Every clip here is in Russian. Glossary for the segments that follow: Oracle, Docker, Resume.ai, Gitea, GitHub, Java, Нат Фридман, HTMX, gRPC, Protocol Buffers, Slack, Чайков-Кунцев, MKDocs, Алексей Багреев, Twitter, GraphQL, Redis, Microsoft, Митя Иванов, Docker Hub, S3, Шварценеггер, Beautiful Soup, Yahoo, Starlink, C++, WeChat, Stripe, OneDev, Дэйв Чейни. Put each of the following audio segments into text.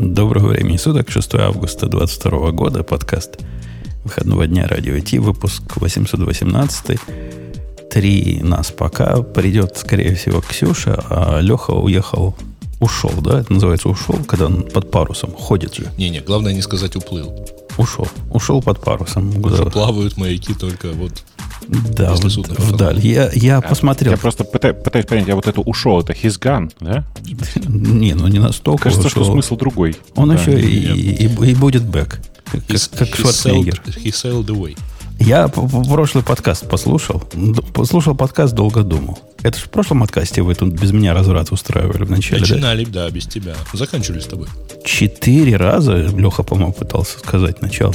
Доброго времени суток, 6 августа 2022 года, подкаст выходного дня радио IT, выпуск 818. Три нас пока. Придет, скорее всего, Ксюша, а Леха ушел, да? Это называется ушел, когда он под парусом ходит же. Не-не, главное не сказать уплыл. Ушел под парусом. Уже плавают маяки только вот. Да, вдаль. Я посмотрел. Я просто пытаюсь понять, я вот это ушел, это his gone, да? Не, ну не настолько. Кажется, что смысл другой. Он еще и будет back. Как Шварценеггер. He sailed away. Я прошлый подкаст послушал. Послушал подкаст, долго думал. Это же в прошлом подкасте вы тут без меня разврат устраивали вначале. Начинали, да, без тебя. Заканчивали с тобой. 4 раза, Леха, по-моему, пытался сказать начало.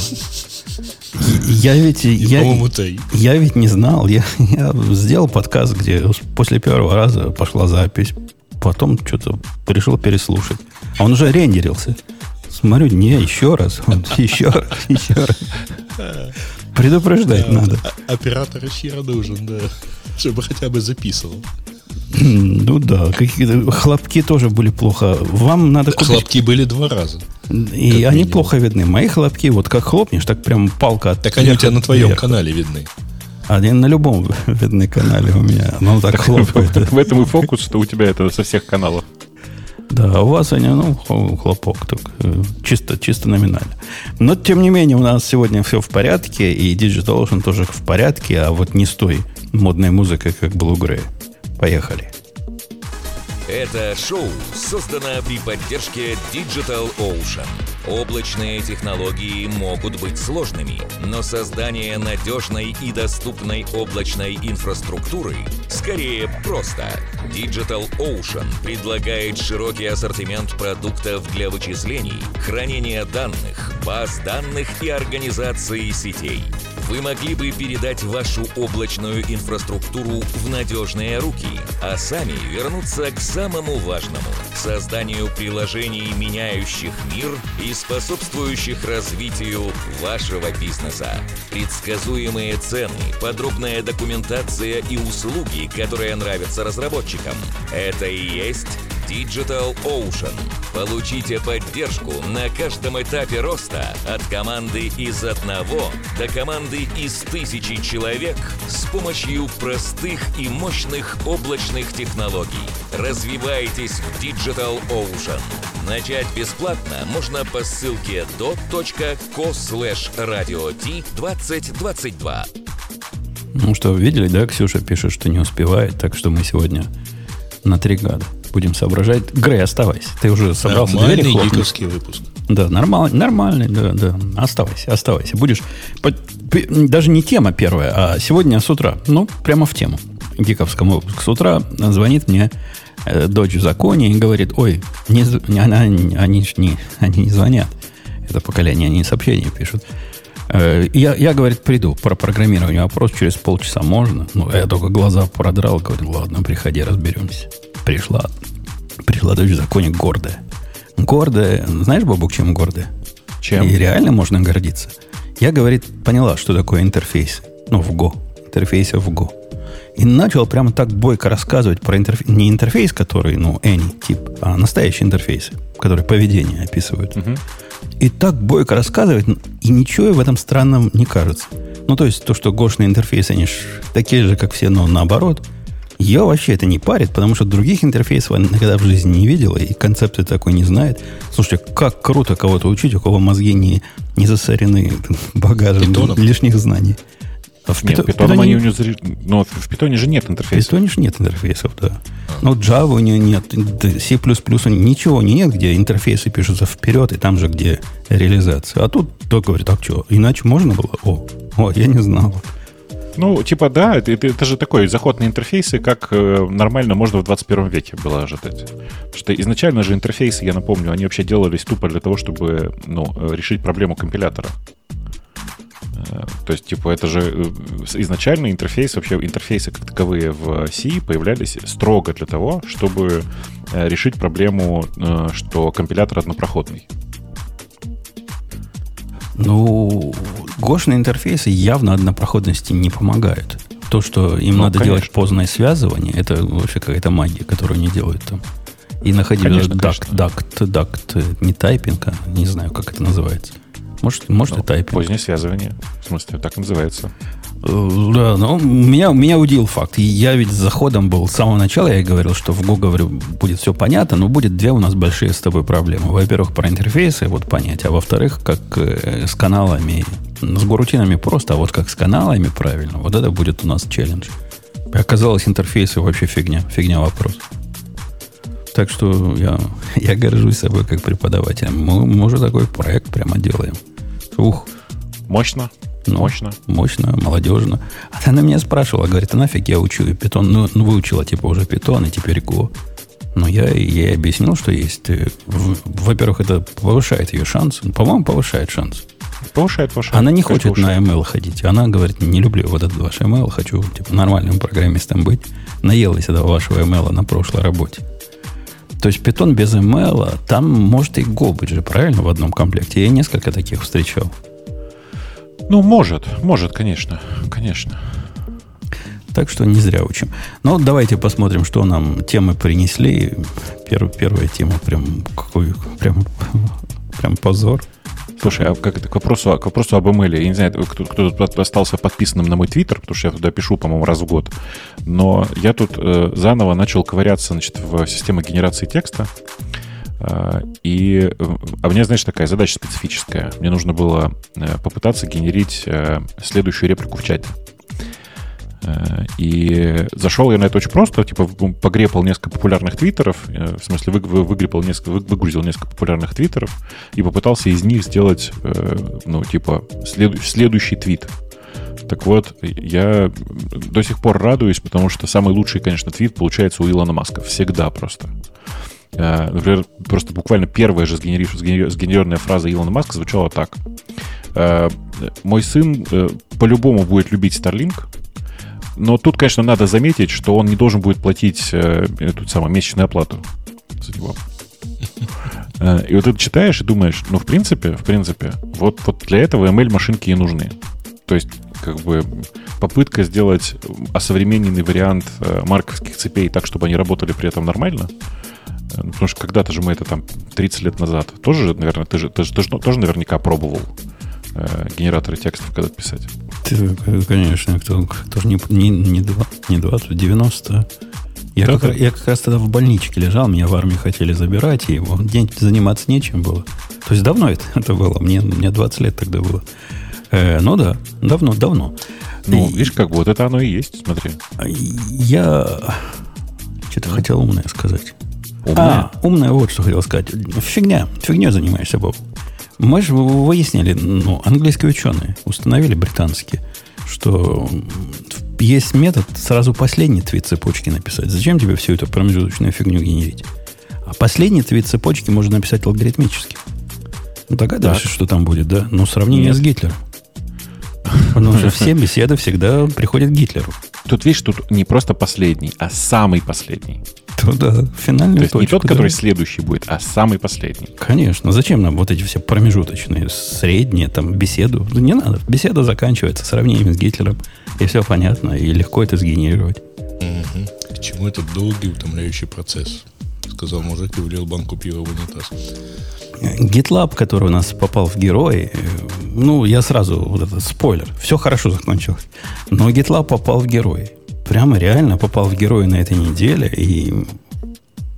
Я ведь не знал. Я сделал подкаст, где после 1-го раза пошла запись. Потом что-то решил переслушать. А он уже рендерился. Смотрю, не, еще раз. Предупреждать надо. Оператор эфира нужен, да. Чтобы хотя бы записывал. Ну да, какие-то хлопки тоже были плохо. Вам надо купить... Хлопки были 2 раза. И они минимум плохо видны. Мои хлопки, вот как хлопнешь, так прям палка от... Так они у тебя на твоем канале видны. Они на любом видны канале у меня. Ну так хлопает. В этом и фокус, что у тебя это со всех каналов. Да, а у вас они, хлопок только. Чисто номинально. Но, тем не менее, у нас сегодня все в порядке, и Digital Ocean тоже в порядке, а вот не с той модной музыкой, как Blue Grey. Поехали. Это шоу создано при поддержке Digital Ocean. Облачные технологии могут быть сложными, но создание надежной и доступной облачной инфраструктуры скорее просто. Digital Ocean предлагает широкий ассортимент продуктов для вычислений, хранения данных, баз данных и организации сетей. Вы могли бы передать вашу облачную инфраструктуру в надежные руки, а сами вернуться к самому важному — созданию приложений, меняющих мир и способствующих развитию вашего бизнеса. Предсказуемые цены, подробная документация и услуги, которые нравятся разработчикам — это и есть Digital Ocean. Получите поддержку на каждом этапе роста от команды из 1 до команды из 1000 человек с помощью простых и мощных облачных технологий. Развивайтесь в Digital Ocean. Начать бесплатно можно по ссылке dot.co/radio-t2022. Ну что, вы видели, да? Ксюша пишет, что не успевает, так что мы сегодня на 3 года. Будем соображать. Грей, оставайся. Ты уже собрался. Нормальный гиковский выпуск. Да, нормальный, да. Оставайся. Будешь... Даже не тема первая, а сегодня с утра. Ну, прямо в тему. Гиковскому выпуску с утра звонит мне дочь в законе и говорит, ой, они не звонят. Это поколение, они сообщения пишут. Я, говорит, приду про программирование. Вопрос через полчаса можно? Ну, я только глаза продрал. Говорю, ладно, приходи, разберемся. Пришла дочь в законе гордая. Гордая, знаешь, Бабук, чем гордая? Чем? И реально можно гордиться. Я, говорит, поняла, что такое интерфейс. Ну, в Go. Интерфейсы в Go. И начал прямо так бойко рассказывать про интерфейс. Не интерфейс, который, any тип, а настоящие интерфейсы, которые поведение описывают. Угу. И так бойко рассказывать, и ничего в этом странном не кажется. Ну, то есть, то, что гошные интерфейсы, они такие же, как все, но наоборот. Я вообще это не парит, потому что других интерфейсов она никогда в жизни не видела и концепции такой не знает. Слушайте, как круто кого-то учить, у кого мозги не засорены багажем питоном. Лишних знаний. В питоне же нет интерфейсов. В питоне же нет интерфейсов, да. Но Java у нее нет, C++, ничего нет, где интерфейсы пишутся вперед, и там же, где реализация. А тут только говорит, так что, иначе можно было? О, я не знал. Ну, типа, да, это же такой заход на интерфейсы, как нормально можно в 21 веке было ожидать. Потому что изначально же интерфейсы, я напомню, они вообще делались тупо для того, чтобы решить проблему компилятора. То есть, типа, это же изначально интерфейсы как таковые в C появлялись строго для того, чтобы решить проблему, что компилятор однопроходный. Ну, гошные интерфейсы явно однопроходности не помогают. То, что им надо делать поздное связывание, это вообще какая-то магия, которую они делают там. И находили дакт, не тайпинг, а не знаю, как это называется. Может, и тайпинг. Позднее связывание. В смысле, так называется. Да, но меня удивил факт. И я ведь за ходом был. С самого начала я говорил, что в Go, говорю, будет все понятно, но будет две у нас большие с тобой проблемы. Во-первых, про интерфейсы вот понять, а во-вторых, как с каналами, с горутинами просто, а вот как с каналами правильно, вот это будет у нас челлендж. Оказалось, интерфейсы вообще фигня вопрос. Так что я горжусь собой как преподавателем. Мы уже такой проект прямо делаем. Ух. Мощно. Ну, мощно, молодежно. Она меня спрашивала, говорит, а нафиг я учу и питон? Ну, выучила типа уже питон, и теперь Go. Но я ей объяснил, что есть. Во-первых, это повышает ее шанс. По-моему, повышает шанс. Повышает. Она не хочет повышает. На ML ходить. Она говорит, не люблю вот этот ваш ML, хочу типа нормальным программистом быть. Наелась этого вашего ML на прошлой работе. То есть питон без ML, там может и Go быть же, правильно, в одном комплекте? Я несколько таких встречал. Ну, может, конечно. Так что не зря учим. Но давайте посмотрим, что нам темы принесли. Первая тема прям позор. Слушай, а как это к вопросу об ML? Я не знаю, кто остался подписанным на мой Twitter, потому что я туда пишу, по-моему, раз в год. Но я тут заново начал ковыряться, значит, в системе генерации текста. А у меня, знаешь, такая задача специфическая. Мне нужно было попытаться генерить следующую реплику в чате. И зашел я на это очень просто. Типа погрепал несколько популярных твиттеров. В смысле, выгрузил несколько популярных твиттеров и попытался из них сделать, следующий твит. Так вот, я до сих пор радуюсь, потому что самый лучший, конечно, твит получается у Илона Маска. Всегда просто. Например, просто буквально первая же сгенерированная фраза Илона Маска звучала так. «Мой сын по-любому будет любить Starlink», но тут, конечно, надо заметить, что он не должен будет платить эту самую месячную оплату за него. И вот это читаешь и думаешь, в принципе, вот для этого ML-машинки и нужны. То есть, как бы, попытка сделать осовремененный вариант марковских цепей так, чтобы они работали при этом нормально. Потому что когда-то же мы это там 30 лет назад тоже, наверное, ты же тоже наверняка пробовал генераторы текстов когда писать. Конечно, кто же не 20, 90. Я как раз тогда в больничке лежал, меня в армию хотели забирать, и его день заниматься нечем было. То есть давно это было, мне 20 лет тогда было. Ну да, давно. Ну, видишь, как бы вот это оно и есть, смотри. Я что-то хотел умное сказать. Умное, вот что хотел сказать. Фигня занимаешься, Боб. Мы же выяснили, английские ученые установили, британские, что есть метод сразу последний твит цепочки написать. Зачем тебе всю эту промежуточную фигню генерить? А последний твит цепочки можно написать алгоритмически. Догадываешься, что там будет, да? Но сравнение с Гитлером. Потому что все беседы всегда приходят к Гитлеру. Тут, видишь, не просто последний, а самый последний. Да, финальную точку. То есть не тот, который следующий будет, а самый последний. Конечно. Зачем нам вот эти все промежуточные, средние, там, беседу? Не надо. Беседа заканчивается сравнением с Гитлером. И все понятно. И легко это сгенерировать. Угу. К чему этот долгий утомляющий процесс? Сказал мужик и влил банку пива в унитаз. GitLab, который у нас попал в герои, я сразу, вот этот спойлер, все хорошо закончилось. Но GitLab попал в герои. Прямо реально попал в герои на этой неделе, и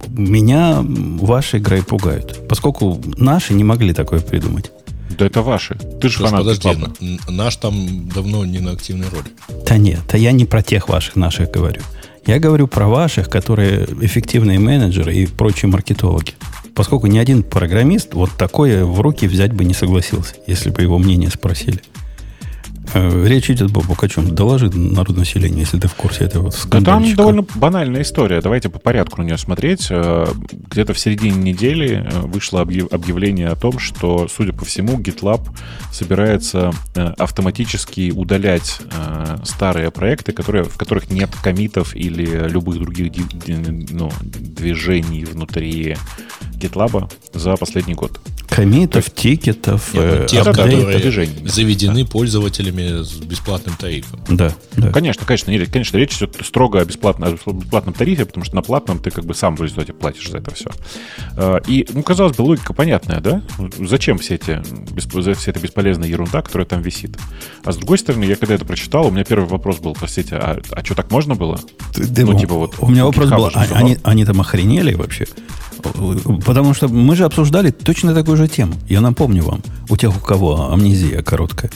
меня ваши игры пугают, поскольку наши не могли такое придумать. Да это ваши. Ты же фанат. Подожди, папа. Наш там давно не на активной роли. Да нет, я не про тех наших говорю. Я говорю про ваших, которые эффективные менеджеры и прочие маркетологи. Поскольку ни один программист вот такое в руки взять бы не согласился, если бы его мнение спросили. Речь идет, Бобок, о чем? Доложи народное население, если ты в курсе этого скандальчика. Да там довольно банальная история. Давайте по порядку на нее смотреть. Где-то в середине недели вышло объявление о том, что, судя по всему, GitLab собирается автоматически удалять старые проекты, в которых нет коммитов или любых других движений внутри GitLab за последний год. коммитов, тикетов, апдейтов. Заведены пользователями с бесплатным тарифом. Да, да. Конечно, речь идет строго о бесплатном тарифе, потому что на платном ты как бы сам в результате платишь за это все. И, казалось бы, логика понятная, да? Зачем вся эта бесполезная ерунда, которая там висит? А с другой стороны, я когда это прочитал, у меня первый вопрос был, простите, а что, так можно было? У меня вопрос был, они там охренели вообще? Потому что мы же обсуждали точно такую же тему. Я напомню вам, у тех, у кого амнезия короткая.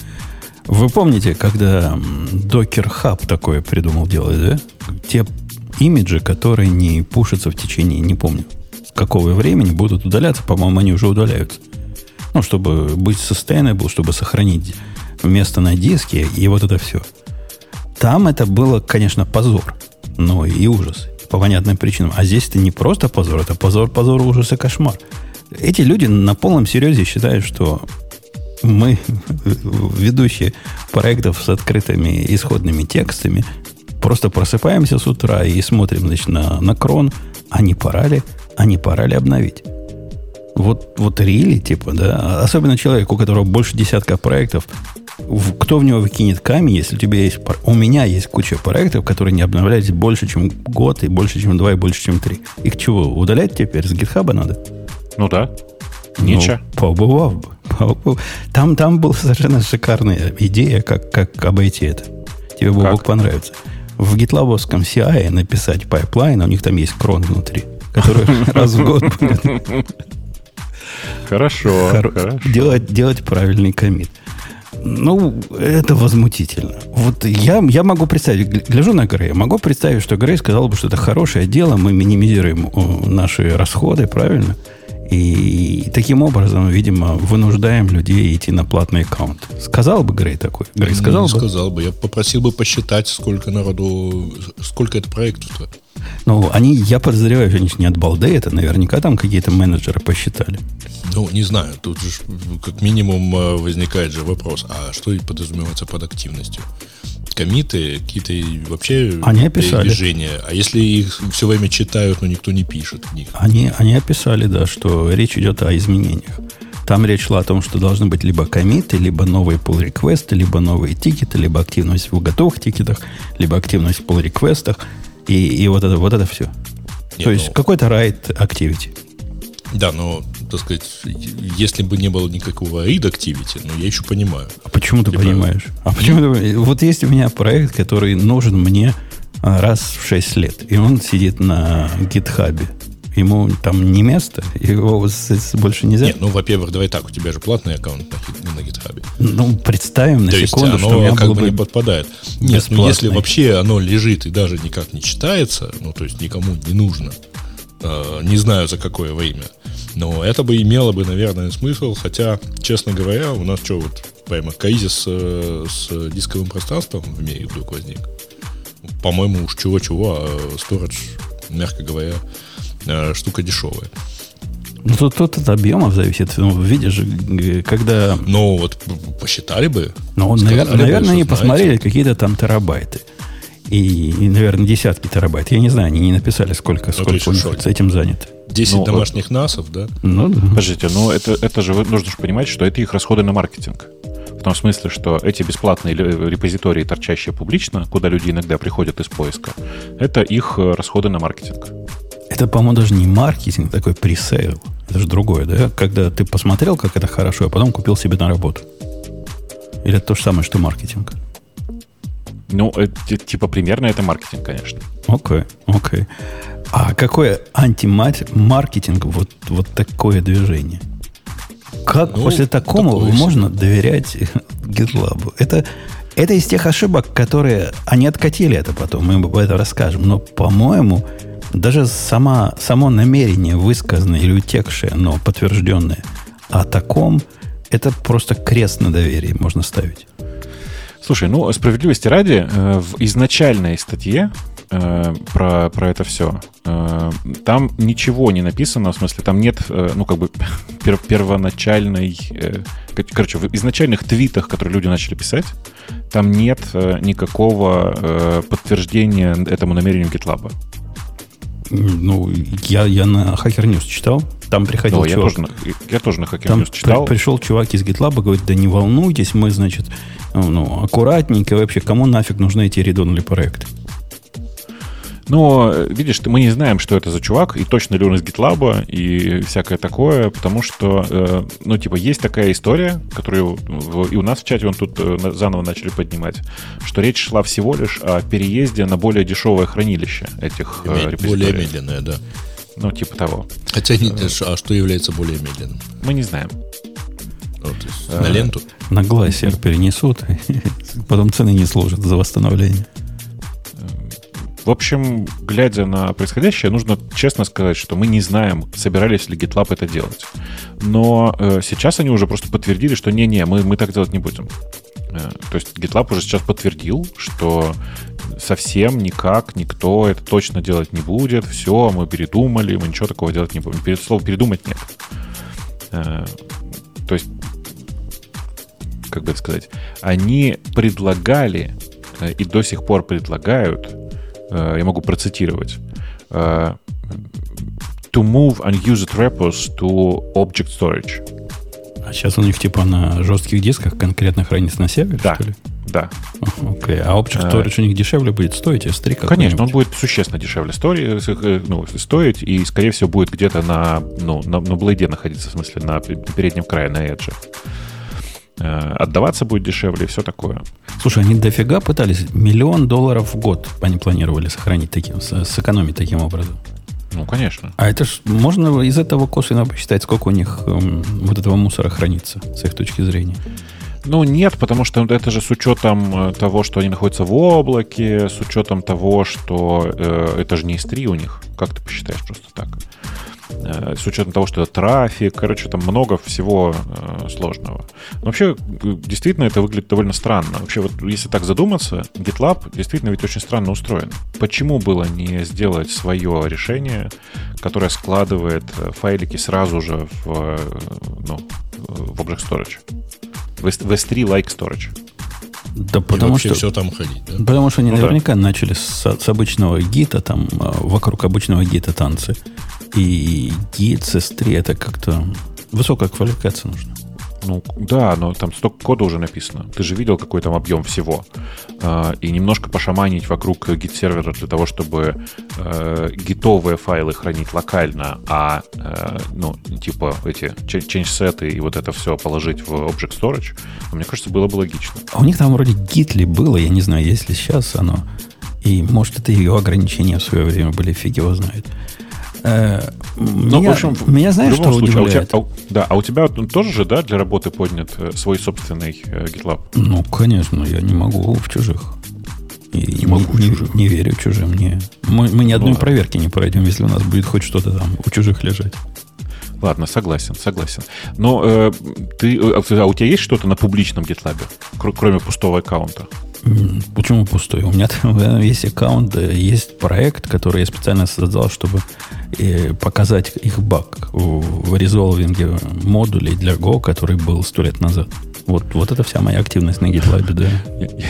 Вы помните, когда Docker Hub такое придумал делать, да? Те имиджи, которые не пушатся в течение, не помню, какого времени, будут удаляться. По-моему, они уже удаляются. Чтобы быть sustainable, чтобы сохранить место на диске и вот это все. Там это было, конечно, позор, но и ужас. По понятным причинам. А здесь это не просто позор, это позор, ужас и кошмар. Эти люди на полном серьезе считают, что мы, ведущие проектов с открытыми исходными текстами, просто просыпаемся с утра и смотрим, на крон, а не пора ли обновить. Вот рили, да? Особенно человек, у которого больше десятка проектов, кто в него выкинет камень, если у меня есть куча проектов, которые не обновлялись больше, чем год, и больше, чем два, и больше, чем три. Их чего, удалять теперь? С гитхаба надо? Ну да. Ничего. Побывав бы. Там была совершенно шикарная идея, как обойти это. Тебе бы понравится. В гитлабовском CI написать пайплайн, у них там есть крон внутри, который раз в год будет. Хорошо. Делать правильный коммит. Это возмутительно. Вот я могу представить, гляжу на Грея, могу представить, что Грей сказал бы, что это хорошее дело, мы минимизируем наши расходы, правильно? И таким образом, видимо, вынуждаем людей идти на платный аккаунт. Сказал бы Грей такой? Грей сказал бы? Сказал бы. Я попросил бы посчитать, сколько это проектов-то. Я подозреваю, что они не от балды, это наверняка там какие-то менеджеры посчитали. Не знаю, тут же как минимум возникает же вопрос, а что подразумевается под активностью? Коммиты, какие-то вообще движения. А если их все время читают, но никто не пишет? Они описали, да, что речь идет о изменениях. Там речь шла о том, что должны быть либо коммиты, либо новые pull-реквесты, либо новые тикеты, либо активность в готовых тикетах, либо активность в pull-реквестах. И вот это все. То есть какой-то right activity. Да, так сказать, если бы не было никакого read activity, я еще понимаю. А почему ты понимаешь? Вот есть у меня проект, который нужен мне раз в 6 лет. И он сидит на GitHub. Ему там не место, его больше нельзя. Нет, во-первых, давай так, у тебя же платный аккаунт на GitHub. Представим на секунду, что оно как бы не подпадает. Нет, если вообще оно лежит и даже никак не читается, то есть никому не нужно, не знаю за какое время, но это бы имело бы, наверное, смысл, хотя, честно говоря, у нас прямо кризис с дисковым пространством в мире вдруг возник. По-моему, уж чего-чего, а сторидж, мягко говоря, штука дешевая. Тут от объемов зависит. Видишь, когда... посчитали бы. Наверное, они посмотрели какие-то там терабайты. И, наверное, десятки терабайт. Я не знаю, они не написали, сколько у них с этим занято. 10 домашних насов, да? Да. Подождите, это же нужно же понимать, что это их расходы на маркетинг. В том смысле, что эти бесплатные репозитории, торчащие публично, куда люди иногда приходят из поиска, это их расходы на маркетинг. Это, по-моему, даже не маркетинг, такой пресейл. Это же другое, да? Когда ты посмотрел, как это хорошо, а потом купил себе на работу. Или это то же самое, что маркетинг? Примерно это маркетинг, конечно. Окей. А какое антимаркетинг, вот такое движение? Как после такому можно доверять GitLab? Это из тех ошибок, которые... Они откатили это потом, мы об этом расскажем. Но, по-моему... Даже само намерение, высказанное или утекшее, но подтвержденное о таком, это просто крест на доверие можно ставить. Слушай, справедливости ради, в изначальной статье про это все там ничего не написано, в смысле, там нет, первоначальной... в изначальных твитах, которые люди начали писать, там нет никакого подтверждения этому намерению GitLab. Я на Hacker News читал, Там приходил чувак. Я тоже на HackingNews читал. Пришел чувак из GitLab и говорит, да не волнуйтесь, мы, значит, аккуратненько. Вообще, кому нафиг нужны эти read-only проекты? Но, видишь, мы не знаем, что это за чувак, и точно ли он из GitLab, и всякое такое, потому что, есть такая история, которую и у нас в чате, он тут заново начали поднимать, что речь шла всего лишь о переезде на более дешевое хранилище этих репозиторий. Более медленное, да. Типа того. Хотя, а что является более медленным? Мы не знаем. На ленту? На глайсер перенесут, потом цены не сложат за восстановление. В общем, глядя на происходящее, нужно честно сказать, что мы не знаем, собирались ли GitLab это делать. Но сейчас они уже просто подтвердили, что мы так делать не будем. То есть GitLab уже сейчас подтвердил, что совсем никак никто это точно делать не будет. Все, мы передумали, мы ничего такого делать не будем. Слово «передумать» нет. То есть, как бы это сказать, они предлагали и до сих пор предлагают, я могу процитировать, to move unused repos to object storage. А сейчас у них типа на жестких дисках конкретно хранится на сервере, да, что ли? Да. Окей. А object storage у них дешевле будет стоить, а стрик? Конечно, он будет существенно дешевле стоить и, скорее всего, будет где-то на блейде находиться, в смысле, на переднем крае, на edge. Отдаваться будет дешевле и все такое. Слушай, они дофига пытались. $1 миллион в год они планировали сохранить сэкономить таким образом. Конечно. А это ж можно из этого косвенно посчитать, сколько у них вот этого мусора хранится, с их точки зрения. Нет, потому что это же с учетом того, что они находятся в облаке, с учетом того, что это же не S3 у них. Как ты посчитаешь просто так? С учетом того, что это трафик, там много всего сложного. Но вообще, действительно, это выглядит довольно странно. Вообще, если так задуматься, GitLab действительно ведь очень странно устроен. Почему было не сделать свое решение, которое складывает файлики сразу же в Object Storage? В S3-like Storage. Да, потому что все там ходить, да? Потому что они наверняка начали с обычного гита, там вокруг обычного гита танцы. И гид с S3 это как-то высокая квалификация нужна. Да, но там столько кода уже написано. Ты же видел, какой там объем всего. И немножко пошаманить вокруг гид-сервера для того, чтобы гитовые файлы хранить локально, а эти change-сеты и вот это все положить в Object Storage, мне кажется, было бы логично. А у них там вроде Gitli было, я не знаю, есть ли сейчас оно. И, может, это ее ограничения в свое время были, фиг его знает. Меня знаешь, что удивляет? У тебя тоже же, да, для работы поднят свой собственный GitLab? Конечно, я не могу в чужих. Не верю чужим. Мы ни одной проверки не пройдем, если у нас будет хоть что-то там у чужих лежать. Ладно, согласен. Но у тебя есть что-то на публичном GitLab, кроме пустого аккаунта? Почему пустой? У меня там есть аккаунт, есть проект, который я специально создал, чтобы показать их баг в резолвинге модулей для Go, который был 100 лет назад. Вот это вся моя активность на GitLab, да.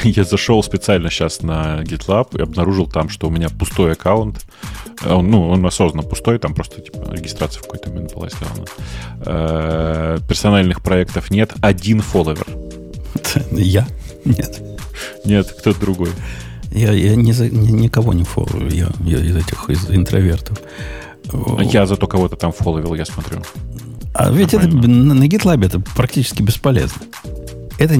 Я зашел специально сейчас на GitLab и обнаружил там, что у меня пустой аккаунт. Он осознанно пустой, там просто регистрация в какой-то момент была сделана. Персональных проектов нет, 1 фолловер. Я? Нет, кто-то другой. Я никого не фолловил. Я из интровертов. Я зато кого-то там фолловил, я смотрю. А ведь это, на GitLab это практически бесполезно. Это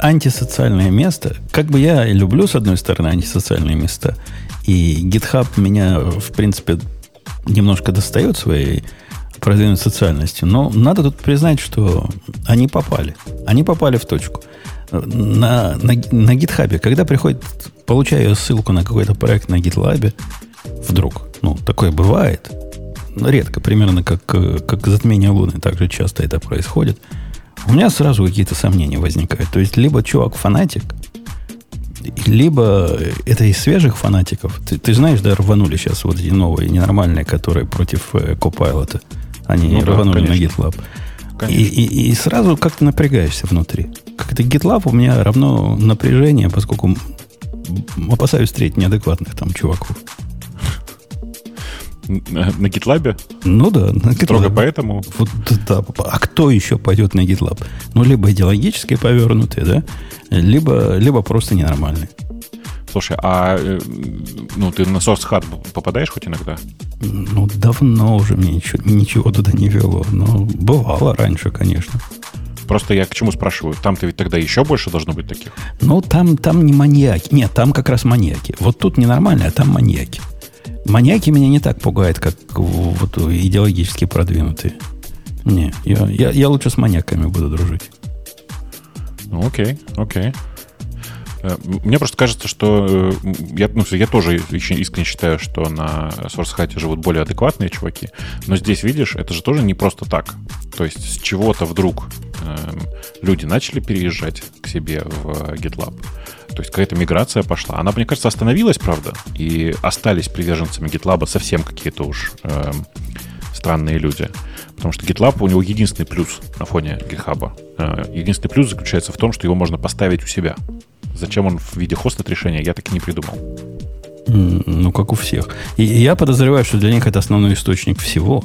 антисоциальное место. Как бы я люблю, с одной стороны, антисоциальные места. И GitHub меня, в принципе, немножко достает своей продвинутой социальностью. Но надо тут признать, что они попали. Они попали в точку. На GitHub, когда получаю ссылку на какой-то проект на GitLab, вдруг, такое бывает, редко, примерно как затмение Луны, так же часто это происходит, у меня сразу какие-то сомнения возникают. То есть, либо чувак фанатик, либо это из свежих фанатиков. Ты знаешь, да, рванули сейчас вот эти новые, ненормальные, которые против Copilot. Они рванули на GitLab. И сразу как-то напрягаешься внутри. Как-то GitLab у меня равно напряжение, поскольку опасаюсь встретить неадекватных там чуваков. На GitLab? Ну да, на GitLab. Строго поэтому. Вот, да. А кто еще пойдет на GitLab? Ну, либо идеологически повернутые, да? Либо просто ненормальные. Слушай, а ну, ты на Source Hub попадаешь хоть иногда? Ну, давно уже мне ничего туда не вело. Но бывало раньше, конечно. Просто я к чему спрашиваю? Там-то ведь тогда еще больше должно быть таких. Ну, там не маньяки. Нет, там как раз маньяки. Вот тут ненормально, а там маньяки. Маньяки меня не так пугают, как вот идеологически продвинутые. Не, я лучше с маньяками буду дружить. Ну, окей. Мне просто кажется, что я тоже искренне считаю, что на SourceHat живут более адекватные чуваки. Но здесь, видишь, это же тоже не просто так. То есть с чего-то вдруг люди начали переезжать к себе в GitLab. То есть какая-то миграция пошла. Она, мне кажется, остановилась, правда, и остались приверженцами GitLab совсем какие-то уж странные люди. Потому что GitLab, у него единственный плюс на фоне GitHub. Единственный плюс заключается в том, что его можно поставить у себя. Зачем он в виде хостед решения, я так и не придумал. Ну, как у всех. И я подозреваю, что для них это основной источник всего.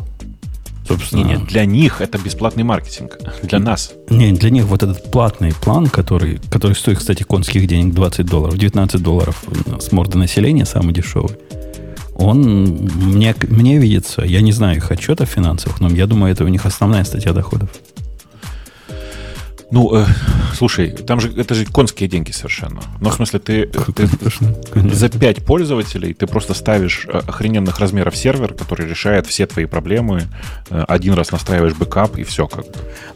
Собственно... Нет, для них это бесплатный маркетинг. Для нас. Нет, для них вот этот платный план, который стоит, кстати, конских денег $20, $19 с морды населения, самый дешевый, он, мне видится, я не знаю их отчетов финансовых, но я думаю, это у них основная статья доходов. Ну, слушай, там же это же конские деньги совершенно. Но в смысле, ты за 5 пользователей ты просто ставишь охрененных размеров сервер, который решает все твои проблемы. Один раз настраиваешь бэкап, и все как.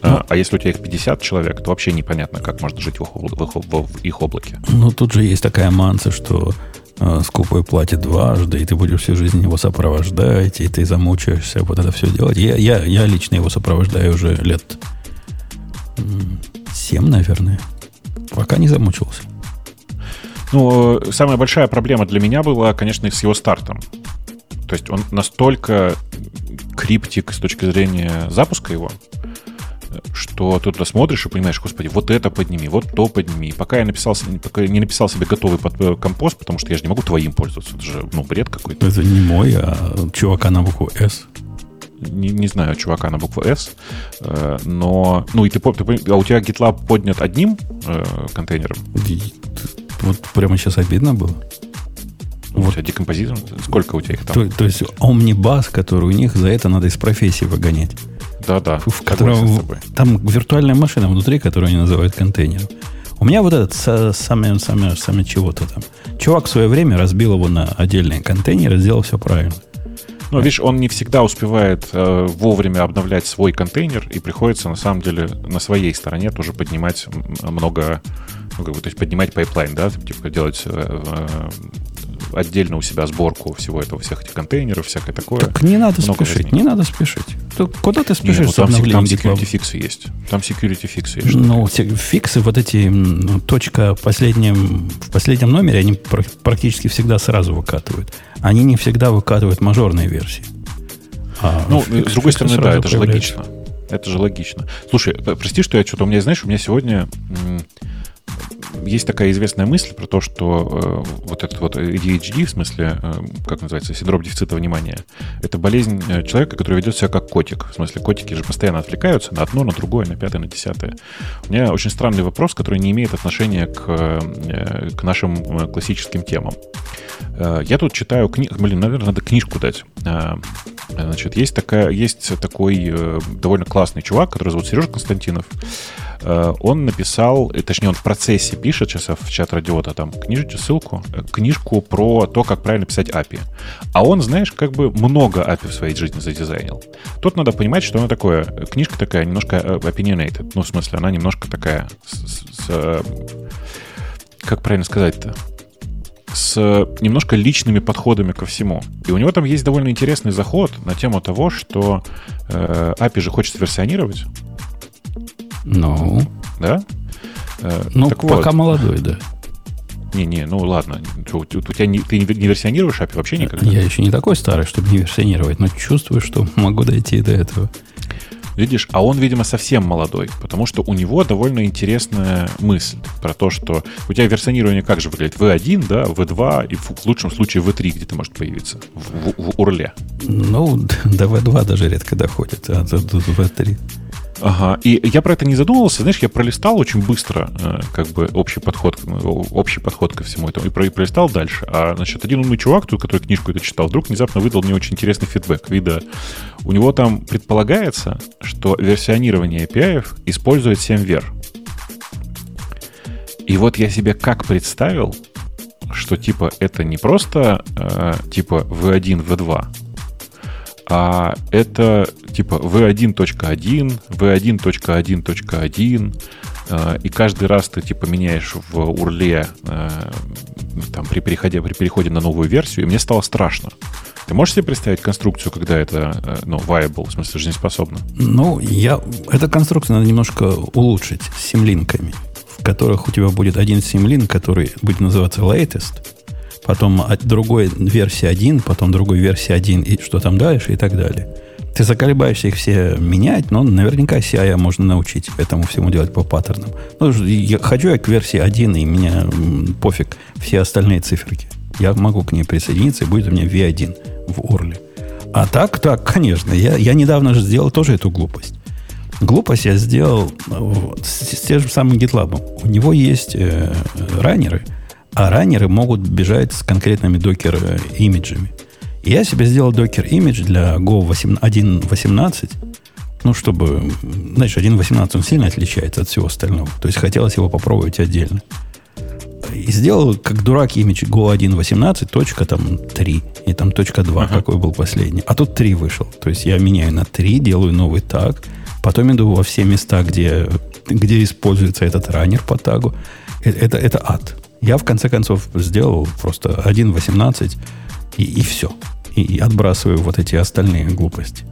Ну, а если у тебя их 50 человек, то вообще непонятно, как можно жить в их облаке. Ну, тут же есть такая манса, что скупой платит дважды, и ты будешь всю жизнь его сопровождать, и ты замучаешься вот это все делать. Я лично его сопровождаю уже лет 7, наверное. Пока не замучился. Ну, самая большая проблема для меня была, конечно, с его стартом. То есть он настолько криптик с точки зрения запуска его, что ты туда смотришь и понимаешь, господи, вот это подними, вот то подними. И пока я не написал себе готовый композ, потому что я же не могу твоим пользоваться. Это же, ну, бред какой-то. Это не мой, а чувака на букву «С». Не знаю чувака на букву «С», но... Ну, и ты, а у тебя GitLab поднят одним контейнером? Вот прямо сейчас обидно было. У тебя декомпозитор? Сколько у тебя их там? То есть омнибас, который у них, за это надо из профессии выгонять. Да-да. В котором, там виртуальная машина внутри, которую они называют контейнером. У меня вот этот самое чего-то там. Чувак в свое время разбил его на отдельные контейнеры, сделал все правильно. Ну, видишь, он не всегда успевает вовремя обновлять свой контейнер, и приходится, на самом деле, на своей стороне тоже поднимать много... Ну, как бы, то есть поднимать пайплайн, да? Типа делать отдельно у себя сборку всего этого, всех этих контейнеров, всякое такое. Так не надо спешить, не надо спешить. Куда ты спешишь? Нет, ну, там security-фиксы есть. Там security-фиксы есть. Ну, фиксы вот эти, ну, точка в последнем номере, они практически всегда сразу выкатывают. Они не всегда выкатывают мажорные версии. Ну, с другой стороны, да, это же логично. Это же логично. Слушай, прости, что я что-то... У меня сегодня... Есть такая известная мысль про то, что вот этот вот ADHD, в смысле, как называется, синдром дефицита внимания, это болезнь человека, который ведет себя как котик. В смысле, котики же постоянно отвлекаются на одно, на другое, на пятое, на десятое. У меня очень странный вопрос, который не имеет отношения к нашим классическим темам. Я тут читаю книгу... Блин, наверное, надо книжку дать. Значит, есть такой довольно классный чувак, который зовут Сережа Константинов. Он написал, точнее, он в процессе пишет, сейчас в чат радиота там книжку про то, как правильно писать API. А он, знаешь, как бы много API в своей жизни задизайнил. Тут надо понимать, что она такое, книжка такая немножко opinionated. Ну, в смысле, она немножко такая как правильно сказать-то? С немножко личными подходами ко всему. И у него там есть довольно интересный заход на тему того, что API же хочет версионировать. Ну. Да? Ну, так пока вот. Молодой, да. Не, ну ладно. Ты не версионируешь API вообще никогда? Я еще не такой старый, чтобы не версионировать, но чувствую, что могу дойти до этого. Видишь, а он, видимо, совсем молодой, потому что у него довольно интересная мысль про то, что у тебя версионирование как же выглядит? V1, да, V2 и в лучшем случае V3 где-то может появиться в урле. Ну, до V2 даже редко доходит, а до V3. Ага, и я про это не задумывался, знаешь, я пролистал очень быстро, как бы общий подход ко всему этому, и пролистал дальше. А, значит, один умный чувак, который книжку это читал, вдруг внезапно выдал мне очень интересный фидбэк. Вида, у него там предполагается, что версионирование API-ов использует 7 вер. И вот я себе как представил, что типа это не просто типа V1, V2, а это типа v1.1, v1.1.1, и каждый раз ты типа меняешь в урле там, при переходе на новую версию, и мне стало страшно. Ты можешь себе представить конструкцию, когда это viable, в смысле жизнеспособно? Ну, эту конструкцию надо немножко улучшить семлинками, в которых у тебя будет один семлинк, который будет называться latest, потом от другой версии 1, потом другой версии 1, и что там дальше, и так далее. Ты заколебаешься их все менять, но наверняка CI можно научить этому всему делать по паттернам. Ну, я хочу я к версии 1, и меня пофиг все остальные циферки. Я могу к ней присоединиться, и будет у меня V1 в урле. А так, конечно, я недавно же сделал тоже эту глупость. Глупость я сделал с тем же самым GitLab. У него есть раннеры, а раннеры могут бежать с конкретными докер-имиджами. Я себе сделал докер-имидж для Go 1.18, ну, чтобы... Знаешь, 1.18, он сильно отличается от всего остального. То есть, хотелось его попробовать отдельно. И сделал, как дурак, имидж Go 1.18, точка там 3, и там точка 2, какой был последний. А тут 3 вышел. То есть, я меняю на 3, делаю новый таг, потом иду во все места, где используется этот раннер по тагу. Это ад. Я, в конце концов, сделал просто 1.18 и все. И отбрасываю вот эти остальные глупости.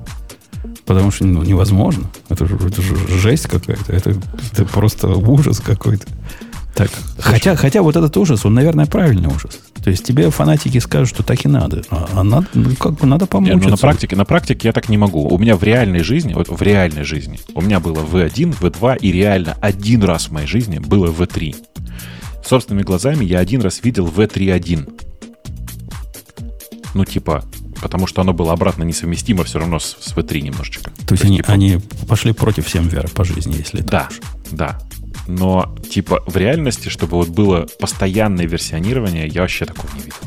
Потому что невозможно. Это же жесть какая-то. Это просто ужас какой-то. Так, хотя вот этот ужас, он, наверное, правильный ужас. То есть тебе фанатики скажут, что так и надо. А надо, как бы надо помучиться. Нет, на практике я так не могу. У меня в реальной жизни у меня было V1, V2 и реально один раз в моей жизни было V3. Собственными глазами я один раз видел V3.1. Ну, типа, потому что оно было обратно несовместимо все равно с V3 немножечко. То есть они пошли против 7 вер по жизни, если так. Да, да. Но, типа, в реальности, чтобы вот было постоянное версионирование, я вообще такого не видел.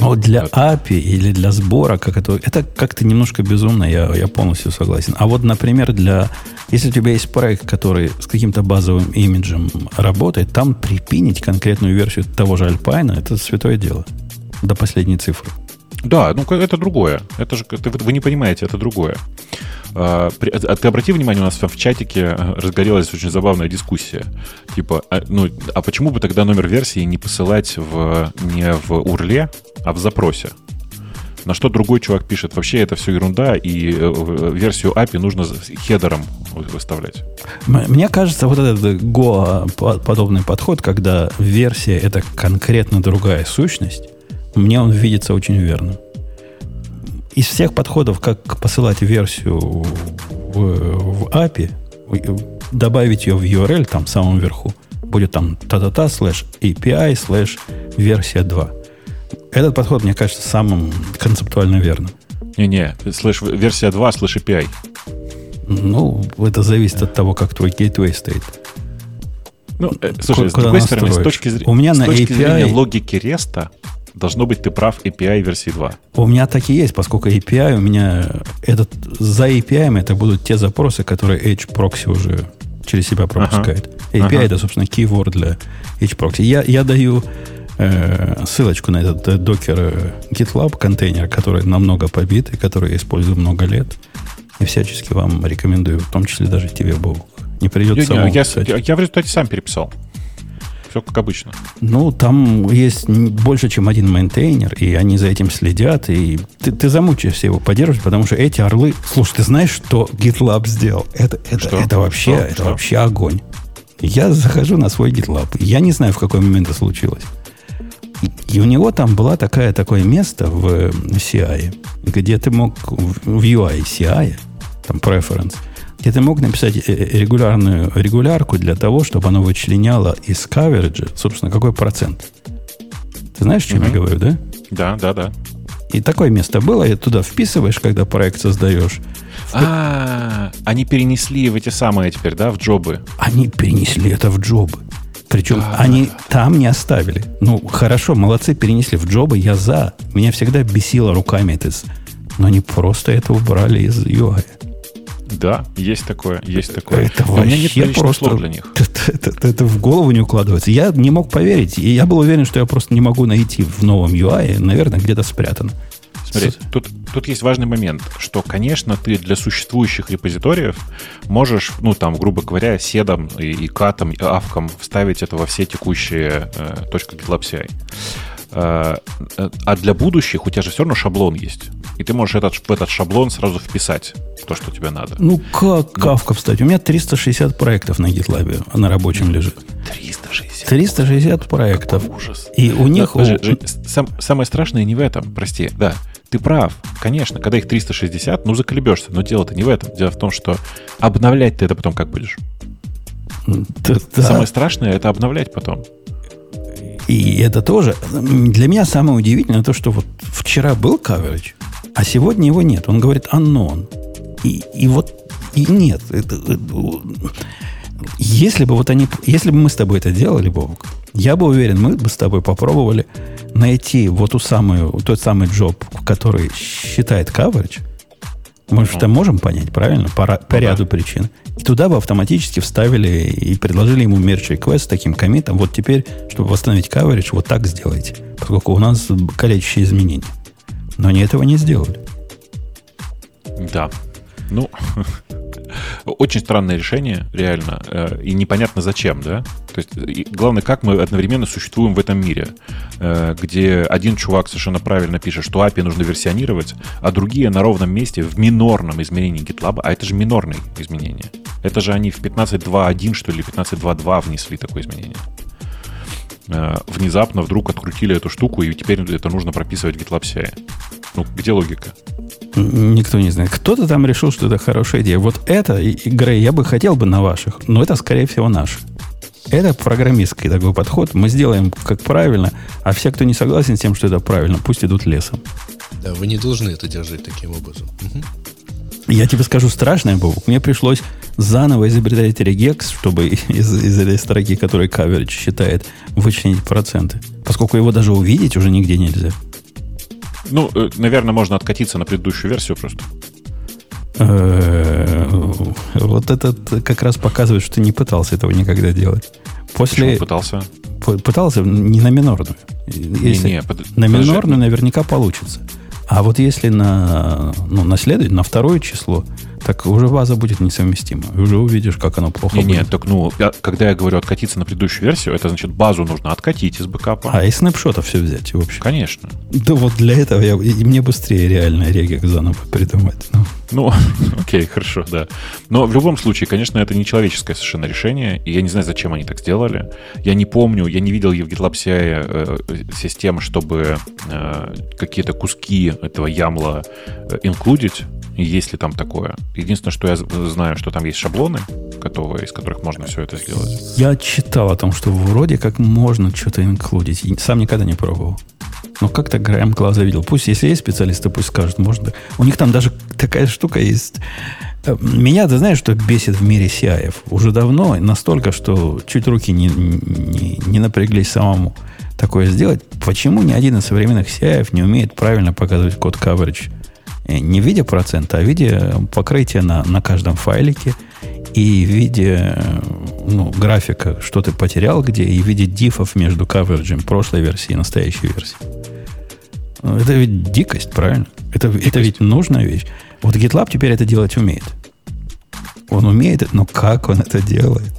Но для API или для сбора, это как-то немножко безумно, я полностью согласен. А вот, например, если у тебя есть проект, который с каким-то базовым имиджем работает, там припинить конкретную версию того же Alpine, это святое дело. До последней цифры. Да, ну это другое. Это же вы не понимаете, это другое. Ты обрати внимание, у нас в чатике разгорелась очень забавная дискуссия. Типа, а почему бы тогда номер версии не посылать не в урле, а в запросе? На что другой чувак пишет, вообще это все ерунда, и версию API нужно хедером выставлять. Мне кажется, вот этот Go-подобный подход, когда версия — это конкретно другая сущность, мне он видится очень верным. Из всех подходов, как посылать версию в API, добавить ее в URL, там, в самом верху, будет там /API/версия 2. Этот подход, мне кажется, самым концептуально верным. Не-не, версия 2 /API. Ну, это зависит от того, как твой гейтвей стоит. Ну, слушай, с другой стороны, с точки зрения логики REST-а, должно быть, ты прав, API версии 2. У меня так и есть, поскольку API у меня... за API это будут те запросы, которые H-Proxy уже через себя пропускает. API это, собственно, keyword для H-Proxy. Я даю ссылочку на этот докер GitLab контейнер, который намного побит и который я использую много лет. И всячески вам рекомендую, в том числе даже тебе, Бог. Не придется вам писать. Я в результате сам переписал. Все как обычно. Ну, там есть больше, чем один мейнтейнер, и они за этим следят, и ты замучаешься его поддерживать, потому что эти орлы... Слушай, ты знаешь, что GitLab сделал? Это вообще огонь. Я захожу на свой GitLab. Я не знаю, в какой момент это случилось. И у него там было такое место в CI, где ты мог в UI CI, там preference, И ты мог написать регулярную регулярку для того, чтобы оно вычленяло из кавериджа, собственно, какой процент. Ты знаешь, о чем я говорю, да? Да. И такое место было, и туда вписываешь, когда проект создаешь. Они перенесли в эти самые теперь, да, в джобы? Они перенесли это в джобы. Причем они там не оставили. Ну, хорошо, молодцы, перенесли в джобы, я за. Меня всегда бесило руками это. Но они просто это убрали из UI. Да, есть такое, есть такое. Это у меня нет просто слов для них. Это в голову не укладывается. Я не мог поверить. И я был уверен, что я просто не могу найти в новом UI. Наверное, где-то спрятано. Смотри, тут есть важный момент, что, конечно, ты для существующих репозиториев можешь, ну, там, грубо говоря, седом и катом, и авком вставить это во все текущие .GitLab CI. А для будущих у тебя же все равно шаблон есть. И ты можешь в этот шаблон сразу вписать то, что тебе надо. Ну, как Kafka встать? У меня 360 проектов на GitLab на рабочем лежит. 360 проектов. Ужас. И у них... Самое страшное не в этом, прости. Да, ты прав. Конечно, когда их 360, ну, заколебешься. Но дело-то не в этом. Дело в том, что обновлять ты это потом как будешь? Да. Самое страшное — это обновлять потом. И это тоже. Для меня самое удивительное то, что вот вчера был coverage, а сегодня его нет. Он говорит unknown. И нет. Если бы мы с тобой это делали, Бобок, я бы уверен, мы бы с тобой попробовали найти вот тот самый джоб, который считает coverage. Мы же это можем понять, правильно? По ряду причин. И туда бы автоматически вставили и предложили ему merge request с таким коммитом. Вот теперь, чтобы восстановить coverage, вот так сделайте. Поскольку у нас количество изменений. Но они этого не сделали. Да. Ну, очень странное решение, реально. И непонятно зачем, да? То есть, главное, как мы одновременно существуем в этом мире, где один чувак совершенно правильно пишет, что API нужно версионировать, а другие на ровном месте в минорном изменении GitLab, а это же минорные изменения. Это же они в 15.2.1, что ли, 15.2.2 внесли такое изменение. Внезапно вдруг открутили эту штуку, и теперь это нужно прописывать в GitLab CI. Ну, где логика? Никто не знает. Кто-то там решил, что это хорошая идея. Вот это, Грей, я бы хотел бы на ваших, но это, скорее всего, наши. Это программистский такой подход. Мы сделаем как правильно, а все, кто не согласен с тем, что это правильно, пусть идут лесом. Да, вы не должны это держать таким образом. Угу. Я тебе скажу страшное, Бобок. Мне пришлось заново изобретать regex, чтобы из этой строки, которую coverage считает, вычленить проценты. Поскольку его даже увидеть уже нигде нельзя. Ну, наверное, можно откатиться на предыдущую версию просто. Вот этот как раз показывает, что ты не пытался этого никогда делать. Почему пытался? Пытался не на минорную. На минорную наверняка получится. А вот если на следующее, на второе число, так уже база будет несовместима. Уже увидишь, как оно плохо будет. Нет, так когда я говорю откатиться на предыдущую версию, это значит, базу нужно откатить из бэкапа. А из снапшотов все взять, в общем. Конечно. Да вот для этого мне быстрее реально регек заново придумать. Ну, окей, хорошо, да. Но в любом случае, конечно, это не человеческое совершенно решение, и я не знаю, зачем они так сделали. Я не помню, я не видел в GitLab CI систем, чтобы какие-то куски этого ямла инклюдить, есть ли там такое. Единственное, что я знаю, что там есть шаблоны готовые, из которых можно все это сделать. Я читал о том, что вроде как можно что-то инклюдить. Сам никогда не пробовал. Но как-то краем глаза видел. Пусть, если есть специалисты, пусть скажут, можно. У них там даже такая штука есть. Меня, ты знаешь, что бесит в мире CI-ев? Уже давно, настолько, что чуть руки не напряглись самому такое сделать. Почему ни один из современных CI-ев не умеет правильно показывать код coverage? Не в виде процента, а в виде покрытия на каждом файлике и в виде графика, что ты потерял где, и в виде дифов между каверджем прошлой версии и настоящей версии. Это ведь дикость, правильно? Это ведь нужная вещь. Вот GitLab теперь это делать умеет. Он умеет, но как он это делает?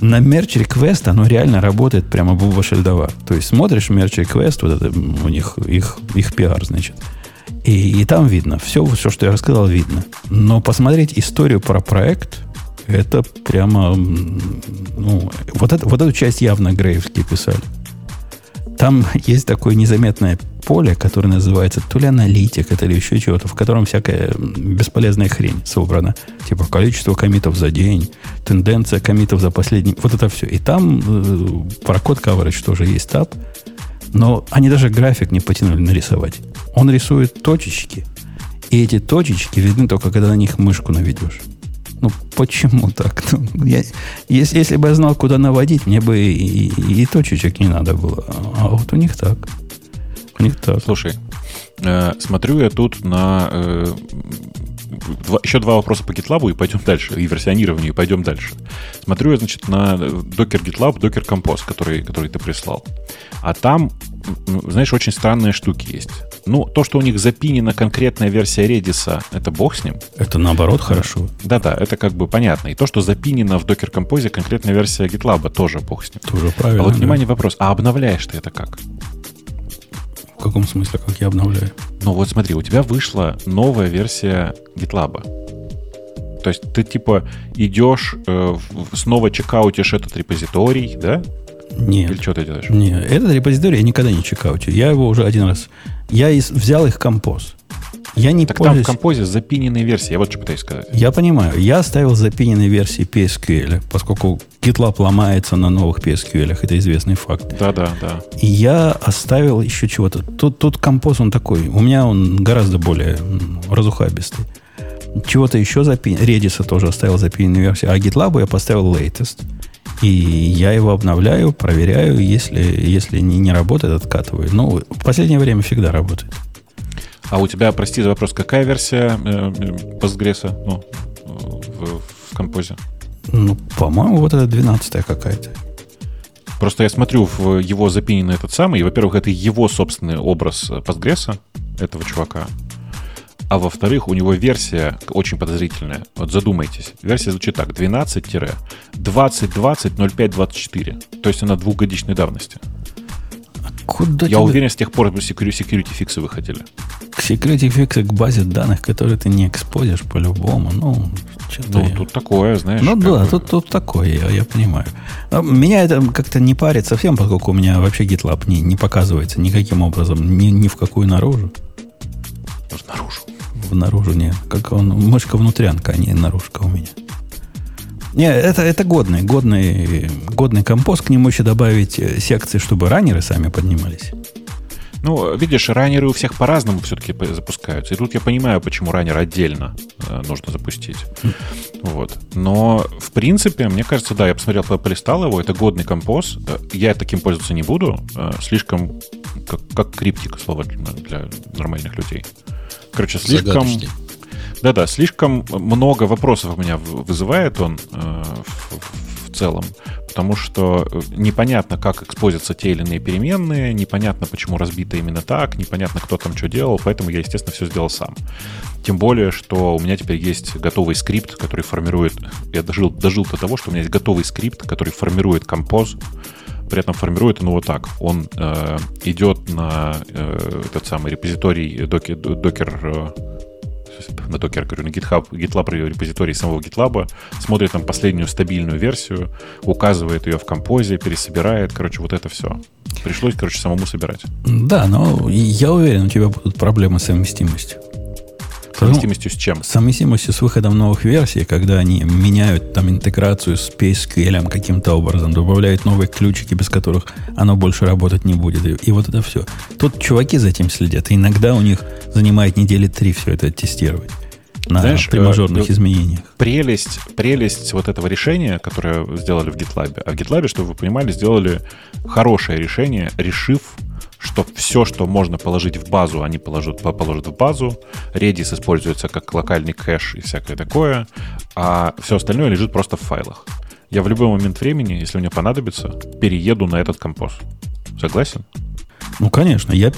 На мерч-реквест оно реально работает прямо Буба Шельдова. То есть смотришь мерч-реквест, вот это у них их пиар, значит. И там видно. Все, что я рассказал, видно. Но посмотреть историю про проект, это прямо... вот эту часть явно Грейвские писали. Там есть такое незаметное поле, которое называется то ли аналитика, то ли еще чего-то, в котором всякая бесполезная хрень собрана. Типа количество коммитов за день, тенденция коммитов за последний... Вот это все. И там про код coverage тоже есть таб. Но они даже график не потянули нарисовать. Он рисует точечки. И эти точечки видны только, когда на них мышку наведешь. Ну, почему так? Ну, если бы я знал, куда наводить, мне бы и точечек не надо было. А вот у них так. У них так. Слушай, смотрю я тут на... еще два вопроса по GitLab и пойдем дальше, и версионированию, и пойдем дальше. Смотрю я, значит, на Docker GitLab, Docker Compose, который ты прислал. А там, знаешь, очень странные штуки есть. Ну, то, что у них запинена конкретная версия Redis, это бог с ним. Это наоборот хорошо. Да-да, это как бы понятно. И то, что запинена в Docker Compose конкретная версия GitLab, тоже бог с ним. Тоже правильно. А вот, внимание, вопрос. А обновляешь ты это как? В каком смысле, как я обновляю? Ну вот смотри, у тебя вышла новая версия GitLab. То есть ты типа идешь, снова чекаутишь этот репозиторий, да? Нет. Или что ты делаешь? Нет, этот репозиторий я никогда не чекаутил. Я его уже один раз... Я взял их композ. Я не так пользуюсь... там в композе запиненные версии. Я вот что пытаюсь сказать. Я понимаю. Я оставил запиненные версии PSQL, поскольку GitLab ломается на новых PSQL. Это известный факт. Да. И я оставил еще чего-то. Тут композ, он такой. У меня он гораздо более разухабистый. Чего-то еще запинен. Redis тоже оставил запиненные версии. А GitLab я поставил latest. И я его обновляю, проверяю, если не работает, откатываю. Ну, в последнее время всегда работает. А у тебя, прости за вопрос, какая версия Postgres'а в композе? Ну, по-моему, вот это 12-я какая-то. Просто я смотрю в его запиненный этот самый. И, во-первых, это его собственный образ Postgres'а, этого чувака. А во-вторых, у него версия очень подозрительная. Вот задумайтесь. Версия звучит так. 12-20-20-05-24. То есть она двухгодичной давности. Куда я тебе... уверен, с тех пор security фиксы выходили. Security фиксы к базе данных, которые ты не экспозишь по-любому. Тут такое, знаешь. Тут такое, я понимаю. Но меня это как-то не парит совсем, поскольку у меня вообще GitLab не показывается никаким образом, ни в какую наружу. Наружу нет. Как он, мышка-внутрянка, а не наружка у меня. Не, это годный композ. К нему еще добавить секции, чтобы раннеры сами поднимались. Ну, видишь, раннеры у всех по-разному все-таки запускаются. И тут я понимаю, почему раннер отдельно нужно запустить. Вот. Но, в принципе, мне кажется, да, я посмотрел, полистал его. Это годный композ. Я таким пользоваться не буду. Слишком, как криптик, слово для нормальных людей. Короче, слишком... Да-да, слишком много вопросов у меня вызывает он в целом, потому что непонятно, как экспозятся те или иные переменные, непонятно, почему разбито именно так, непонятно, кто там что делал, поэтому я, естественно, все сделал сам. Тем более, что у меня теперь есть готовый скрипт, который формирует... Я дожил до того, что у меня есть готовый скрипт, который формирует композ, при этом формирует он его так. Он идет на этот самый репозиторий Docker... на Docker, говорю, на GitHub, GitLab репозиторий самого GitLab, смотрит там последнюю стабильную версию, указывает ее в композе, пересобирает, короче, вот это все. Пришлось, самому собирать. Да, но я уверен, у тебя будут проблемы с совместимостью. Совместимостью с чем? Совместимостью с выходом новых версий, когда они меняют там интеграцию с PSQL каким-то образом, добавляют новые ключики, без которых оно больше работать не будет. И вот это все. Тут чуваки за этим следят. И иногда у них занимает недели 3 все это тестировать. На примажорных изменениях. Прелесть вот этого решения, которое сделали в GitLab. А в GitLab, чтобы вы понимали, сделали хорошее решение, решив, что все, что можно положить в базу, они положат в базу. Redis используется как локальный кэш и всякое такое. А все остальное лежит просто в файлах. Я в любой момент времени, если мне понадобится, перееду на этот композ. Согласен? Ну, конечно. Я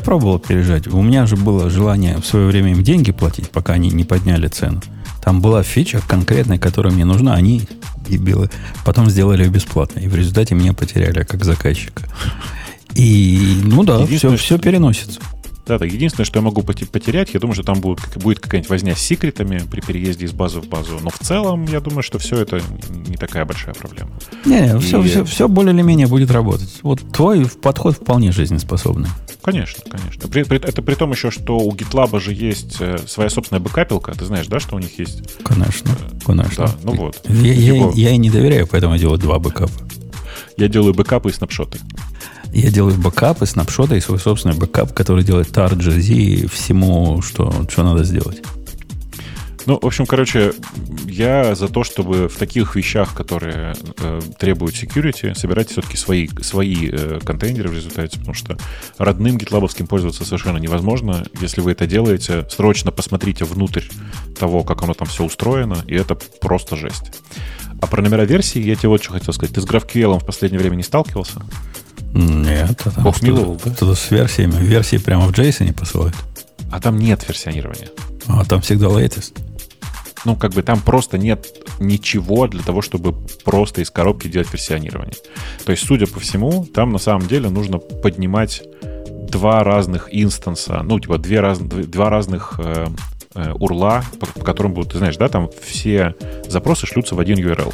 пробовал переезжать. У меня же было желание в свое время им деньги платить, пока они не подняли цену. Там была фича конкретная, которая мне нужна. Они дебилы потом сделали ее бесплатно. И в результате меня потеряли как заказчика. И, все переносится. Да, единственное, что я могу потерять, я думаю, что там будет какая-нибудь возня с секретами при переезде из базы в базу. Но в целом, я думаю, что все это не такая большая проблема. Не, все более или менее будет работать. Вот твой подход вполне жизнеспособный. Конечно, конечно. Это при том еще, что у GitLab же есть своя собственная бэкапилка. Ты знаешь, да, что у них есть? Конечно, конечно. Да, ну вот. Я и не доверяю, поэтому делаю два бэкапа. Я делаю бэкапы и снапшоты. Я делаю бэкапы, снапшоты и свой собственный бэкап, который делает TAR.jz всему, что надо сделать. Ну, в общем, короче, я за то, чтобы в таких вещах, которые требуют security, собирать все-таки свои контейнеры в результате, потому что родным гитлабовским пользоваться совершенно невозможно. Если вы это делаете, срочно посмотрите внутрь того, как оно там все устроено, и это просто жесть. А про номера версий я тебе вот что хотел сказать. Ты с GraphQL в последнее время не сталкивался? Нет. Бог миловал, да? Что-то с версиями. Версии прямо в JSON посылают. А там нет версионирования. А там всегда latest. Ну, как бы там просто нет ничего для того, чтобы просто из коробки делать версионирование. То есть, судя по всему, там на самом деле нужно поднимать два разных инстанса, ну, типа два разных урла, по которым будут, ты знаешь, да, там все запросы шлются в один URL.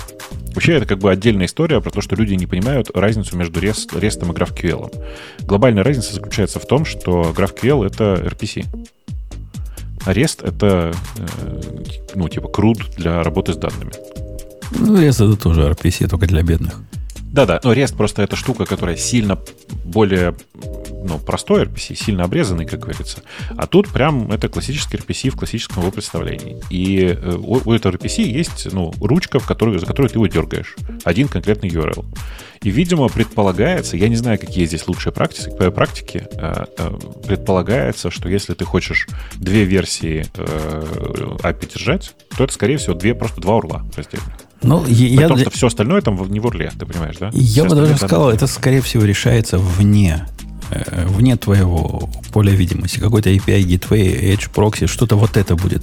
Вообще, это как бы отдельная история про то, что люди не понимают разницу между REST и GraphQL. Глобальная разница заключается в том, что GraphQL — это RPC. А REST — это, ну, типа, CRUD для работы с данными. Ну, REST — это тоже RPC, только для бедных. Да-да, но REST просто эта штука, которая сильно более, ну, простой RPC, сильно обрезанный, как говорится. А тут прям это классический RPC в классическом его представлении. И у этого RPC есть, ну, ручка, за которую ты его дергаешь. Один конкретный URL. И, видимо, предполагается, я не знаю, какие здесь лучшие практики, предполагается, что если ты хочешь две версии API держать, то это, скорее всего, два урла разделенных. Ну, потому что все остальное там не в урле, ты понимаешь, да? Я бы даже сказал, это, скорее всего, решается вне твоего поля видимости. Какой-то API, Gateway, Edge, Proxy, что-то вот это будет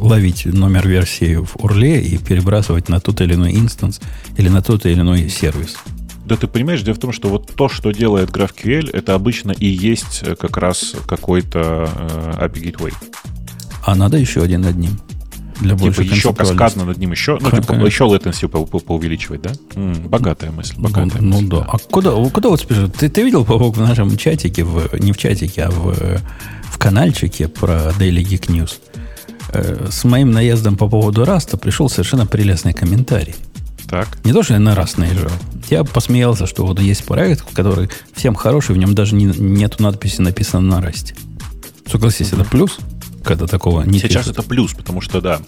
ловить номер версии в урле и перебрасывать на тот или иной инстанс или на тот или иной сервис. Да ты понимаешь, дело в том, что вот то, что делает GraphQL, это обычно и есть как раз какой-то API Gateway. А надо еще один над ним. Для типа еще каскадно над ним еще, ну, типа, еще latency поувеличивать, да? Богатая мысль. Богатая мысль, да. А куда вот спешит? Ты видел, Павок, в нашем чатике, не в чатике, а в канальчике про Daily Geek News? С моим наездом по поводу Раста пришел совершенно прелестный комментарий. Так. Не то, что я на Раст наезжал. Я посмеялся, что вот есть проект, который всем хороший, в нем даже нету надписи «Написано на Расте». Согласись, это плюс? Когда такого не сейчас пишут. Это плюс, потому что, да,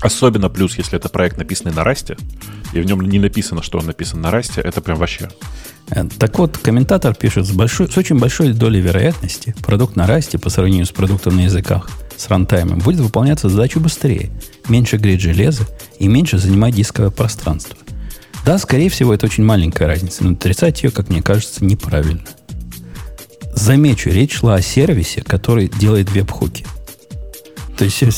особенно плюс, если это проект, написанный на Расте, и в нем не написано, что он написан на Расте, это прям вообще. Так вот, комментатор пишет, с очень большой долей вероятности продукт на Расте по сравнению с продуктом на языках с рантаймом будет выполняться задачу быстрее, меньше греть железо и меньше занимать дисковое пространство. Да, скорее всего, это очень маленькая разница, но отрицать ее, как мне кажется, неправильно. Замечу, речь шла о сервисе, который делает веб-хуки. То есть,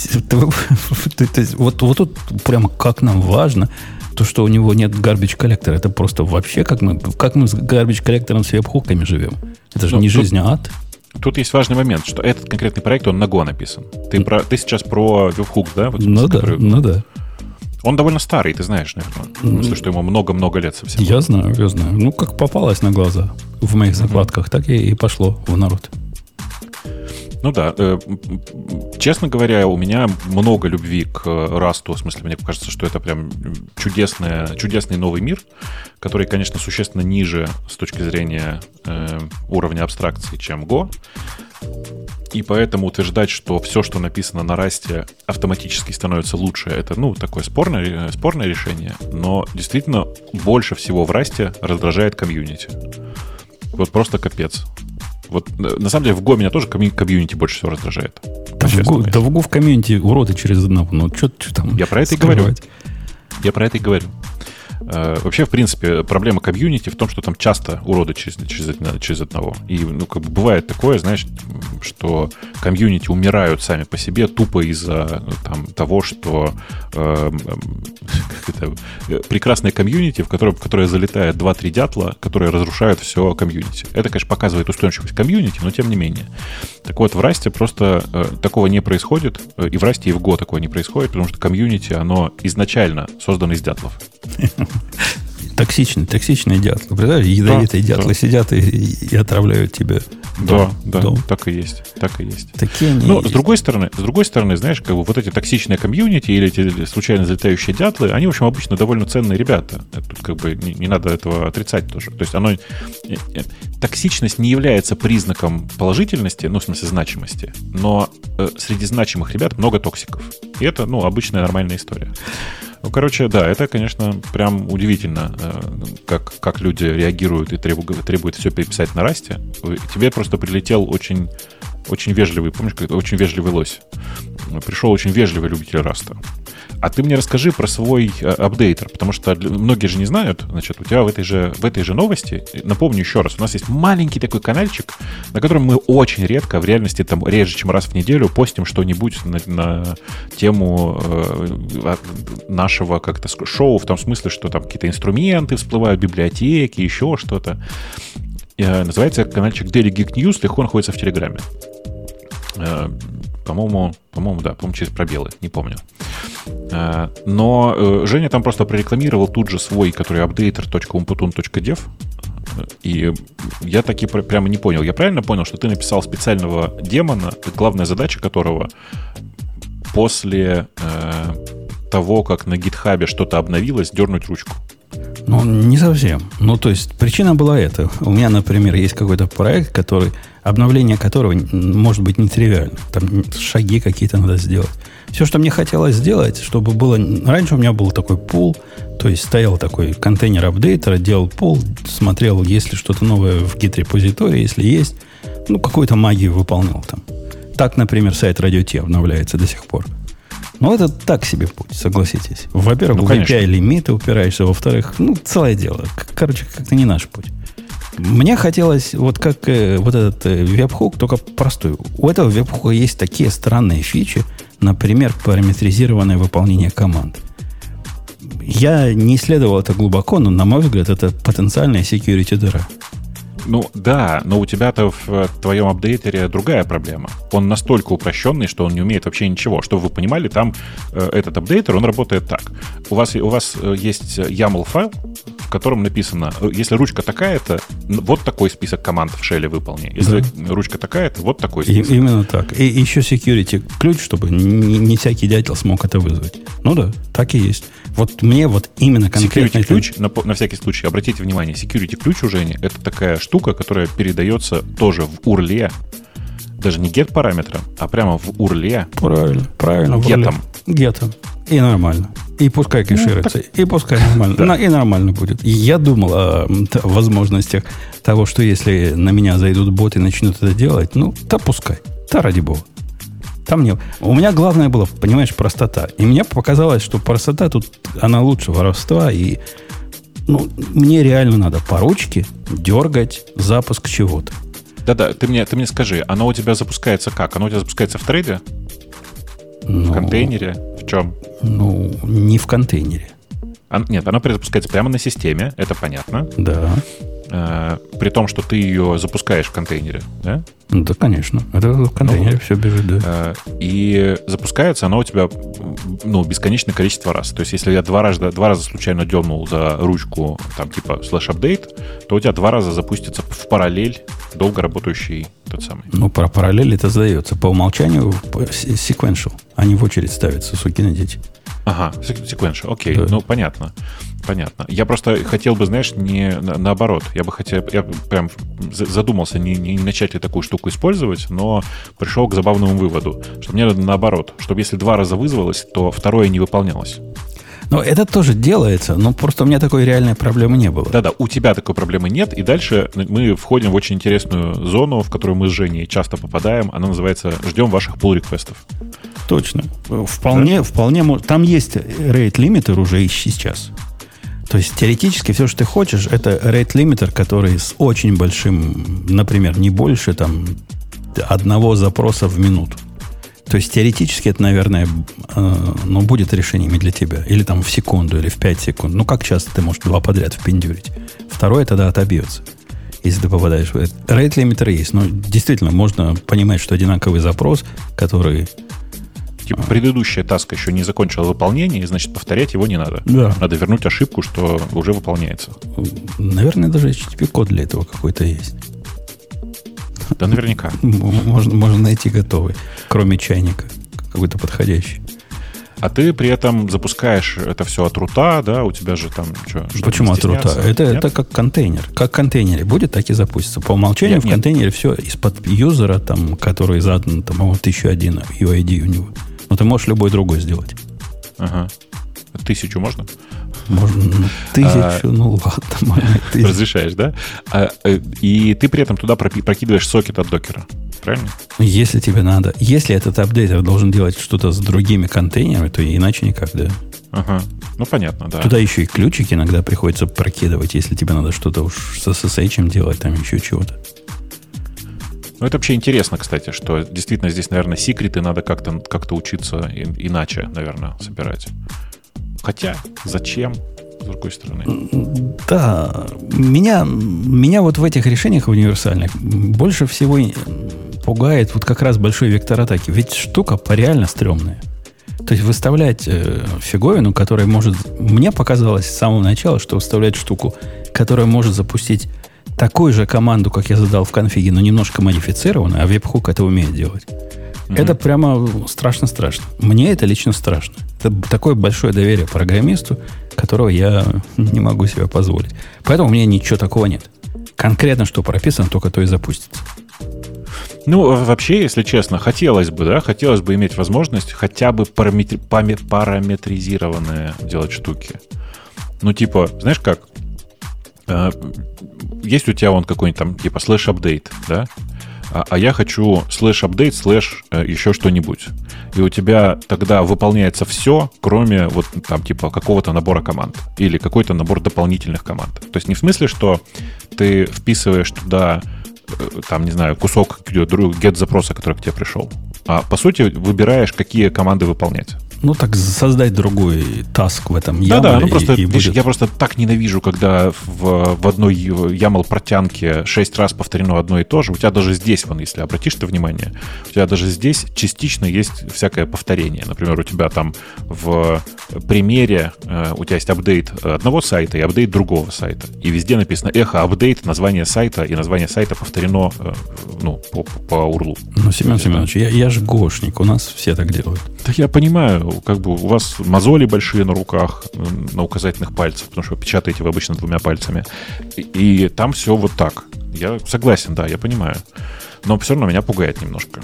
вот тут прямо как нам важно, то, что у него нет garbage коллектора. Это просто вообще, как мы с garbage коллектором с веб-хуками живем. Это же не жизнь, а ад. Тут есть важный момент, что этот конкретный проект, он на Go написан. Ты сейчас про веб-хук, да? Вот, ну да, ну да. Он довольно старый, ты знаешь, наверное. В смысле, что ему много-много лет совсем. Я знаю. Ну, как попалось на глаза в моих закладках, так и пошло в народ. Ну да, честно говоря, у меня много любви к Rust'у, в смысле, мне кажется, что это прям чудесный новый мир, который, конечно, существенно ниже с точки зрения уровня абстракции, чем Go, и поэтому утверждать, что все, что написано на Rust'е, автоматически становится лучше, это, ну, такое спорное решение, но действительно больше всего в Rust'е раздражает комьюнити. Вот просто капец. Вот, на самом деле, в Go меня тоже комьюнити больше всего раздражает. Да в Go в комьюнити уроды через одного. Ну, что там? Я про это и говорю. Вообще, в принципе, проблема комьюнити в том, что там часто уроды через одного. И, ну, как бы бывает такое, знаешь, что комьюнити умирают сами по себе тупо из-за там, того, что прекрасное комьюнити, в которое залетает 2-3 дятла, которые разрушают все комьюнити. Это, конечно, показывает устойчивость комьюнити, но тем не менее. Так вот, в Расте просто такого не происходит, и в Расте, и в Go такого не происходит, потому что комьюнити, оно изначально создано из дятлов. Токсичные дятлы, представляешь, ядовитые дятлы сидят и отравляют тебя. Да, так и есть. Но с другой стороны, знаешь, как бы вот эти токсичные комьюнити или эти случайно залетающие дятлы, они, в общем, обычно довольно ценные ребята. Тут как бы не надо этого отрицать тоже. То есть токсичность не является признаком положительности, ну, в смысле, значимости, но среди значимых ребят много токсиков. И это, ну, обычная нормальная история. Ну, короче, да, это, конечно, прям удивительно, как люди реагируют и требуют все переписать на Расте. Тебе просто прилетел очень, очень вежливый, помнишь, очень вежливый лось. Пришел очень вежливый любитель Раста. А ты мне расскажи про свой апдейтер, потому что многие же не знают, значит, у тебя в этой же новости, напомню еще раз, у нас есть маленький такой канальчик, на котором мы очень редко, в реальности там реже, чем раз в неделю, постим что-нибудь на тему нашего как-то шоу, в том смысле, что там какие-то инструменты всплывают, библиотеки, еще что-то. Называется канальчик Daily Geek News, легко находится в Телеграме. По-моему, через пробелы, не помню. Но Женя там просто прорекламировал тут же свой, который updater.umputun.dev. И я таки прямо не понял. Я правильно понял, что ты написал специального демона, главная задача которого после того, как на GitHub что-то обновилось, дернуть ручку? Ну, не совсем. Ну, то есть, причина была эта. У меня, например, есть какой-то проект, обновление которого может быть нетривиально. Там шаги какие-то надо сделать. Все, что мне хотелось сделать, чтобы было... Раньше у меня был такой пул, то есть стоял такой контейнер апдейтера, делал пул, смотрел, есть ли что-то новое в гит-репозитории, если есть, ну, какую-то магию выполнял там. Так, например, сайт Радио Ти обновляется до сих пор. Ну, это так себе путь, согласитесь. Во-первых, в API-лимиты упираешься, во-вторых, ну, целое дело. Короче, как-то не наш путь. Мне хотелось, вот как вот этот веб-хук, только простой. У этого веб-хука есть такие странные фичи, например, параметризированное выполнение команд. Я не исследовал это глубоко, но, на мой взгляд, это потенциальная security дыра. Ну да, но у тебя-то в твоем апдейтере другая проблема. Он настолько упрощенный, что он не умеет вообще ничего. Чтобы вы понимали, там этот апдейтер, он работает так. У вас есть YAML-файл, в котором написано, если ручка такая-то, вот такой список команд в шеле выполни. Если ручка такая-то, вот такой список. Именно так. И еще security ключ, чтобы не всякий дятел смог это вызвать. Ну да, так и есть. Вот мне вот именно конкретно... Security ключ, на всякий случай, обратите внимание, security ключ у Жени, это такая штука, которая передается тоже в урле, даже не get параметром, а прямо в урле. Правильно. Гетом. И нормально. И пускай кэшируется. Ну, так... И пускай нормально. Да. И нормально будет. Я думал о возможностях того, что если на меня зайдут боты и начнут это делать, ну, да пускай. Да ради бога. Там не... У меня главное было, понимаешь, простота. И мне показалось, что простота тут, она лучше воровства и... Ну, мне реально надо по ручке дергать запуск чего-то. Да-да, ты мне скажи, оно у тебя запускается как? Оно у тебя запускается в трейде? Ну, в контейнере? В чем? Ну, не в контейнере. Нет, оно перезапускается прямо на системе, это понятно. Да. При том, что ты ее запускаешь в контейнере, да? Да, конечно. Это в контейнере все бежит, да. И запускается оно у тебя, ну, бесконечное количество раз. То есть, если я два раза случайно дернул за ручку, там, типа, /update, то у тебя два раза запустится в параллель долго работающий тот самый. Ну, про параллель это сдается. По умолчанию sequential. Они в очередь ставятся, сукины дети. Ага, sequential, окей, да. Ну, понятно. Я просто хотел бы, знаешь, не наоборот. Я прям задумался, не начать ли такую штуку использовать, но пришел к забавному выводу, что мне надо наоборот, чтобы если два раза вызвалось, то второе не выполнялось. Но это тоже делается, но просто у меня такой реальной проблемы не было. Да-да, у тебя такой проблемы нет, и дальше мы входим в очень интересную зону, в которую мы с Женей часто попадаем. Она называется «Ждем ваших pull-реквестов». Точно. Вполне. Там есть rate-лимитер уже и сейчас. То есть теоретически все, что ты хочешь, это rate limiter, который с очень большим, например, не больше там, одного запроса в минуту. То есть теоретически это, наверное, ну, будет решениями для тебя. Или там в секунду, или в 5 секунд. Ну, как часто ты можешь два подряд впендюрить? Второе тогда отобьется, если ты попадаешь в это. Rate limiter есть. Но действительно, можно понимать, что одинаковый запрос, который... Типа предыдущая таска еще не закончила выполнение, и, значит, повторять его не надо. Да. Надо вернуть ошибку, что уже выполняется. Наверное, даже HTTP-код для этого какой-то есть. Да, наверняка. Можно найти готовый, кроме чайника, какой-то подходящий. А ты при этом запускаешь это все от рута, да? У тебя же там что? Почему от рута? Это как контейнер. Как в контейнере будет, так и запустится. По умолчанию в контейнере все из-под юзера, там, который задан, там, вот 1001 UID у него. Но ты можешь любой другой сделать. Ага. 1000 можно? Можно 1000, ну ладно, можно 1000. Разрешаешь, да? И ты при этом туда прокидываешь сокет от докера, правильно? Если тебе надо. Если этот апдейтер должен делать что-то с другими контейнерами, то иначе никак, да. Ага, ну понятно, да. Туда еще и ключики иногда приходится прокидывать, если тебе надо что-то уж с SSH делать, там еще чего-то. Ну, это вообще интересно, кстати, что действительно здесь, наверное, секреты надо как-то учиться иначе, наверное, собирать. Хотя, зачем, с другой стороны? Да, меня вот в этих решениях универсальных больше всего пугает вот как раз большой вектор атаки. Ведь штука реально стрёмная. То есть выставлять фиговину, которая может... Мне показалось с самого начала, что выставлять штуку, которая может запустить такую же команду, как я задал в конфиге, но немножко модифицированную, а веб-хук это умеет делать. Это прямо страшно-страшно. Мне это лично страшно. Это такое большое доверие программисту, которого я не могу себе позволить. Поэтому у меня ничего такого нет. Конкретно что прописано, только то и запустится. Ну, вообще, если честно, хотелось бы иметь возможность хотя бы параметризированные делать штуки. Ну, типа, знаешь как? Есть у тебя вон какой-нибудь там, типа, слэш-апдейт, да? А я хочу слэш-апдейт, слэш еще что-нибудь. И у тебя тогда выполняется все, кроме вот там типа какого-то набора команд или какой-то набор дополнительных команд. То есть не в смысле, что ты вписываешь туда, там, не знаю, кусок get-запроса, который к тебе пришел, а по сути выбираешь, какие команды выполнять. Ну, так создать другой таск в этом YAML. Да, ну просто я просто так ненавижу, когда в одной YAML протянке 6 раз повторено одно и то же. У тебя даже здесь, если обратишь ты внимание, у тебя даже здесь частично есть всякое повторение. Например, у тебя там в примере у тебя есть апдейт одного сайта и апдейт другого сайта. И везде написано эхо, апдейт, название сайта, и название сайта повторено по URL. Ну, Семен Семенович, я же гошник, у нас все так делают. Так я понимаю, как бы у вас мозоли большие на руках, на указательных пальцах, потому что вы печатаете вы обычно двумя пальцами. И там все вот так. Я согласен, да, я понимаю. Но все равно меня пугает немножко.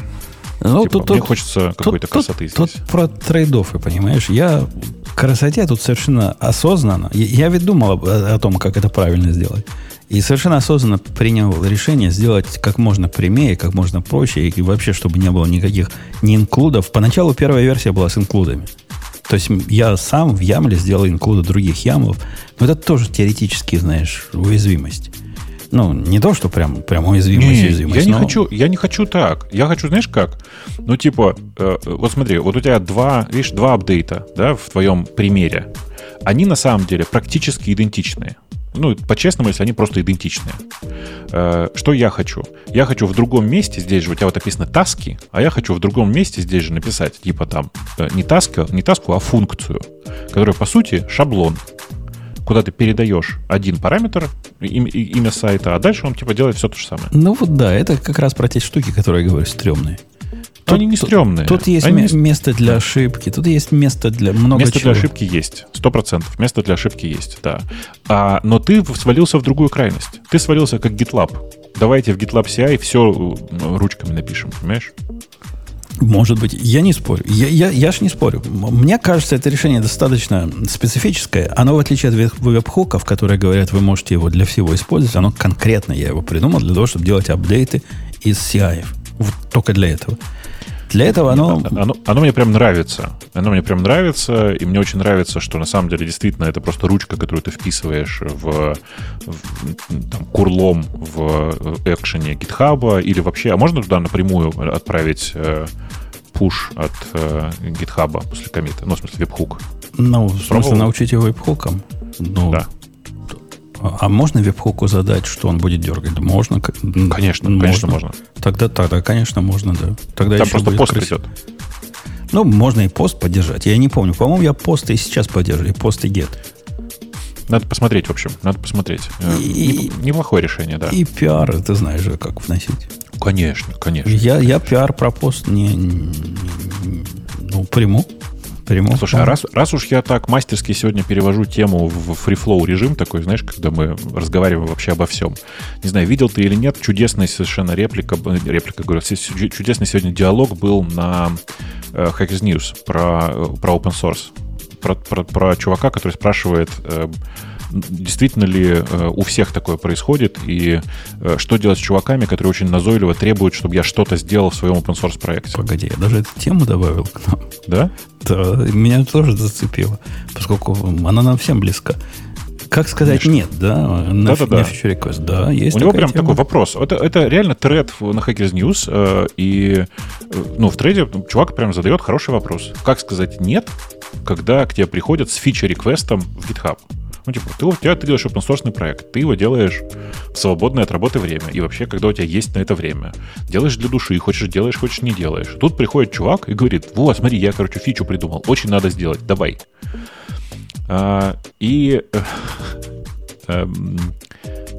Ну, типа, мне хочется какой-то красоты здесь. Тут про трейд-оффы, понимаешь? Я к красоте тут совершенно осознанно. Я ведь думал о том, как это правильно сделать. И совершенно осознанно принял решение сделать как можно прямее, как можно проще, и вообще, чтобы не было никаких ни инклудов. Поначалу первая версия была с инклудами. То есть я сам в YAML сделал инклуды других YAML, но это тоже теоретически, знаешь, уязвимость. Ну, не то, что прям уязвимость. Я не хочу так. Я хочу, знаешь как? Ну, типа, вот смотри, вот у тебя два апдейта, да, в твоем примере. Они на самом деле практически идентичные. Ну, по-честному, если они просто идентичные. Что я хочу? Я хочу в другом месте, здесь же у тебя вот написано таски, а я хочу в другом месте здесь же написать, типа там, не таску, а функцию, которая, по сути, шаблон, куда ты передаешь один параметр, имя сайта, а дальше он, типа, делает все то же самое. Ну, вот да, это как раз про те штуки, которые, я говорю, стрёмные. Они не стрёмные. Тут есть место для ошибки, тут есть место для много место чего. Место для ошибки есть, 100%. Место для ошибки есть, да. Но ты свалился в другую крайность. Ты свалился как GitLab. Давайте в GitLab CI все ручками напишем, понимаешь? Может быть. Я не спорю. Я ж не спорю. Мне кажется, это решение достаточно специфическое. Оно, в отличие от веб-хуков, которые говорят, вы можете его для всего использовать, оно конкретно, я его придумал для того, чтобы делать апдейты из CI-ев. Вот только для этого. Для этого оно... Оно мне прям нравится. Оно мне прям нравится, и мне очень нравится, что на самом деле действительно это просто ручка, которую ты вписываешь в курлом в экшене GitHub или вообще... А можно туда напрямую отправить пуш от GitHub после коммита? Ну, в смысле, веб-хук. Ну, в смысле, научить его веб-хуком? Ну, да. А можно веб-хуку задать, что он будет дергать? Можно? Конечно, можно. Тогда, конечно, можно, да. Тогда там просто пост придет. Ну, можно и пост поддержать. Я не помню. По-моему, я посты и сейчас поддерживаю. Пост и get. Надо посмотреть, в общем. Надо посмотреть. Неплохое решение, да. И пиар, ты знаешь же, как вносить. Конечно. Я пиар про пост не приму. Слушай, раз уж я так мастерски сегодня перевожу тему в фрифлоу режим такой, знаешь, когда мы разговариваем вообще обо всем. Не знаю, видел ты или нет, чудесная совершенно реплика, говорю, чудесный сегодня диалог был на Hackers News про open source. Про чувака, который спрашивает, действительно ли у всех такое происходит, и что делать с чуваками, которые очень назойливо требуют, чтобы я что-то сделал в своем open-source проекте. Погоди, я даже эту тему добавил к нам. Да? Да, меня тоже зацепило, поскольку она нам всем близка. Как сказать конечно. Нет, да? На фичу реквест. Да, есть. У него прям тема. Такой вопрос. Это реально тред на Hackers News, в треде чувак прям задает хороший вопрос. Как сказать нет, когда к тебе приходят с фичи-реквестом в GitHub? Ну, типа, ты делаешь open-source проект, ты его делаешь в свободное от работы время. И вообще, когда у тебя есть на это время. Делаешь для души, хочешь делаешь, хочешь не делаешь. Тут приходит чувак и говорит, вот, смотри, я, фичу придумал. Очень надо сделать, давай.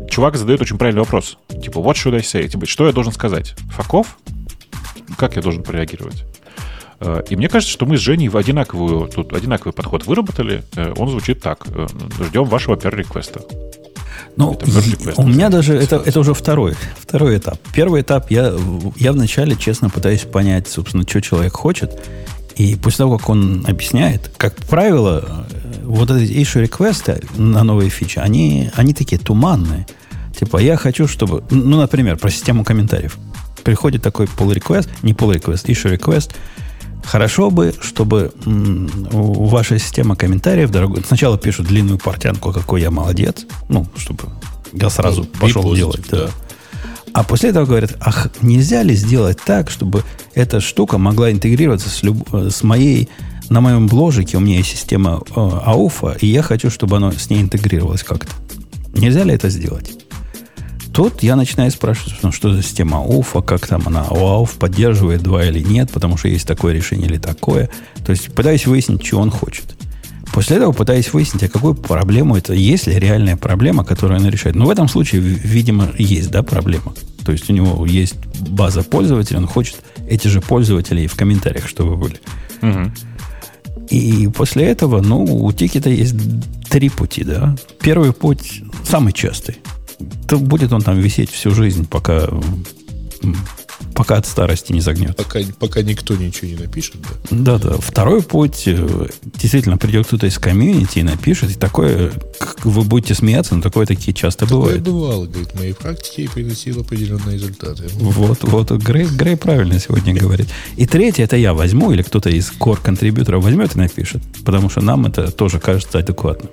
Чувак задает очень правильный вопрос. Типа, what should I say? Типа, что я должен сказать? Fuck off? Как я должен прореагировать? И мне кажется, что мы с Женей одинаковый подход выработали. Он звучит так. Ждем вашего пер-реквеста. Ну, у меня даже это уже второй этап. Первый этап я вначале, честно, пытаюсь понять, собственно, что человек хочет. И после того, как он объясняет, как правило, вот эти issue-реквесты на новые фичи, они такие туманные. Типа, я хочу, чтобы... Ну, например, про систему комментариев. Приходит такой pull-request, не pull-request, issue-request. Хорошо бы, чтобы ваша система комментариев... Сначала пишут длинную портянку, какой я молодец. Ну, чтобы я сразу пошел делать. Да. А после этого говорят, ах, нельзя ли сделать так, чтобы эта штука могла интегрироваться с моей... На моем бложике у меня есть система ауфа, и я хочу, чтобы она с ней интегрировалась как-то. Нельзя ли это сделать? Тут я начинаю спрашивать, ну, что за система ауфа, как там она ауф поддерживает 2 или нет, потому что есть такое решение или такое. То есть пытаюсь выяснить, чего он хочет. После этого пытаюсь выяснить, а какую проблему это, есть ли реальная проблема, которую она решает. Но в этом случае, видимо, есть, да, проблема. То есть у него есть база пользователей, он хочет эти же пользователи в комментариях, чтобы были. Угу. И после этого, у тикета есть 3 пути, да. Первый путь самый частый. То будет он там висеть всю жизнь, пока от старости не загнет. Пока никто ничего не напишет, да? Да. Второй путь, действительно, придет кто-то из комьюнити и напишет, и такое, вы будете смеяться, но такие часто бывает. Такое бывало, говорит, в моей практике и приносило определенные результаты. Вот, Грей правильно сегодня говорит. И третье, это я возьму, или кто-то из core-контрибьюторов возьмет и напишет, потому что нам это тоже кажется адекватным.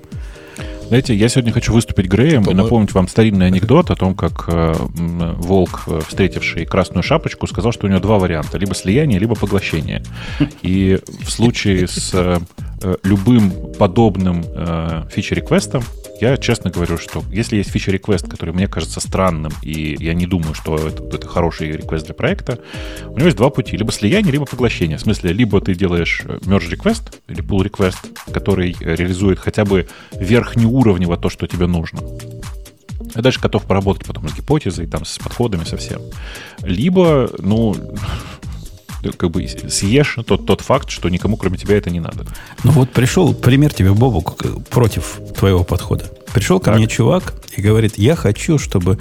Знаете, я сегодня хочу выступить Греем и напомнить вам старинный анекдот о том, как волк, встретивший красную шапочку, сказал, что у него 2 варианта. Либо слияние, либо поглощение. И в случае с любым подобным фичи-реквестом, я честно говорю, что если есть фичи-реквест, который мне кажется странным, и я не думаю, что это хороший реквест для проекта, у него есть 2 пути. Либо слияние, либо поглощение. В смысле, либо ты делаешь merge-реквест или pull-реквест, который реализует хотя бы верхнеуровнево то, что тебе нужно. Я даже готов поработать потом с гипотезой, там, с подходами совсем. Либо, съешь тот факт, что никому, кроме тебя, это не надо. Ну вот пришел пример тебе, Бобок, против твоего подхода. Пришел ко мне чувак и говорит, я хочу, чтобы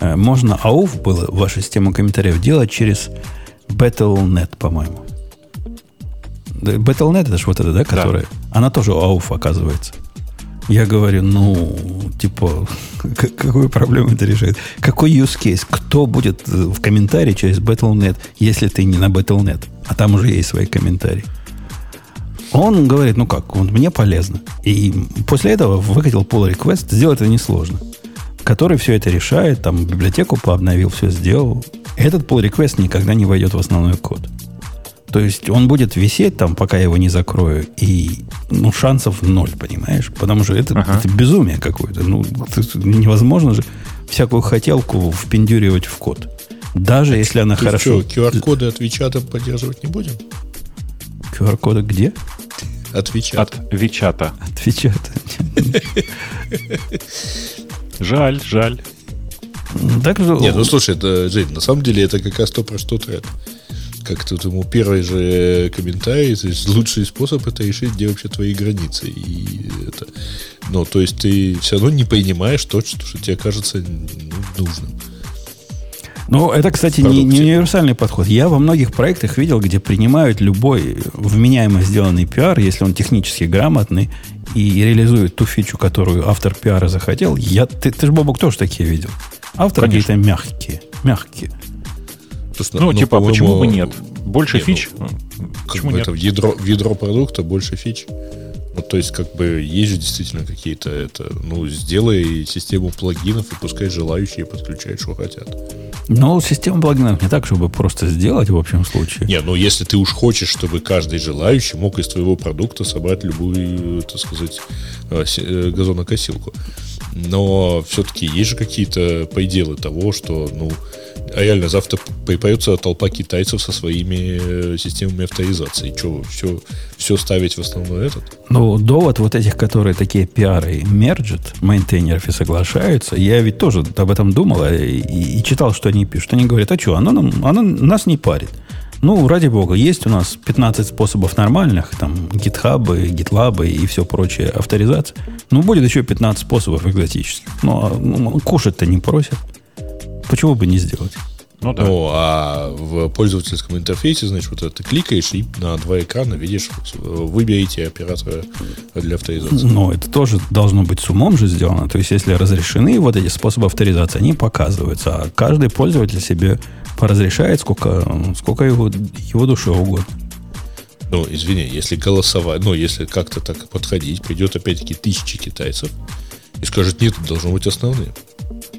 можно ауф было, вашу систему комментариев, делать через Battle.net, по-моему. Battle.net это же вот это, да, которая? Да. Она тоже ауф, оказывается. Я говорю, ну, типа, какую проблему это решает? Какой use case? Кто будет в комментарии через Battle.net, если ты не на Battle.net? А там уже есть свои комментарии. Он говорит, ну как, мне полезно. И после этого выкатил pull request, сделать это несложно. Который все это решает, там библиотеку пообновил, все сделал. Этот pull request никогда не войдет в основной код. То есть он будет висеть там, пока я его не закрою, и ну, шансов ноль, понимаешь? Потому что это безумие какое-то. Ну, невозможно же всякую хотелку впендюривать в код. Даже если она хорошо... Что, QR-коды от WeChat поддерживать не будем? QR-коды где? От WeChat. От WeChat. От WeChat. Жаль. Так же... Нет, ну слушай, Жень, на самом деле это как раз то, про что тред. Как тут ему первый же комментарий, то есть лучший способ это решить, где вообще твои границы. И это, ну, то есть ты все равно не понимаешь то, что тебе кажется нужным. Ну, это, кстати, не универсальный подход. Я во многих проектах видел, где принимают любой вменяемо сделанный пиар, если он технически грамотный, и реализует ту фичу, которую автор пиара захотел. Ты же, Бобок, тоже такие видел. Авторы какие-то мягкие. Просто, ну, типа, почему бы нет? Больше фич? Почему нет? Это в ядро продукта больше фич. Ну, то есть, как бы, есть же действительно какие-то это... Ну, сделай систему плагинов и пускай желающие подключают, что хотят. Ну, система плагинов не так, чтобы просто сделать в общем случае. Не, ну, если ты уж хочешь, чтобы каждый желающий мог из твоего продукта собрать любую, так сказать, газонокосилку. Но все-таки есть же какие-то пределы того, что, ну... А реально, завтра появится толпа китайцев со своими системами авторизации. Что, все ставить в основной этот? Ну, довод вот этих, которые такие пиары мерджат, мейнтейнеров и соглашаются, я ведь тоже об этом думал и читал, что они пишут. Они говорят, а что, оно нас не парит. Ну, ради бога, есть у нас 15 способов нормальных, там, GitHub, GitLab и все прочее, авторизация. Ну, будет еще 15 способов экзотических. Ну, кушать-то не просят. Почему бы не сделать? Ну, да. Ну, а в пользовательском интерфейсе, значит, вот это ты кликаешь и на два экрана видишь, выберите оператора для авторизации. Ну, это тоже должно быть с умом же сделано. То есть, если разрешены вот эти способы авторизации, они показываются. А каждый пользователь себе поразрешает, сколько его душе угодно. Ну, извини, если голосовать, ну, если как-то так подходить, придет опять-таки тысячи китайцев и скажет, нет, должно быть основные.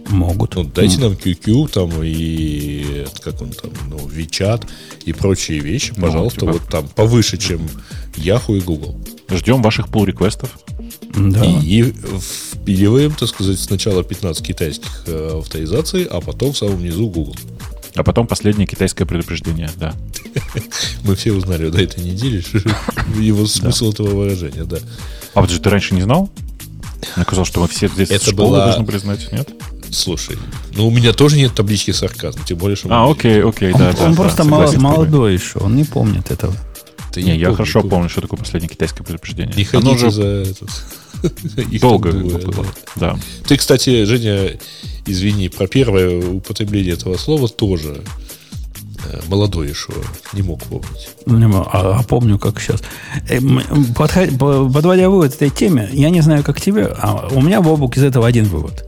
Могут. Ну, дайте нам QQ там, и как он там, ну, WeChat и прочие вещи, пожалуйста, вот там повыше, чем Yahoo и Google. Ждем ваших pull-реквестов. Да. И впиливаем, так сказать, сначала 15 китайских авторизаций, а потом в самом низу Google. А потом последнее китайское предупреждение, да. Мы все узнали до этой недели его смысл этого выражения, да. А вот же ты раньше не знал? Мне казалось, что мы все здесь школу должны признать, нет? Слушай, ну у меня тоже нет таблички сарказма, тем более, что... Окей, да. Он просто молодой еще, он не помнит этого. Я хорошо помню, что такое последнее китайское предупреждение. Не ходите за это. Долго было, да. Ты, кстати, Женя, извини, про первое употребление этого слова тоже молодой еще не мог помнить. А помню, как сейчас. Подводя вывод этой теме, я не знаю, как тебе, а у меня, Бобук, из этого один вывод.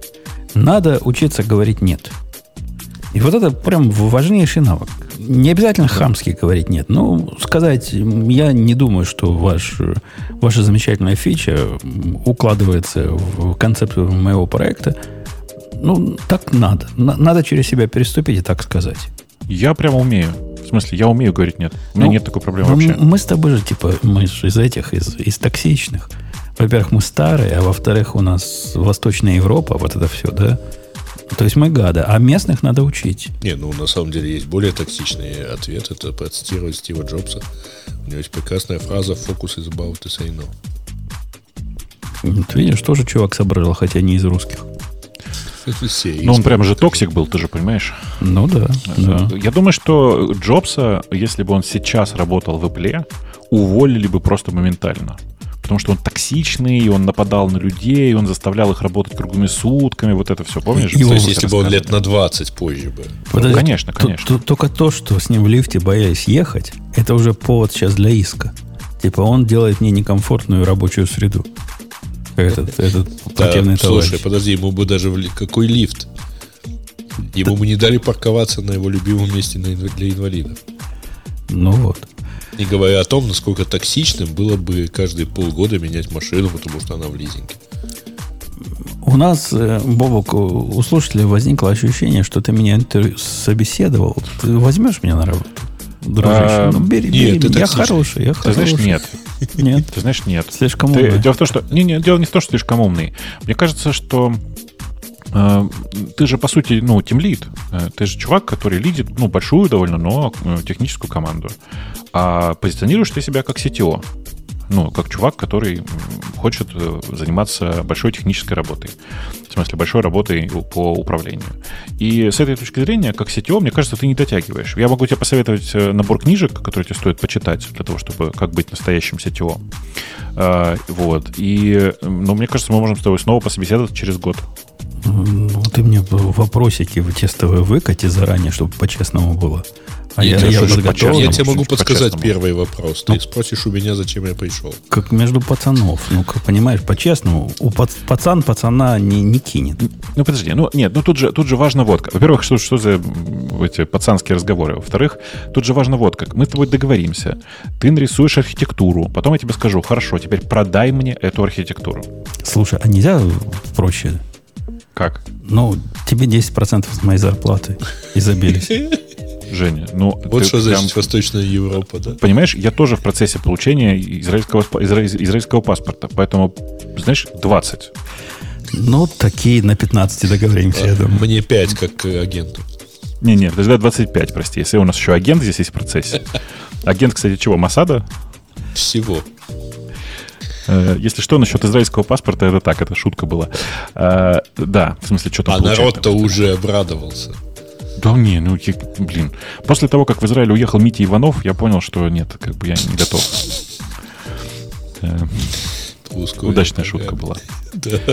Надо учиться говорить «нет». И вот это прям важнейший навык. Не обязательно хамски говорить «нет». Ну, сказать, я не думаю, что ваша замечательная фича укладывается в концепцию моего проекта. Ну, так надо. Надо через себя переступить и так сказать. Я прям умею. В смысле, я умею говорить «нет». У меня нет такой проблемы вообще. Мы с тобой же, типа, мы же из токсичных. Во-первых, мы старые, а во-вторых, у нас Восточная Европа, вот это все, да? То есть мы гады, а местных надо учить. Не, ну на самом деле есть более токсичный ответ, это процитировать Стива Джобса. У него есть прекрасная фраза «Focus is about to say no». Ты видишь, тоже чувак соображал, хотя не из русских. Ну, он прям же токсик был, ты же понимаешь. Ну да. Я думаю, что Джобса, если бы он сейчас работал в Apple, уволили бы просто моментально. Потому что он токсичный, он нападал на людей, он заставлял их работать круглыми сутками, вот это все, помнишь? И если бы он лет на 20 позже бы. Подожди, ну, конечно. Только то, что с ним в лифте боялись ехать, это уже повод сейчас для иска. Типа он делает мне некомфортную рабочую среду. этот пакетный товарищ. Слушай, подожди, ему бы даже... Какой лифт? Ему бы не дали парковаться на его любимом месте для инвалидов. Ну вот. Не говоря о том, насколько токсичным было бы каждые полгода менять машину, потому что она в лизинге. У нас, Бобок, у слушателей возникло ощущение, что ты меня собеседовал. Ты возьмешь меня на работу? Дружище, ну бери, нет, я хороший, я хороший. Ты знаешь, нет. Ты знаешь, нет. Слишком умный. Дело в том, что... Дело не в том, что ты слишком умный. Мне кажется, что... Ты же, по сути, ну, тимлид. Ты же чувак, который лидит, ну, большую довольно, но техническую команду. А позиционируешь ты себя как CTO. Ну, как чувак, который хочет заниматься большой технической работой. В смысле, большой работой по управлению. И с этой точки зрения, как CTO, мне кажется, ты не дотягиваешь. Я могу тебе посоветовать набор книжек, которые тебе стоит почитать для того, чтобы как быть настоящим CTO. Вот. И, ну, мне кажется, мы можем с тобой снова пособеседоваться через год. Ну, ты мне вопросики тестовые выкати заранее, чтобы по-честному было. А я тебе могу подсказать первый вопрос. Ты спросишь у меня, зачем я пришел. Как между пацанов. Ну, как понимаешь, по-честному. Пацан пацана не кинет. Ну, подожди. Ну, нет, ну тут же важно вот как. Во-первых, что за эти пацанские разговоры? Во-вторых, тут же важно вот как. Мы с тобой договоримся. Ты нарисуешь архитектуру. Потом я тебе скажу, хорошо, теперь продай мне эту архитектуру. Слушай, а нельзя проще... Как? Ну, тебе 10% с моей зарплаты изобились. Женя, ну... Вот что значит Восточная Европа, да? Понимаешь, я тоже в процессе получения израильского паспорта. Поэтому, знаешь, 20. Ну, такие на 15 договоримся, я думаю. Мне 5, как агенту. Не-не, тогда 25, прости. Если у нас еще агент здесь есть в процессе. Агент, кстати, чего? Моссада? Всего. Если что, насчет израильского паспорта, это так, это шутка была. Да, в смысле, что-то получается. А народ-то уже обрадовался. Да не, ну, блин. После того, как в Израиль уехал Митя Иванов, я понял, что нет, как бы я не готов. Удачная шутка была.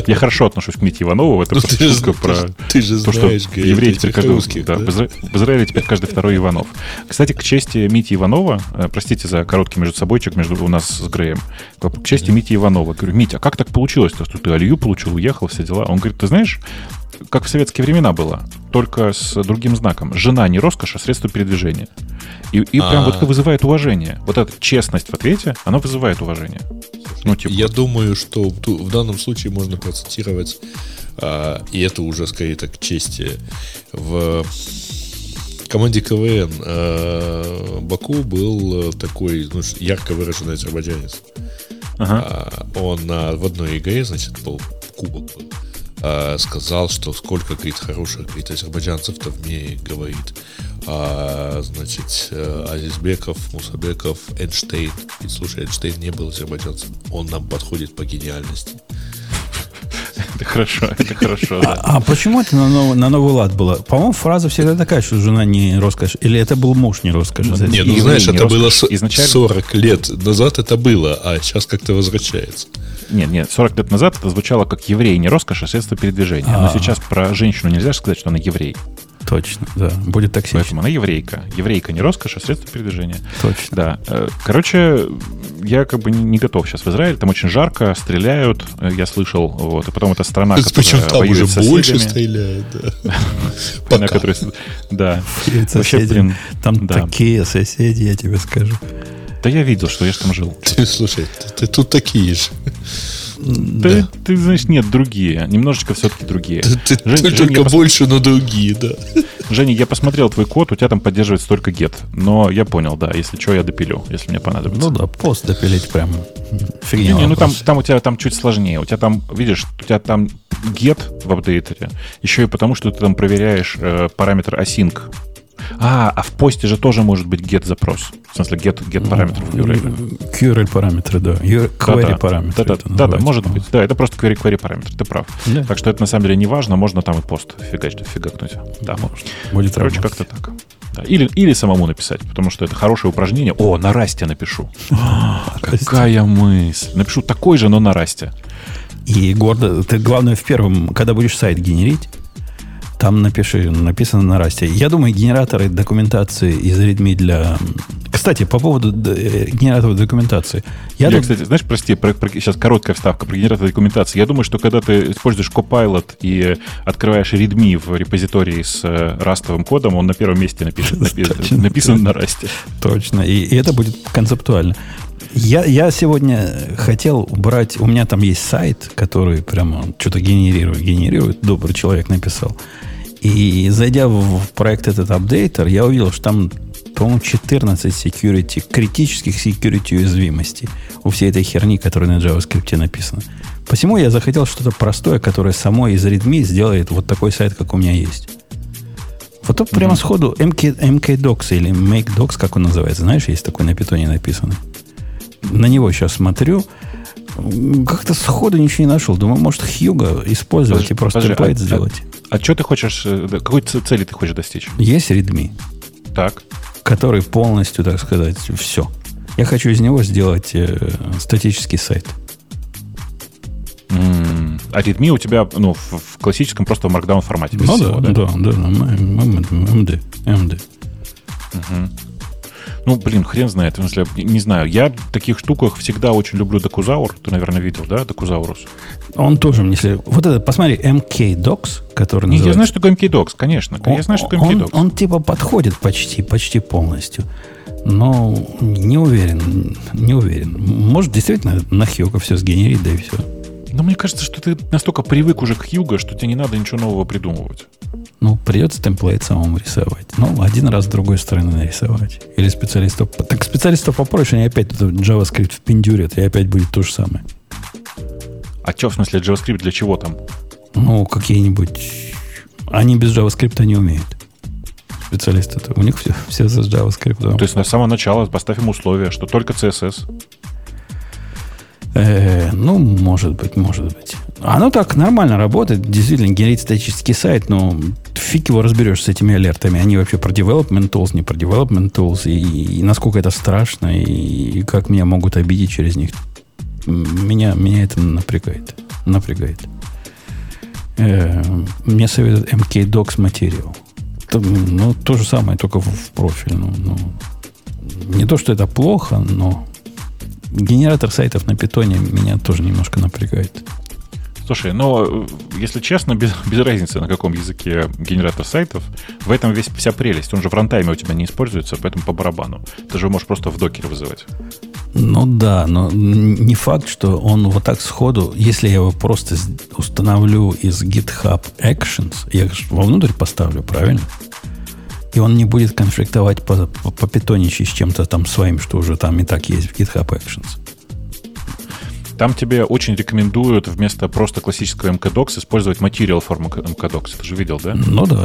Я хорошо отношусь к Мите Иванову. Это просто шутка про то, что евреи теперь каждый... В Израиле теперь каждый второй Иванов. Кстати, к чести Мити Иванова, простите за короткий междусобойчик между у нас с Греем, к чести Мити Иванова. Говорю, Митя, а как так получилось-то, что ты алию получил, уехал, все дела? Он говорит, ты знаешь, как в советские времена было, только с другим знаком. Жена не роскошь, а средство передвижения. И прям вот это вызывает уважение. Вот эта честность в ответе, она вызывает уважение. Ну, типа. Я думаю, что в данном случае можно процитировать, и это уже скорее так к чести, в команде КВН Баку был такой, ну, ярко выраженный азербайджанец. Ага. Он в одной игре, значит, был кубок, сказал, что сколько, говорит, хороших, говорит, азербайджанцев-то в мире, говорит, значит, Азизбеков, Мусабеков, Эйнштейн. И, слушай, Эйнштейн не был азербайджанцем. Он нам подходит по гениальности. Это хорошо, да. А почему это на новый лад было? По-моему, фраза всегда такая, что жена не роскошь. Или это был муж не роскошь? Нет, ну знаешь, это было 40 лет назад это было, а сейчас как-то возвращается. Нет, 40 лет назад это звучало как еврей не роскошь, а средство передвижения. Но сейчас про женщину нельзя сказать, что она еврей. Точно, да. Будет токсично. Поэтому она еврейка. Еврейка не роскошь, а средство передвижения. Точно. Да. Короче, я как бы не готов сейчас в Израиль. Там очень жарко, стреляют, я слышал. Вот. И потом эта страна, которая воюет с соседями. Причем там уже больше стреляют. Пока. Да. Вообще, блин. Там такие соседи, я тебе скажу. Да я видел, что я же там жил. Слушай, ты тут такие же. Да. Ты, знаешь, нет, другие. Немножечко все-таки другие. Только больше, но другие, да. Женя, я посмотрел твой код, у тебя там поддерживается только get. Но я понял, да, если что, я допилю, если мне понадобится. Ну да, пост допилить прям фигня. Не, ну там у тебя там чуть сложнее. У тебя там, видишь, у тебя там get в апдейтере. Еще и потому, что ты там проверяешь параметр async. А в посте же тоже может быть get-запрос. В смысле, get параметров в URL. QRL параметры, да. Query параметры. Да, может быть. Да, это просто query параметр. Ты прав. Да. Так что это на самом деле не важно. Можно там и пост фигакнуть. Да, может. Будет короче, работать. Как-то так. Да. Или самому написать, потому что это хорошее упражнение. О, на расте напишу. Какая мысль. Напишу такой же, но на расте. И гордо. Ты, главное, в первом, когда будешь сайт генерить, Там напиши, написано на расте. Я думаю, генераторы документации из README для... Кстати, по поводу генераторов документации. Я, кстати, знаешь, прости, сейчас короткая вставка про генератор документации. Я думаю, что когда ты используешь Copilot и открываешь README в репозитории с растовым кодом, он на первом месте написан на расте. Точно, и это будет концептуально. Я сегодня хотел убрать... У меня там есть сайт, который прямо что-то генерирует. Добрый человек написал. И зайдя в проект этот апдейтер, я увидел, что там, по-моему, 14 security, критических security уязвимостей у всей этой херни, которая на JavaScript написана. Посему я захотел что-то простое, которое само из README сделает вот такой сайт, как у меня есть. Вот тут прямо сходу MKDocs или MakeDocs, как он называется. Знаешь, есть такой на питоне написанный. На него сейчас смотрю. Как-то сходу ничего не нашел. Думаю, может, Hugo использовать и просто template сделать. А что ты хочешь... Какой цели ты хочешь достичь? Есть README. Так. Который полностью, так сказать, все. Я хочу из него сделать статический сайт. А README у тебя в классическом просто маркдаун формате. Ну всего, да. MD. Хрен знает. В смысле, не знаю. Я в таких штуках всегда очень люблю Docusaurus. Ты, наверное, видел, да? Docusaurus. Он тоже мне следует. Вот это, посмотри, MKDocs, который называется... Я знаю, что такое MKDocs, конечно. Я знаю, что такое MKDocs. Он типа подходит почти полностью. Но не уверен. Может, действительно на Hugo все сгенерить, да и все. Но мне кажется, что ты настолько привык уже к Hugo, что тебе не надо ничего нового придумывать. Придется темплейт самому рисовать. Один раз с другой стороны нарисовать. Или специалистов... Так специалистов попроще, они опять тут JavaScript впендюрят, и опять будет то же самое. А что, в смысле, JavaScript для чего там? Какие-нибудь... Они без JavaScript не умеют. Специалисты-то. У них все с JavaScript. То есть на самого начала поставим условия, что только CSS... Может быть. Оно так нормально работает. Действительно, генерит статический сайт, но фиг его разберешь с этими алертами. Они вообще про development tools, не про development tools. И насколько это страшно, и как меня могут обидеть через них. Меня это напрягает. Мне советуют MKDocs материал. То же самое, только в профиль. Не то, что это плохо, но... Генератор сайтов на питоне меня тоже немножко напрягает. Слушай, если честно, без разницы, на каком языке генератор сайтов, в этом вся прелесть. Он же в рантайме у тебя не используется, поэтому по барабану. Ты же можешь просто в докере вызывать. Но не факт, что он вот так сходу, если я его просто установлю из GitHub Actions, я вовнутрь поставлю, правильно? И он не будет конфликтовать по питоничи с чем-то там своим, что уже там и так есть в GitHub Actions. Там тебе очень рекомендуют вместо просто классического MKDocs использовать материал формы MKDocs. Ты же видел, да?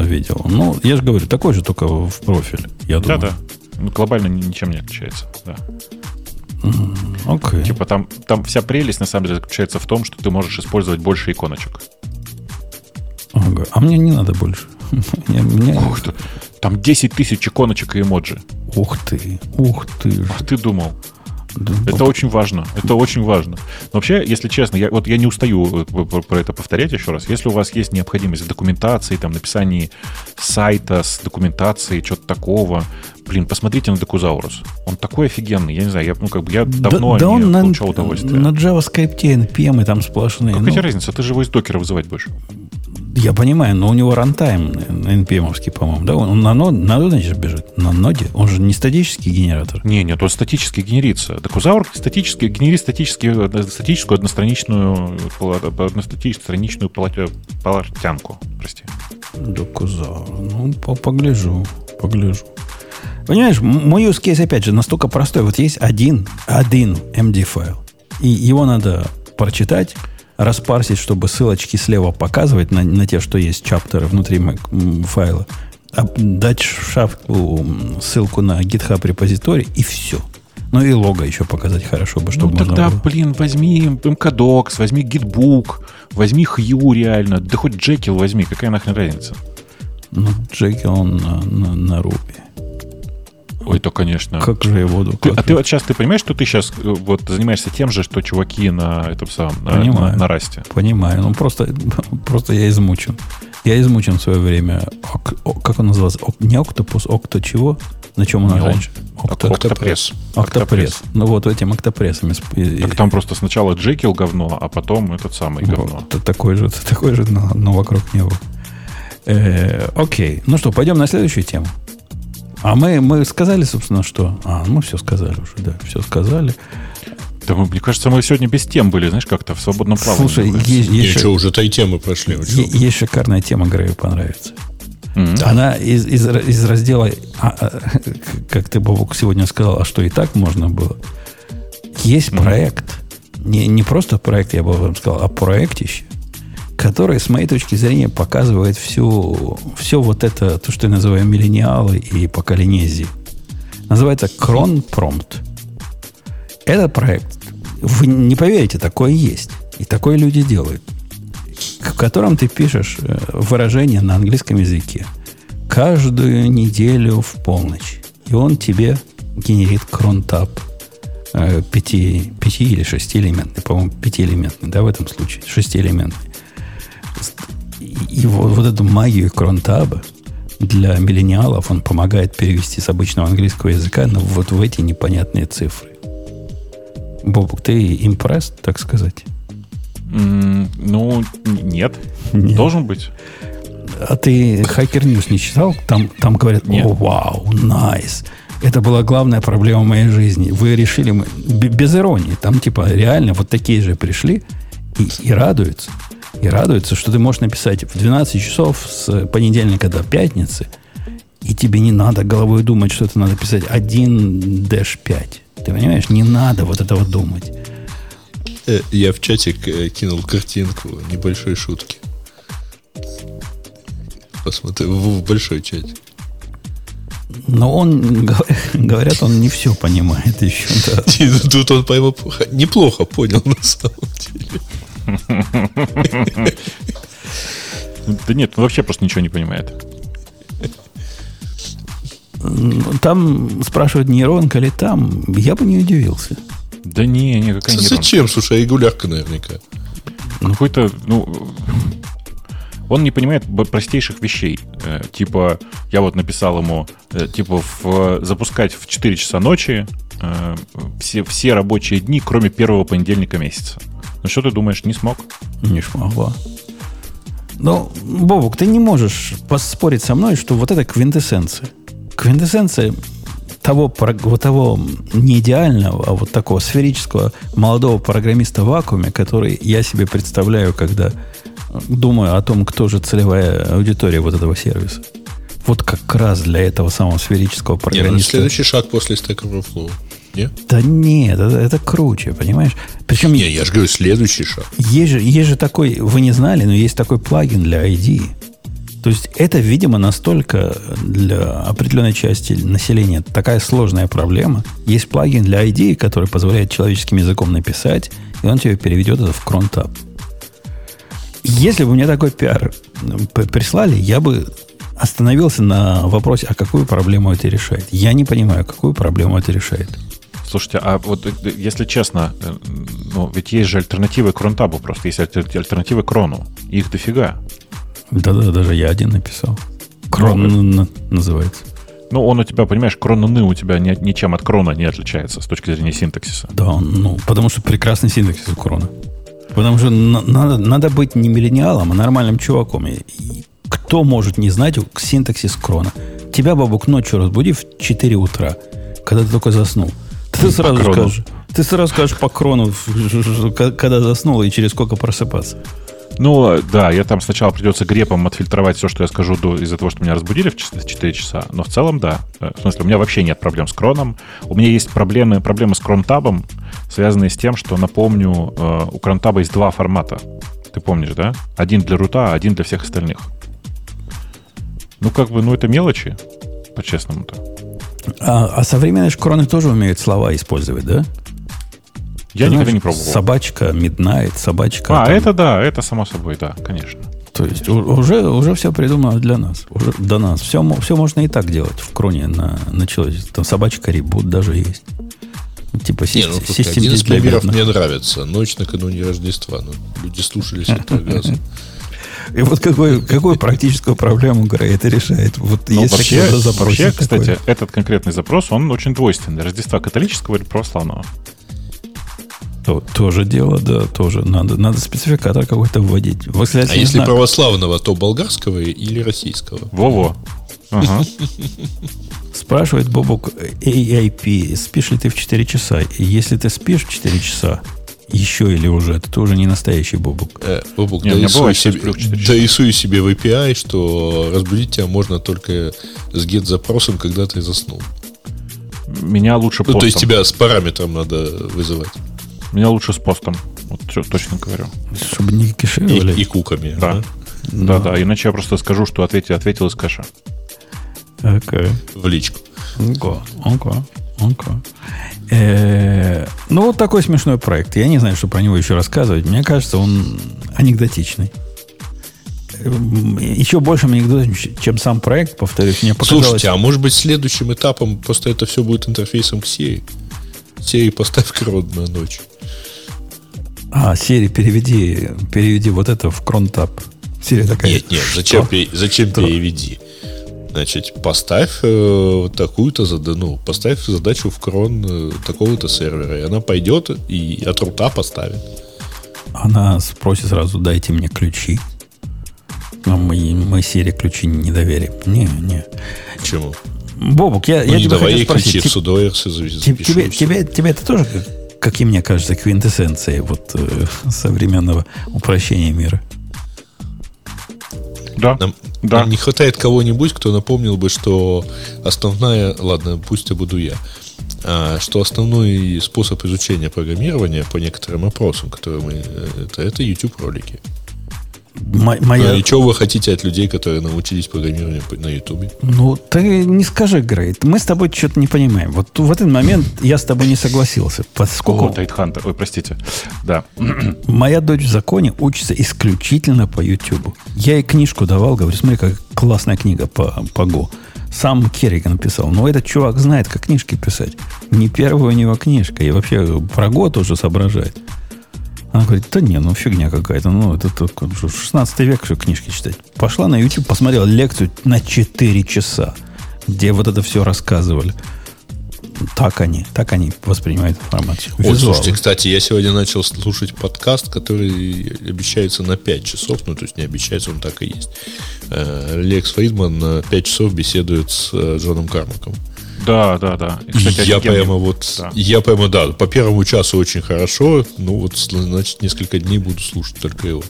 Видел. Я же говорю, такой же, только в профиль, я думаю. Да. Глобально ничем не отличается. Да. Окей. Типа там вся прелесть, на самом деле, заключается в том, что ты можешь использовать больше иконочек. Ага. А мне не надо больше. Ух ты. Там 10 тысяч иконочек и эмоджи. Ух ты. А ты думал? Да. Это очень важно. Но вообще, если честно, я не устаю про это повторять еще раз. Если у вас есть необходимость в документации, там, написании сайта с документацией, что-то такого, посмотрите на Docusaurus. Он такой офигенный. Я не знаю, я давно не получал удовольствие. На JavaScript, NPM и там сплошные. Какая тебе разница? Ты же его из докера вызывать будешь. Я понимаю, но у него рантайм NPM-овский, по-моему, да? Он на ноде же бежит. На ноде? Он же не статический генератор. Нет, он статически генерится. Docusaurus генерит статическую одностраничную полотянку. Прости. Docusaurus. Погляжу. Понимаешь, мой use case, опять же, настолько простой. Вот есть один MD-файл. И его надо прочитать, распарсить, чтобы ссылочки слева показывать на те, что есть чаптеры внутри файла, дать шапку ссылку на GitHub репозиторий и все. И лого еще показать хорошо бы, чтобы можно тогда, было. Возьми MKDocs, возьми Gitbook, возьми Хью реально, да хоть Джекил возьми, какая нахрен разница? Джекил он на Руби. Ой, то, конечно. Как же я воду? Ты понимаешь, что ты сейчас занимаешься тем же, что чуваки на расте? Понимаю. Просто я измучен. Я измучен в свое время. Как он назывался? Не Октопус, Окто чего? На чем он раньше? Октопресс. Октопресс. Ну вот этим октопрессом. Так там просто сначала Джекил говно, а потом этот самый говно. Вот, такой же, но вокруг него. Окей. Ну что, пойдем на следующую тему. А мы сказали, собственно, что... мы все сказали уже, да. Все сказали. Да, мне кажется, мы сегодня без тем были, знаешь, как-то в свободном плавании. Слушай, еще уже-то и темы прошли. Есть шикарная тема, Грею понравится. Mm-hmm. Она из раздела, как ты, Бобок, сегодня сказал, а что и так можно было. Есть проект. Не просто проект, я бы вам сказал, а проектище, который, с моей точки зрения, показывает все вот это, то, что я называю миллениалы и поколенези. Называется Cronprompt. Этот проект, вы не поверите, такое есть. И такое люди делают. В котором ты пишешь выражение на английском языке каждую неделю в полночь. И он тебе генерит кронтап 5 или 6-элементный. По-моему, 5-элементный, да, в этом случае. 6-элементный. И вот эту магию кронтаба для миллениалов он помогает перевести с обычного английского языка вот в эти непонятные цифры. Бобук, ты импресс, так сказать? Нет. Должен быть. А ты Hacker News не читал? Там говорят, о, вау, найс. Это была главная проблема моей жизни. Вы решили, без иронии, там типа реально вот такие же пришли и радуются. И радуются, что ты можешь написать в 12 часов с понедельника до пятницы, и тебе не надо головой думать, что это надо писать 1-5. Ты понимаешь? Не надо вот этого думать. Я в чатик кинул картинку небольшой шутки. Посмотри, в большой чатик. Но он, говорят, он не все понимает еще. Да. Тут он, по-моему, неплохо понял на самом деле. Да нет, он вообще просто ничего не понимает. Там спрашивают, нейронка ли там. Я бы не удивился. Да не какая нейронка. Зачем? Слушай, регулярка наверняка. Какой-то, он не понимает простейших вещей. Типа, я вот написал ему, типа, запускать в 4 часа ночи все рабочие дни, кроме первого понедельника месяца. Ну что ты думаешь, не смог? Не смогла. Ну, Бобук, ты не можешь поспорить со мной, что вот это квинтэссенция. Квинтэссенция того не идеального, а вот такого сферического молодого программиста в вакууме, который я себе представляю, когда думаю о том, кто же целевая аудитория вот этого сервиса. Вот как раз для этого самого сферического программиста. Нет, следующий шаг после Stack Overflow. Нет? Да нет, это круче, понимаешь? Причем, не, я же говорю, следующий шаг. Есть же такой, вы не знали, но есть такой плагин для ID. То есть это, видимо, настолько для определенной части населения такая сложная проблема. Есть плагин для ID, который позволяет человеческим языком написать, и он тебе переведет это в кронтап. Если бы мне такой пиар прислали, я бы остановился на вопросе, а какую проблему это решает. Я не понимаю, какую проблему это решает. Слушайте, а вот если честно, ведь есть же альтернативы кронтабу просто, есть альтернативы крону. Их дофига. Да, даже я один написал. Крон называется. Ну, он у тебя, понимаешь, кроны у тебя ничем от крона не отличается с точки зрения синтаксиса. Да, потому что прекрасный синтаксис у крона. Потому что надо быть не миллениалом, а нормальным чуваком. И кто может не знать синтаксис крона? Тебя, Бабук, ночью разбуди в 4 утра, когда ты только заснул. Ты сразу скажешь по крону, когда заснул и через сколько просыпаться. Да, я там сначала придется грепом отфильтровать все, что я скажу из-за того, что меня разбудили в 4 часа, но в целом да. В смысле, у меня вообще нет проблем с кроном. У меня есть проблемы с кронтабом, связанные с тем, что, напомню, у кронтаба есть два формата. Ты помнишь, да? Один для рута, один для всех остальных. Это мелочи, по-честному-то. А современные кроны тоже умеют слова использовать, да? Я никогда не пробовал. Собачка, Midnight, собачка. Это да, это само собой, да, конечно. То есть уже все придумано для нас. Уже до нас. Все можно и так делать в кроне на человечестве. Там собачка, ребут даже есть. Типа систем. Один из примеров мне нравится. Ночь накануне Рождества. Люди слушались это газа. И вот какую практическую проблему Грей это решает? Вот если вообще, кстати, этот конкретный запрос, он очень двойственный. Рождества католического или православного? Тоже дело, да, тоже. Надо спецификатор какой-то вводить. А если знак православного, то болгарского или российского? Во-во. Ага. Спрашивает Бобок AIP, спишь ли ты в 4 часа? Если ты спишь в 4 часа, еще или уже, это тоже не настоящий Бобок. Бобок, дорисую себе в API, что разбудить тебя можно только с get-запросом, когда ты заснул. Меня лучше постом. Ну, то есть тебя с параметром надо вызывать. Меня лучше с постом. Вот что точно говорю. Чтобы не кишевали. И куками. Да. Да, иначе я просто скажу, что ответил из кэша. Okay. В личку. Okay. Ну, вот такой смешной проект. Я не знаю, что про него еще рассказывать. Мне кажется, он анекдотичный. Еще больше анекдотом, чем сам проект, повторюсь. Мне показалось... Слушайте, а может быть следующим этапом просто это все будет интерфейсом к Siri? Siri, поставь крон на ночь. Siri, переведи вот это в кронтап. Siri такая... Нет, зачем переведи? Значит, поставь такую-то задану, поставь задачу в крон такого-то сервера, и она пойдет и от рута поставит. Она спросит сразу: дайте мне ключи. Но мы Siri ключи не доверим. Не. Почему? Бобук, я тебя хочу спросить. Тебе это тоже, как и мне кажется, квинтэссенция вот современного упрощения мира. Да. Нам не хватает кого-нибудь, кто напомнил бы, что ладно, пусть я буду я, что основной способ изучения программирования по некоторым опросам, которые мы... Это YouTube-ролики. И чего вы хотите от людей, которые научились программированию на YouTube? Ну, ты не скажи, Грейт. Мы с тобой что-то не понимаем. Вот в этот момент я с тобой не согласился. Поскольку... Тайтхантер. Ой, простите. Да. Моя дочь в законе учится исключительно по YouTube. Я ей книжку давал, говорю, смотри, какая классная книга по Go. Сам Керриган писал. Но этот чувак знает, как книжки писать. Не первая у него книжка. И вообще про Go тоже соображает. Она говорит, фигня какая-то. Это только 16 век, что книжки читать. Пошла на YouTube, посмотрела лекцию на 4 часа, где вот это все рассказывали. Так они воспринимают информацию. Слушайте, кстати, я сегодня начал слушать подкаст, который обещается на 5 часов. То есть не обещается, он так и есть. Лекс Фридман на 5 часов беседует с Джоном Кармаком. Да. И, кстати, по первому часу очень хорошо. Значит, несколько дней буду слушать только его.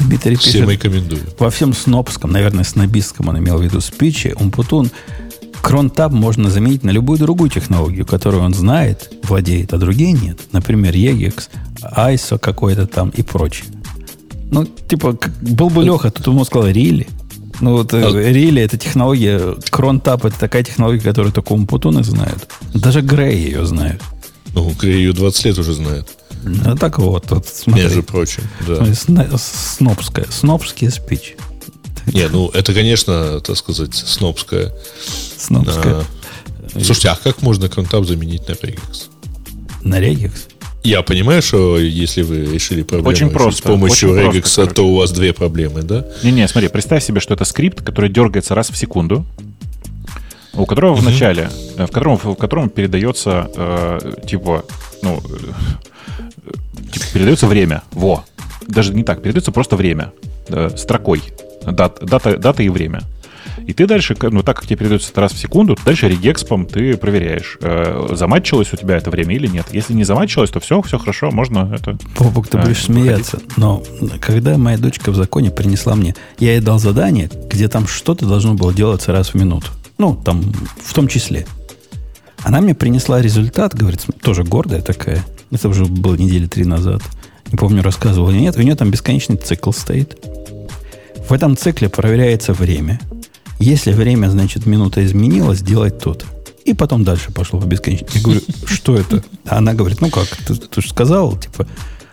Дмитрий всем рекомендую. Во всем снобском, наверное, снобистском он имел в виду спиче, Умпутун, кронтаб можно заменить на любую другую технологию, которую он знает, владеет, а другие нет. Например, EGEX, ISO какой-то там и прочее. Был бы Леха, тут ему сказал «Рили». Рили это технология, кронтап это такая технология, которую только Умпутуны знают. Даже Грей ее знает. Грей ее 20 лет уже знает. Смотри. Между прочим, да. Снобская спич. Это, конечно, так сказать, снобская. Слушайте, а как можно кронтап заменить на Regex? На Regex? Я понимаю, что если вы решили проблему с помощью Regex, то у вас две проблемы, да? Не, смотри, представь себе, что это скрипт, который дергается раз в секунду, у которого в начале, в котором передается передается время. Даже не так, передается просто время. Строкой. Дата и время. И ты дальше, так как тебе передается это раз в секунду, дальше регекспом ты проверяешь, заматчилось у тебя это время или нет. Если не заматчилось, то все хорошо, можно это... Бобок, ты будешь смеяться, но когда моя дочка в законе принесла мне, я ей дал задание, где там что-то должно было делаться раз в минуту. В том числе. Она мне принесла результат, говорит, тоже гордая такая. Это уже было недели 3 назад. Не помню, рассказывал или нет. У нее там бесконечный цикл стоит. В этом цикле проверяется время. Если время, значит, минута изменилась, делать то-то. И потом дальше пошло по бесконечности. Я говорю, что это? Она говорит, ты же сказал,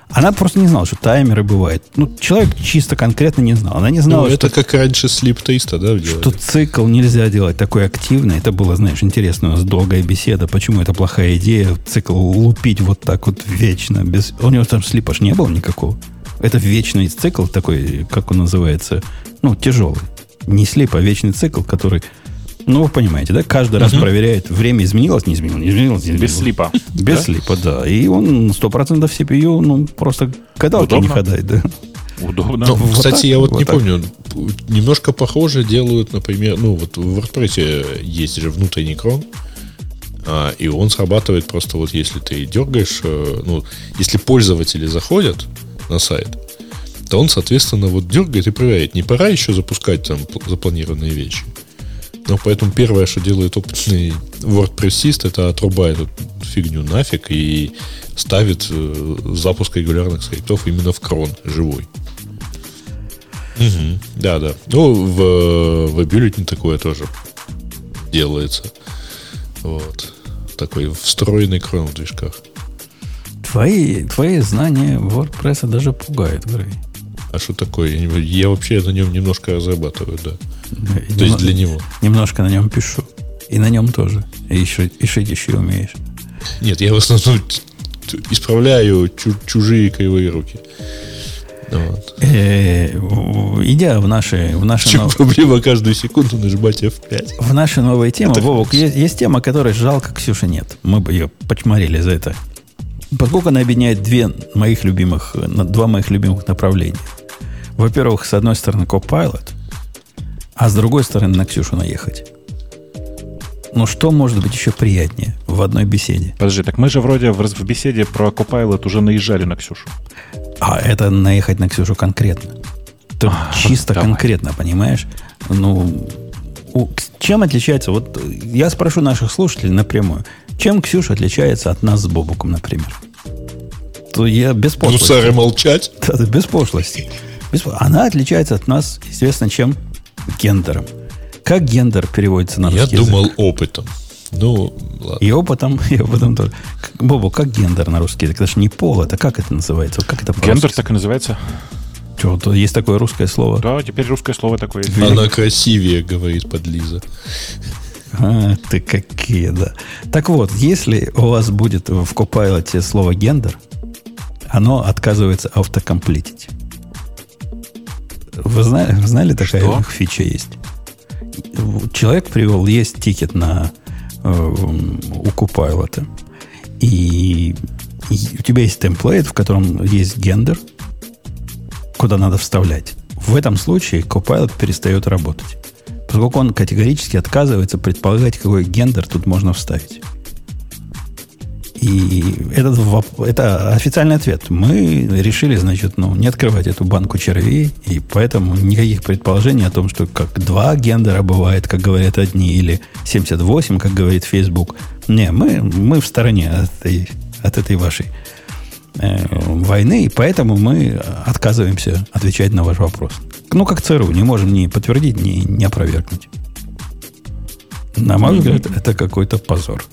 Она просто не знала, что таймеры бывают. Человек чисто конкретно не знал. Она не знала, что... Это как раньше слип-теста, да? Что цикл нельзя делать такой активный. Это было, знаешь, интересно, у нас долгая беседа. Почему это плохая идея, цикл лупить вот так вот вечно. У него там слипа ж не было никакого. Это вечный цикл такой, как он называется, ну, тяжелый. Не слип, а вечный цикл, который... Ну, вы понимаете, да? Каждый раз проверяет, время изменилось, не изменилось, не изменилось, не изменилось. Без слипа. Без слипа, да. И он 100% CPU, ну, просто каталки не ходает, да. Удобно. Но, вот кстати, так, я вот не так помню. Немножко похоже делают, например, ну, вот в WordPress есть же внутренний крон, и он срабатывает просто вот если ты дергаешь, ну, если пользователи заходят на сайт, то он, соответственно, вот дергает и проверяет, не пора еще запускать там запланированные вещи. Ну, поэтому первое, что делает опытный WordPress-ист, это отрубает эту фигню нафиг и ставит запуск регулярных скриптов именно в крон, живой. Угу. Да, да. Ну, в бюллетне такое тоже делается. Вот. Такой встроенный крон в движках. Твои знания WordPress даже пугают, Грей. А что такое? Я вообще на нем немножко разрабатываю, да. То есть для него. Немножко на нем пишу. И на нем тоже. И еще умеешь. Нет, я в основном исправляю чужие кривые руки. Вот. Идя в наши... Проблема каждую секунду нажимать F5. В наши новые темы, Вовок, есть тема, которой жалко Ксюши нет. Мы бы ее почморили за это. Поскольку она объединяет два моих любимых направления. Во-первых, с одной стороны, Copilot, а с другой стороны, на Ксюшу наехать. Ну, что может быть еще приятнее в одной беседе? Подожди, так мы же вроде в беседе про Copilot уже наезжали на Ксюшу. А это наехать на Ксюшу конкретно. Тут чисто давай. Конкретно, понимаешь? Ну, чем отличается... Вот я спрошу наших слушателей напрямую. Чем Ксюша отличается от нас с Бобуком, например? То я без пошлости. Гусары молчать? Да, без пошлости. Она отличается от нас, естественно, чем... Гендером. Как гендер переводится на русский язык? Я думал опытом. Ну, ладно. И опытом тоже. Бобу, как гендер на русский язык? Это же не пол, это как это называется? Как это гендер так и называется. Что, есть такое русское слово? Да, теперь русское слово такое. Она красивее, говорит подлиза. А, ты какие, да. Так вот, если у вас будет в Copilot слово гендер, оно отказывается автокомплитить. Вы знали, такая что? Фича есть? Человек привел, есть тикет на у Copilot. И у тебя есть темплейт, в котором есть гендер, куда надо вставлять. В этом случае Copilot перестает работать. Поскольку он категорически отказывается предполагать, какой гендер тут можно вставить. И это официальный ответ. Мы решили, значит, не открывать эту банку червей, и поэтому никаких предположений о том, что как 2 гендера бывает, как говорят одни, или 78, как говорит Facebook. Не, мы в стороне от этой вашей войны, и поэтому мы отказываемся отвечать на ваш вопрос. Ну, как ЦРУ, не можем ни подтвердить, ни опровергнуть. На мой взгляд, это какой-то позор.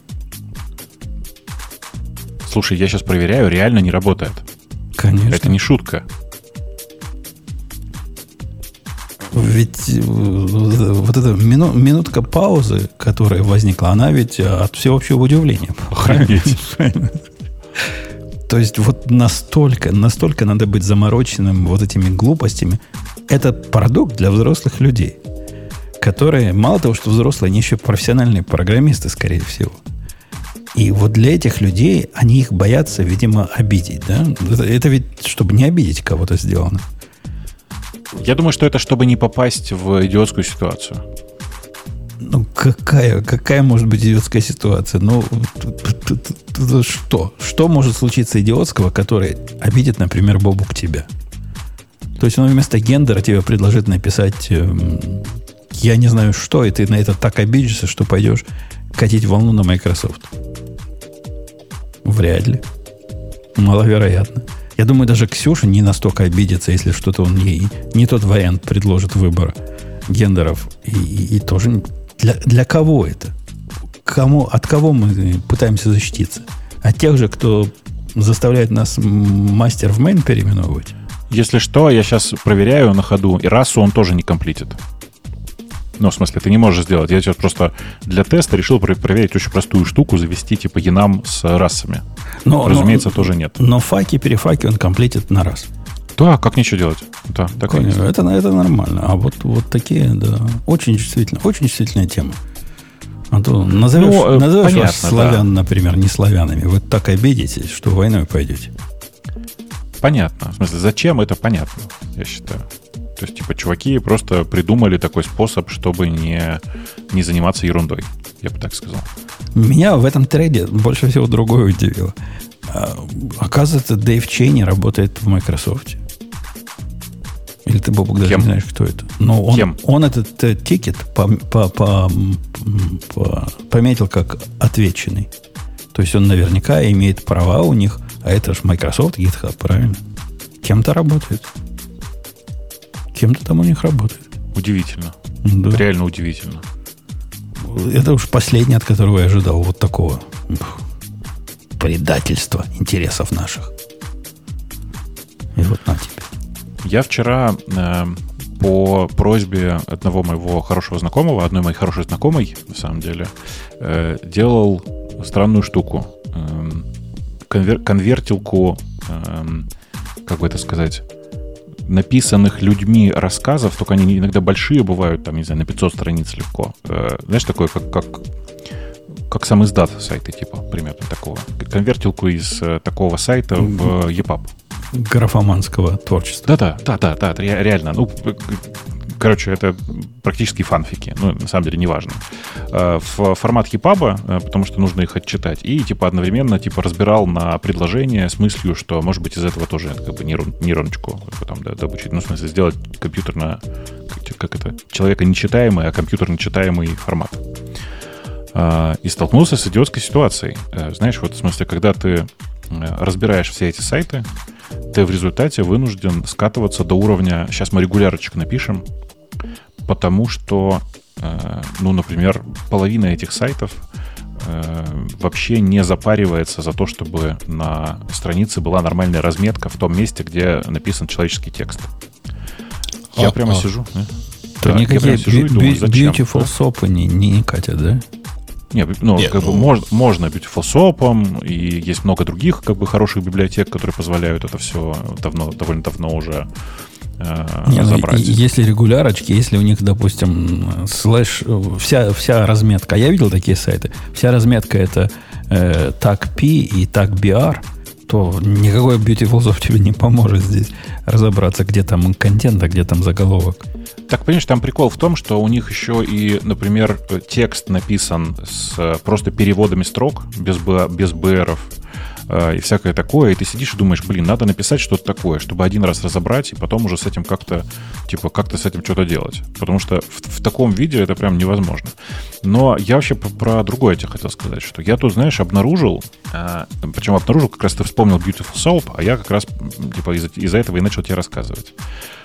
Слушай, я сейчас проверяю, реально не работает. Конечно. Это не шутка. Ведь вот эта минутка паузы, которая возникла, она ведь от всеобщего удивления. Охренеть. То есть вот настолько надо быть замороченным вот этими глупостями. Это продукт для взрослых людей, которые, мало того, что взрослые, они еще профессиональные программисты, скорее всего. И вот для этих людей, они их боятся, видимо, обидеть, да? Это ведь, чтобы не обидеть кого-то сделано. Я думаю, что это чтобы не попасть в идиотскую ситуацию. Ну, какая может быть идиотская ситуация? Ну, что? Что может случиться идиотского, который обидит, например, Бобук тебя? То есть он вместо гендера тебе предложит написать «я не знаю что», и ты на это так обидишься, что пойдешь катить волну на Microsoft. Вряд ли. Маловероятно. Я думаю, даже Ксюша не настолько обидится, если что-то он ей не тот вариант предложит выбор гендеров. И тоже... Для кого это? От кого мы пытаемся защититься? От тех же, кто заставляет нас мастер в мейн переименовывать? Если что, я сейчас проверяю на ходу. И расу он тоже не комплитит. Ну, в смысле, ты не можешь сделать. Я сейчас просто для теста решил проверить очень простую штуку, завести типа енам с расами. Разумеется, тоже нет. Но факи, перефаки он комплитит на раз. Да, как ничего делать. Да, конечно, это нормально. А вот такие, да, очень чувствительная тема. А то назовешь вас славян, да, например, не славянами. Вы так обидитесь, что войной пойдете. Понятно. В смысле, зачем это понятно, я считаю. То есть, типа, чуваки просто придумали такой способ, чтобы не заниматься ерундой. Я бы так сказал. Меня в этом трейде больше всего другое удивило. Оказывается, Дэйв Чейни работает в Microsoft. Или ты, Бобок, даже не знаешь, кто это. Но он этот тикет пометил как отвеченный. То есть он наверняка имеет права у них. А это же Microsoft, GitHub, правильно? Кем-то работает. Кем-то там у них работает. Удивительно. Да. Реально удивительно. Это уж последний, от которого я ожидал вот такого предательства интересов наших. И вот на тебе. Я вчера по просьбе одного моего хорошего знакомого, одной моей хорошей знакомой, на самом деле, делал странную штуку. Конвертилку, как бы это сказать, написанных людьми рассказов, только они иногда большие бывают, там, не знаю, на 500 страниц легко. Знаешь, такое, как сам издат сайта, типа, примерно такого. Конвертилку из такого сайта в EPUB. Графоманского творчества. Да, реально. Ну, короче, это практически фанфики. Ну, на самом деле, неважно. В формат EPUB, потому что нужно их отчитать. И, типа, одновременно, типа, разбирал на предложение с мыслью, что, может быть, из этого тоже, как бы, нейроночку потом, да, добучить. Ну, в смысле, сделать компьютерно... Как это? Человека нечитаемый, а компьютерно читаемый формат. И столкнулся с идиотской ситуацией. Знаешь, вот, в смысле, когда ты разбираешь все эти сайты, ты в результате вынужден скатываться до уровня... Сейчас мы регулярочек напишем, потому что, ну, например, половина этих сайтов вообще не запаривается за то, чтобы на странице была нормальная разметка в том месте, где написан человеческий текст. Я прямо сижу... Да, никакие думаю, Beautiful Soup, да? не катят, да? Нет, можно Beautiful Soap, и есть много других, как бы, хороших библиотек, которые позволяют это все довольно давно уже забрать. Если регулярочки, если у них, допустим, слэш, вся разметка, я видел такие сайты, вся разметка это tag P и tag BR, то никакой Beautiful Soap тебе не поможет здесь разобраться, где там контент, а где там заголовок. Так, понимаешь, там прикол в том, что у них еще и, например, текст написан с просто переводами строк, без БРов и всякое такое, и ты сидишь и думаешь, блин, надо написать что-то такое, чтобы один раз разобрать, и потом уже с этим как-то с этим что-то делать. Потому что в таком виде это прям невозможно. Но я вообще про другое тебе хотел сказать, что я тут, знаешь, обнаружил, как раз ты вспомнил Beautiful Soup, а я как раз типа из-за этого и начал тебе рассказывать,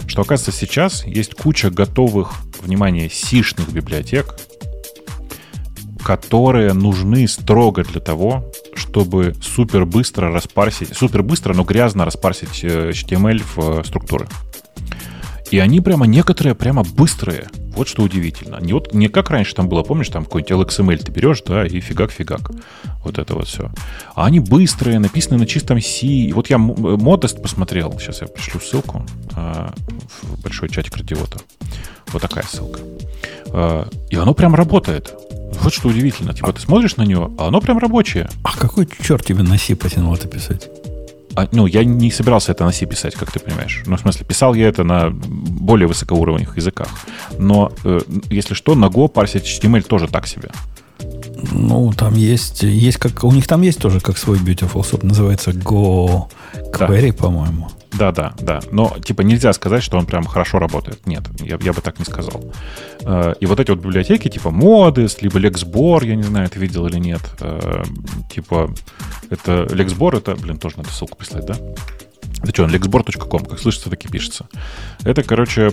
что, оказывается, сейчас есть куча готовых, внимание, сишных библиотек, которые нужны строго для того, чтобы супер быстро, но грязно распарсить HTML в структуры. И они некоторые быстрые. Вот что удивительно. Не как раньше там было, помнишь, там какой-нибудь LXML ты берешь, да, и фигак-фигак. Вот это вот все. А они быстрые, написаны на чистом C. И вот я модест посмотрел. Сейчас я пришлю ссылку в большой чатик радиота. Вот такая ссылка. И оно прям работает. Вот что удивительно. Типа ты смотришь на него, а оно прям рабочее. А какой черт тебе на C потянул это писать? Я не собирался это на C писать, как ты понимаешь. Ну, в смысле, писал я это на более высокоуровневых языках. Но, если что, на Go парсить HTML тоже так себе. Ну, там есть как... У них там есть тоже как свой Beautiful Soup. Называется GoQuery, да, по-моему. Да. Но, типа, нельзя сказать, что он прям хорошо работает. Нет, я бы так не сказал. И вот эти вот библиотеки, типа Modest, либо Lexbor, я не знаю, ты видел или нет. Типа, это Lexbor, это... Блин, тоже надо ссылку прислать, да? Да что, lexbor.com, как слышится, так и пишется. Это, короче,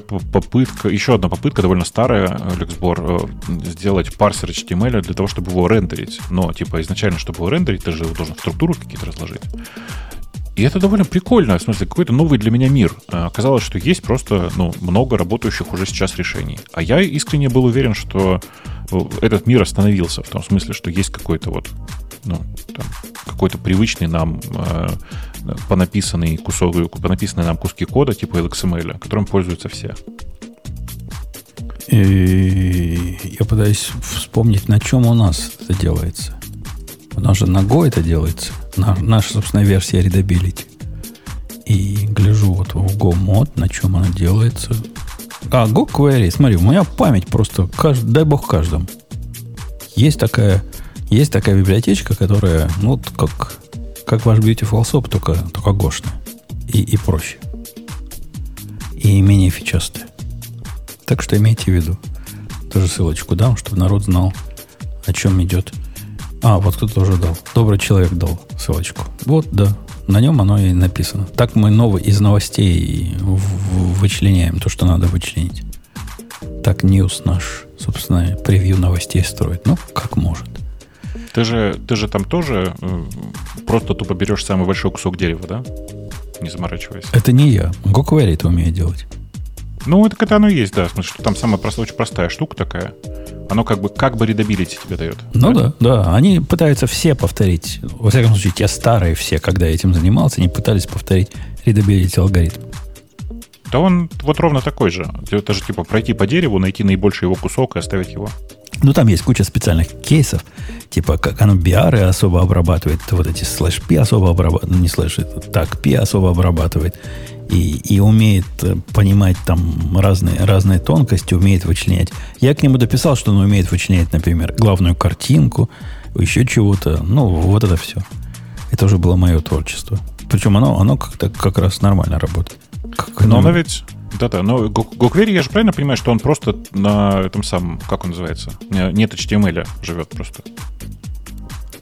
еще одна попытка, довольно старая, Lexbor, сделать парсер HTML для того, чтобы его рендерить. Но, типа, изначально, чтобы его рендерить, ты же его должен в структуру какие-то разложить. И это довольно прикольно, в смысле, какой-то новый для меня мир. Оказалось, что есть просто много работающих уже сейчас решений. А я искренне был уверен, что этот мир остановился, в том смысле, что есть какой-то какой-то привычный нам понаписанные нам куски кода типа LXML, которым пользуются все. И я пытаюсь вспомнить, на чем у нас это делается. У нас же на Go это делается. Наша собственная версия Readability. И гляжу вот в Go мод, на чем она делается. А, GoQuery, смотри, моя память просто, дай бог каждому. Есть такая библиотечка, которая, как ваш Beautiful Soup, только гошная. И проще. И менее фичастая. Так что имейте в виду. Тоже ссылочку дам, чтобы народ знал, о чем идет. А, вот кто-то уже дал. Добрый человек дал ссылочку. Вот, да. На нем оно и написано. Так мы из новостей вычленяем то, что надо вычленить. Так News наш, собственно, превью новостей строит. Как может. Ты же там тоже просто тупо берешь самый большой кусок дерева, да? Не заморачиваясь. Это не я. GoQuery это умеет делать. Это оно и есть, да. В смысле, что там самая очень простая штука такая. Оно как бы readability тебе дает. Да. Они пытаются все повторить. Во всяком случае, те старые все, когда я этим занимался, они пытались повторить readability алгоритм. Да он ровно такой же. Это же пройти по дереву, найти наибольший его кусок и оставить его. Там есть куча специальных кейсов. Как оно биары особо обрабатывает, вот эти слэш-пи особо обрабатывает, не слэш, так-пи особо обрабатывает. И умеет понимать там разные тонкости, умеет вычленять. Я к нему дописал, что он умеет вычленять, например, главную картинку, еще чего-то. Вот это все. Это уже было мое творчество. Причем оно как раз нормально работает. Но GoQuery, я же правильно понимаю, что он просто на этом самом, как он называется, нет HTML живет просто?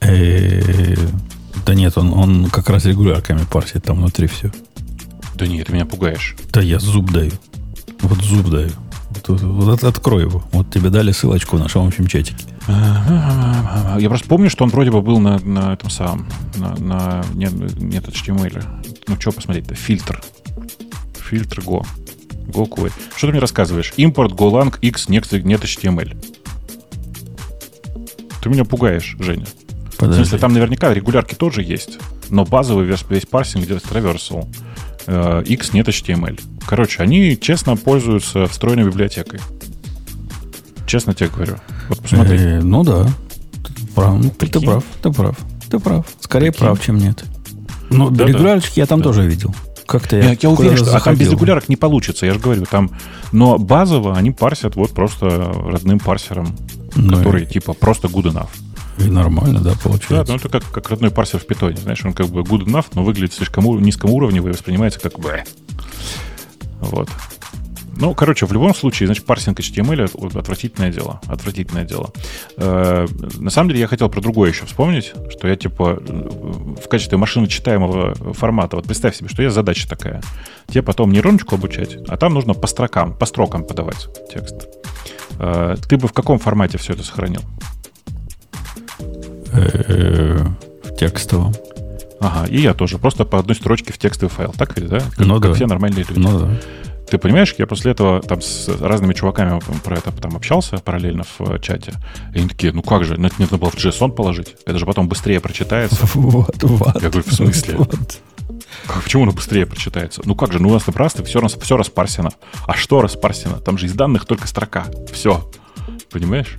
Да нет, он как раз регулярками парсит там внутри все. Да нет, ты меня пугаешь. Да я зуб даю. Вот открой его. Вот тебе дали ссылочку в нашем общем чатике. Я просто помню, что он вроде бы был на этом самом. Нет HTML. Что посмотреть-то? Фильтр Go. GoQuery. Что ты мне рассказываешь? Импорт GoLang X нет HTML. Ты меня пугаешь, Женя. Подожди. В смысле, там наверняка регулярки тоже есть. Но базовый весь парсинг где-то traversal. X нет HTML. Короче, они честно пользуются встроенной библиотекой. Честно тебе говорю. Вот посмотри. Да. Ты прав. Скорее Таким. Прав, чем нет. Регулярочки я там тоже видел. Как-то я уверен, что там без регулярок не получится. Я же говорю, там... Но базово они парсят просто родным парсером, который просто good enough. И нормально, да, получается. Да, это как родной парсер в питоне. Знаешь, он good enough, но выглядит слишком низкоуровнево и воспринимается как бэ. Вот. В любом случае, значит, парсинг HTML — отвратительное дело. На самом деле, я хотел про другое еще вспомнить, что я, в качестве машиночитаемого формата, вот представь себе, что я задача такая. Тебе потом нейроночку обучать, а там нужно по строкам подавать текст. Ты бы в каком формате все это сохранил? В текстовом. Ага, и я тоже. Просто по одной строчке в текстовый файл. Так ведь, да? Как все нормальные люди. Ты понимаешь, я после этого там с разными чуваками про это там общался параллельно в чате. И они такие, как же, это надо было в JSON положить. Это же потом быстрее прочитается. Я говорю, в смысле? Почему оно быстрее прочитается? Как же, у нас-то просто все распарсено. А что распарсено? Там же из данных только строка. Все. Понимаешь?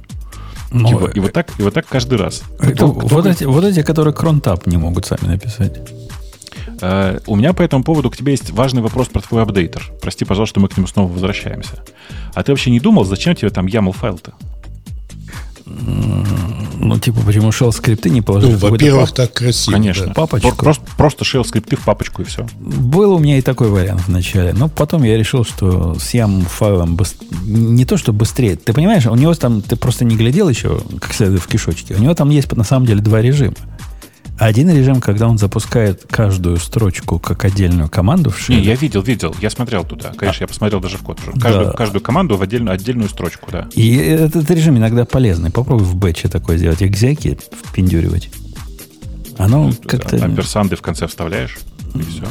И вот так каждый раз. Эти, которые кронтап не могут сами написать. У меня по этому поводу к тебе есть важный вопрос про твой апдейтер. Прости, пожалуйста, что мы к нему снова возвращаемся. А ты вообще не думал, зачем тебе там YAML-файл-то? Почему shell скрипты не положил? Во-первых, так красиво. Конечно. Да. Папочку. Просто shell скрипты в папочку и все. Был у меня и такой вариант вначале, но потом я решил, что с YAML-файлом не то, что быстрее. Ты понимаешь, у него там, ты просто не глядел еще, как следует в кишочке. У него там есть на самом деле два режима. Один режим, когда он запускает каждую строчку как отдельную команду в шеле. Я видел. Я смотрел туда. Конечно, я посмотрел даже в код. Каждую команду в отдельную строчку, да. И этот режим иногда полезный. Попробуй в бэтче такое сделать. Экзеки впендюривать. Оно как-то... Амперсанды в конце вставляешь? и все.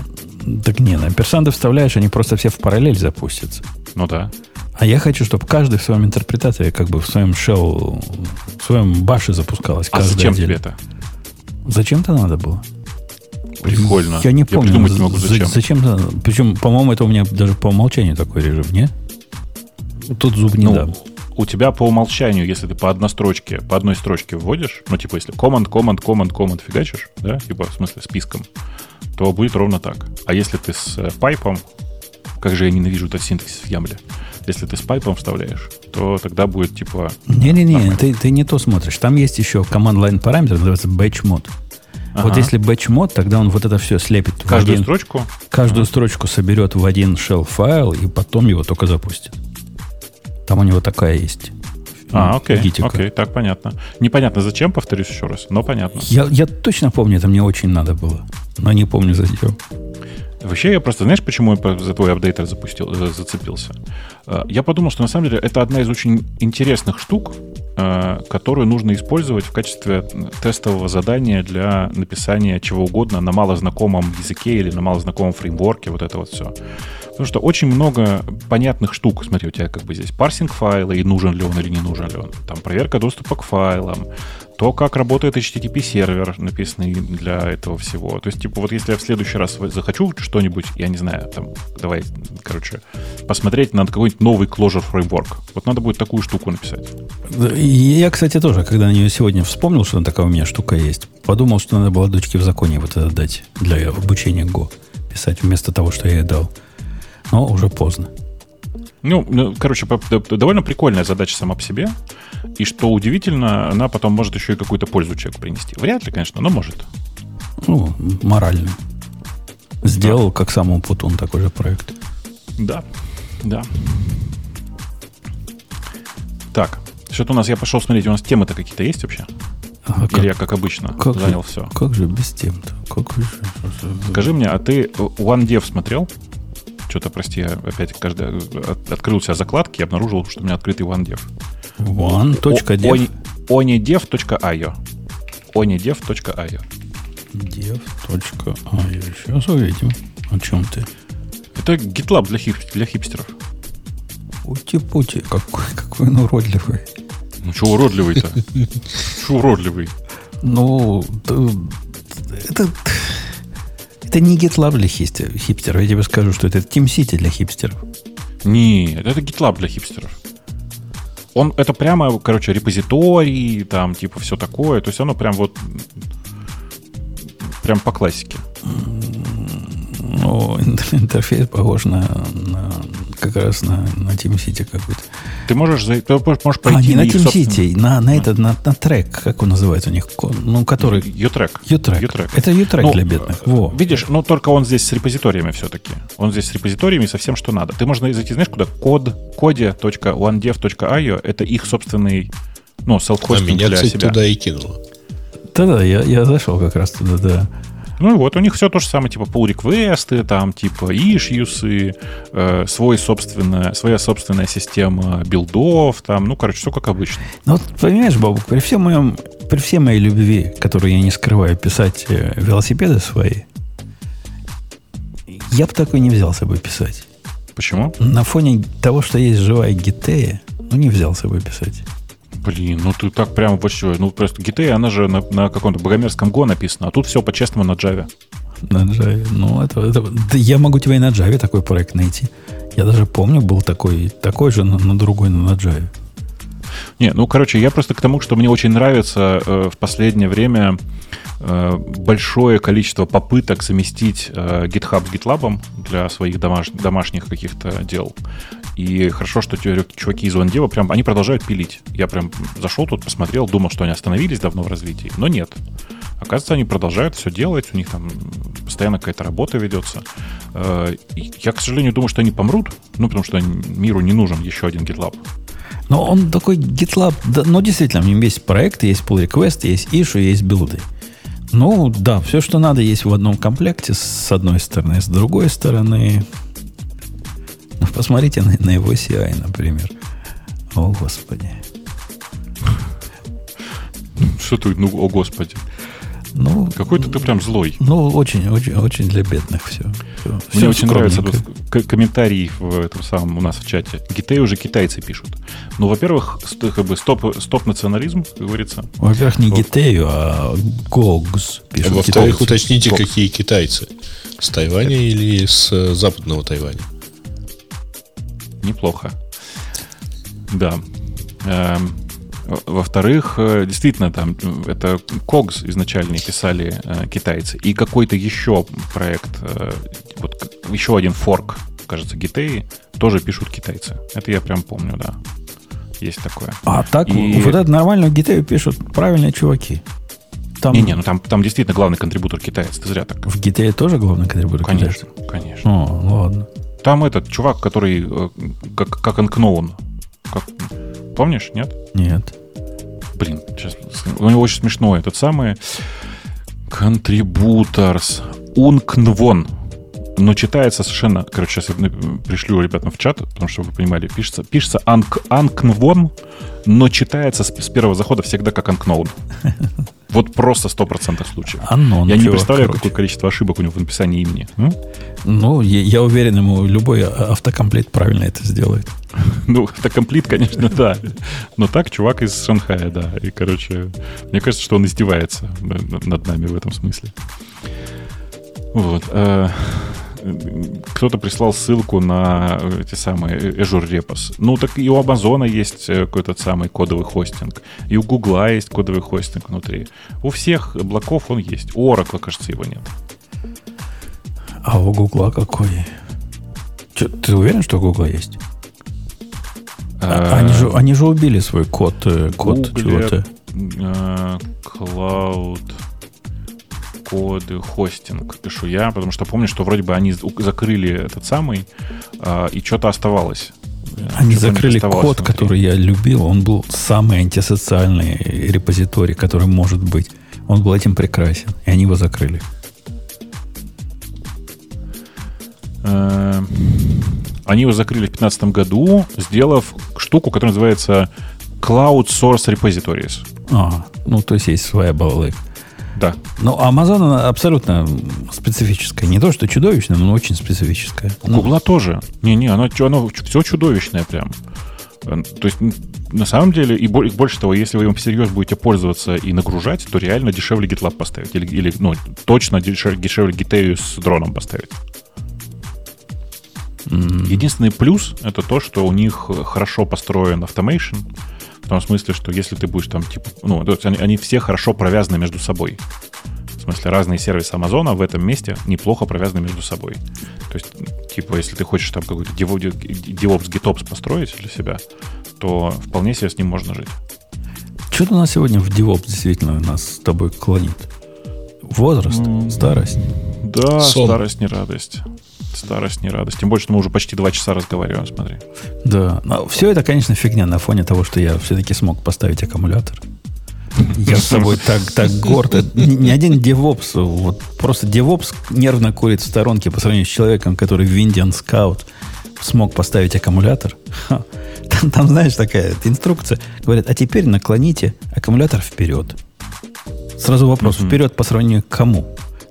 Так не, на персанты вставляешь, они просто все в параллель запустятся. Ну да. А я хочу, чтобы каждый в своем интерпретаторе, как бы в своем shell, в своем баше запускалось. А зачем тебе это? Зачем-то надо было. Прикольно. Я не помню. Я придумать не могу, зачем. Зачем-то. Причем, по-моему, это у меня даже по умолчанию такой режим, не? Тут зуб не дам. У тебя по умолчанию, если ты по одной строчке вводишь, ну, типа, если команд фигачишь, да, типа, в смысле, списком, то будет ровно так. А если ты с пайпом, как же я ненавижу этот синтаксис в Ямле, если ты с пайпом вставляешь, то тогда будет, типа... Не-не-не, ты не то смотришь. Там есть еще команд-лайн параметр, называется batch-mod. Ага. Вот если batch-mod, тогда он вот это все слепит в каждую один... строчку? Каждую строчку соберет в один shell-файл и потом его только запустит. Там у него такая есть. Окей, так понятно. Непонятно зачем, повторюсь еще раз, но понятно. Я точно помню, это мне очень надо было, но не помню зачем. Вообще, я просто, знаешь, почему я за твой апдейтер зацепился? Я подумал, что на самом деле это одна из очень интересных штук, которую нужно использовать в качестве тестового задания для написания чего угодно на малознакомом языке или на малознакомом фреймворке, вот это вот все. Потому что очень много понятных штук. Смотри, у тебя как бы здесь парсинг файла, и нужен ли он или не нужен ли он. Там проверка доступа к файлам, то, как работает HTTP-сервер, написанный для этого всего. То есть, типа, вот если я в следующий раз захочу что-нибудь, я не знаю, там, давай, короче, посмотреть на какой-нибудь новый Clojure фреймворк. Вот надо будет такую штуку написать. Я, кстати, тоже, когда на нее сегодня вспомнил, что такая у меня штука есть, подумал, что надо было дочке в законе вот это дать для обучения Go писать вместо того, что я ей дал. Но уже поздно. Ну, короче, довольно прикольная задача сама по себе. И что удивительно, она потом может еще и какую-то пользу человеку принести. Вряд ли, конечно, но может. Ну, морально. Сделал, да, как сам Умпутун, такой же проект. Да, да. Так, что-то у нас, я пошел смотреть, у нас темы-то какие-то есть вообще? Ага, или я, как обычно, занял все? Как же без тем-то? Как же? Скажи мне, а ты OneDev смотрел? Что-то, прости, я опять открыл у себя закладки и обнаружил, что у меня открытый OneDev. One.dev? Onedev.io. Onedev.io. Dev.io. Сейчас увидим. О чем ты? Это GitLab для хипстеров. Пути-пути. Какой он уродливый. Ну, что уродливый-то? Что уродливый? Ну, это... Это не GitLab для хипстеров. Я тебе скажу, что это TeamCity для хипстеров. Нет, это GitLab для хипстеров. Это прямо, короче, репозиторий, там, типа, все такое. То есть оно прям вот... Прям по классике. Ну, интерфейс похож как раз на TeamCity какой-то. Ты можешь пойти... не на TeamCity, на трек, как он называется у них, ну, который... U-Track. Это U-Track для бедных. Видишь, но только он здесь с репозиториями все-таки. Он здесь с репозиториями со всем, что надо. Ты можешь зайти, знаешь, куда? Code.onedev.io это их собственный, ну, селф-хостинг для себя. А меня, кстати, туда и кинуло. Да-да, я зашел как раз туда, да. Ну и вот, у них все то же самое, типа pull-реквесты, там, типа issues, своя собственная система билдов, там, ну, короче, все как обычно. Ну, вот, понимаешь, Бабук, при всей моей любви, которую я не скрываю, писать велосипеды свои, я бы такой не взялся бы писать. Почему? На фоне того, что есть живая Gitea, ну, не взялся бы писать. Блин, ну ты так прямо вообще... Ну, просто Gitea, она же на каком-то богомерзком Go написана, а тут все по-честному на Java. На Java. Ну, да я могу тебя и на Java такой проект найти. Я даже помню, был такой же, но на другой, но на Java. Не, ну, короче, я просто к тому, что мне очень нравится в последнее время большое количество попыток заместить GitHub с GitLab для своих домашних каких-то дел. И хорошо, что чуваки из OneDev прям, они продолжают пилить. Я прям зашел тут, посмотрел, думал, что они остановились давно в развитии, но нет. Оказывается, они продолжают все делать, у них там постоянно какая-то работа ведется. Я, к сожалению, думаю, что они помрут, ну, потому что миру не нужен еще один GitLab. Но он такой GitLab, да, но действительно, в нем есть проекты, есть pull request, есть issue, есть билды. Ну, да, все, что надо, есть в одном комплекте, с одной стороны, с другой стороны. Ну, посмотрите на его CI, например. О, Господи. Что ты, ну, о, Господи. Ну, какой-то ты прям злой. Ну, очень для бедных все. Мне очень нравится комментарий в этом самом у нас в чате. Гитей уже китайцы пишут. Ну, во-первых, как бы стоп национализм, как говорится. Во-первых, не Гитею, а Гогс пишут. А во-вторых, уточните, какие китайцы. С Тайваня или с западного Тайваня? Неплохо. Да. Во-вторых, действительно, там это Когз изначально писали китайцы. И какой-то еще проект, вот еще один форк, кажется, Гитеи, тоже пишут китайцы. Это я прям помню, да. Есть такое. А так, вот это нормально, Гитею пишут правильные чуваки. Там действительно главный контрибутор китаец, ты зря так. В Гитее тоже главный контрибутор китаец? Конечно. О, ладно. Там этот чувак, который как unknown. Как... Помнишь, нет? Нет. Блин, сейчас... у него очень смешное. Этот самый Contributors Unknown. Но читается совершенно... Короче, сейчас я пришлю ребятам в чат, потому что вы понимали. Пишется Unknown, но читается с первого захода всегда как Unknown. Вот просто 100% случаев. Я не представляю, какое количество ошибок у него в написании имени. Ну, я уверен, ему любой автокомплит правильно это сделает. Ну, автокомплит, конечно, да. Но так, чувак из Шанхая, да. И, короче, мне кажется, что он издевается над нами в этом смысле. Вот. Кто-то прислал ссылку на эти самые Azure Repos. Ну, так и у Амазона есть какой-то самый кодовый хостинг. И у Гугла есть кодовый хостинг внутри. У всех облаков он есть. У Oracle, кажется, его нет. А у Гугла какой? Ты уверен, что у Гугла есть? Они же убили свой код чего-то. Cloud... коды, хостинг, пишу я, потому что помню, что вроде бы они закрыли этот самый, и что-то оставалось. Они закрыли код, который я любил, он был самый антисоциальный репозиторий, который может быть. Он был этим прекрасен, и они его закрыли. Они его закрыли в 2015 году, сделав штуку, которая называется Cloud Source Repositories. Ну, то есть своя балалайка. Да. Но Amazon абсолютно специфическая. Не то, что чудовищная, но очень специфическая. У Гугла тоже. Не-не, оно все чудовищное прям. То есть, на самом деле, и больше того, если вы им всерьез будете пользоваться и нагружать, то реально дешевле GitLab поставить. Или ну, точно дешевле Giteю с дроном поставить. Единственный плюс — это то, что у них хорошо построен automation. В том смысле, что если ты будешь там, типа... Ну, то есть они все хорошо провязаны между собой. В смысле, разные сервисы Амазона в этом месте неплохо провязаны между собой. То есть, типа, если ты хочешь там какой-то DevOps, GitOps построить для себя, то вполне себе с ним можно жить. Что-то у нас сегодня в DevOps действительно нас с тобой клонит. Возраст, старость. Да, сон. Старость не радость. Старость, не радость. Тем более, что мы уже почти 2 часа разговариваем, смотри. Да. Но все это, конечно, фигня на фоне того, что я все-таки смог поставить аккумулятор. Я с собой так горд. Ни один девопс, вот просто девопс нервно курит в сторонке по сравнению с человеком, который в Indian Scout смог поставить аккумулятор. Там, знаешь, такая инструкция. Говорят, а теперь наклоните аккумулятор вперед. Сразу вопрос, вперед по сравнению к кому?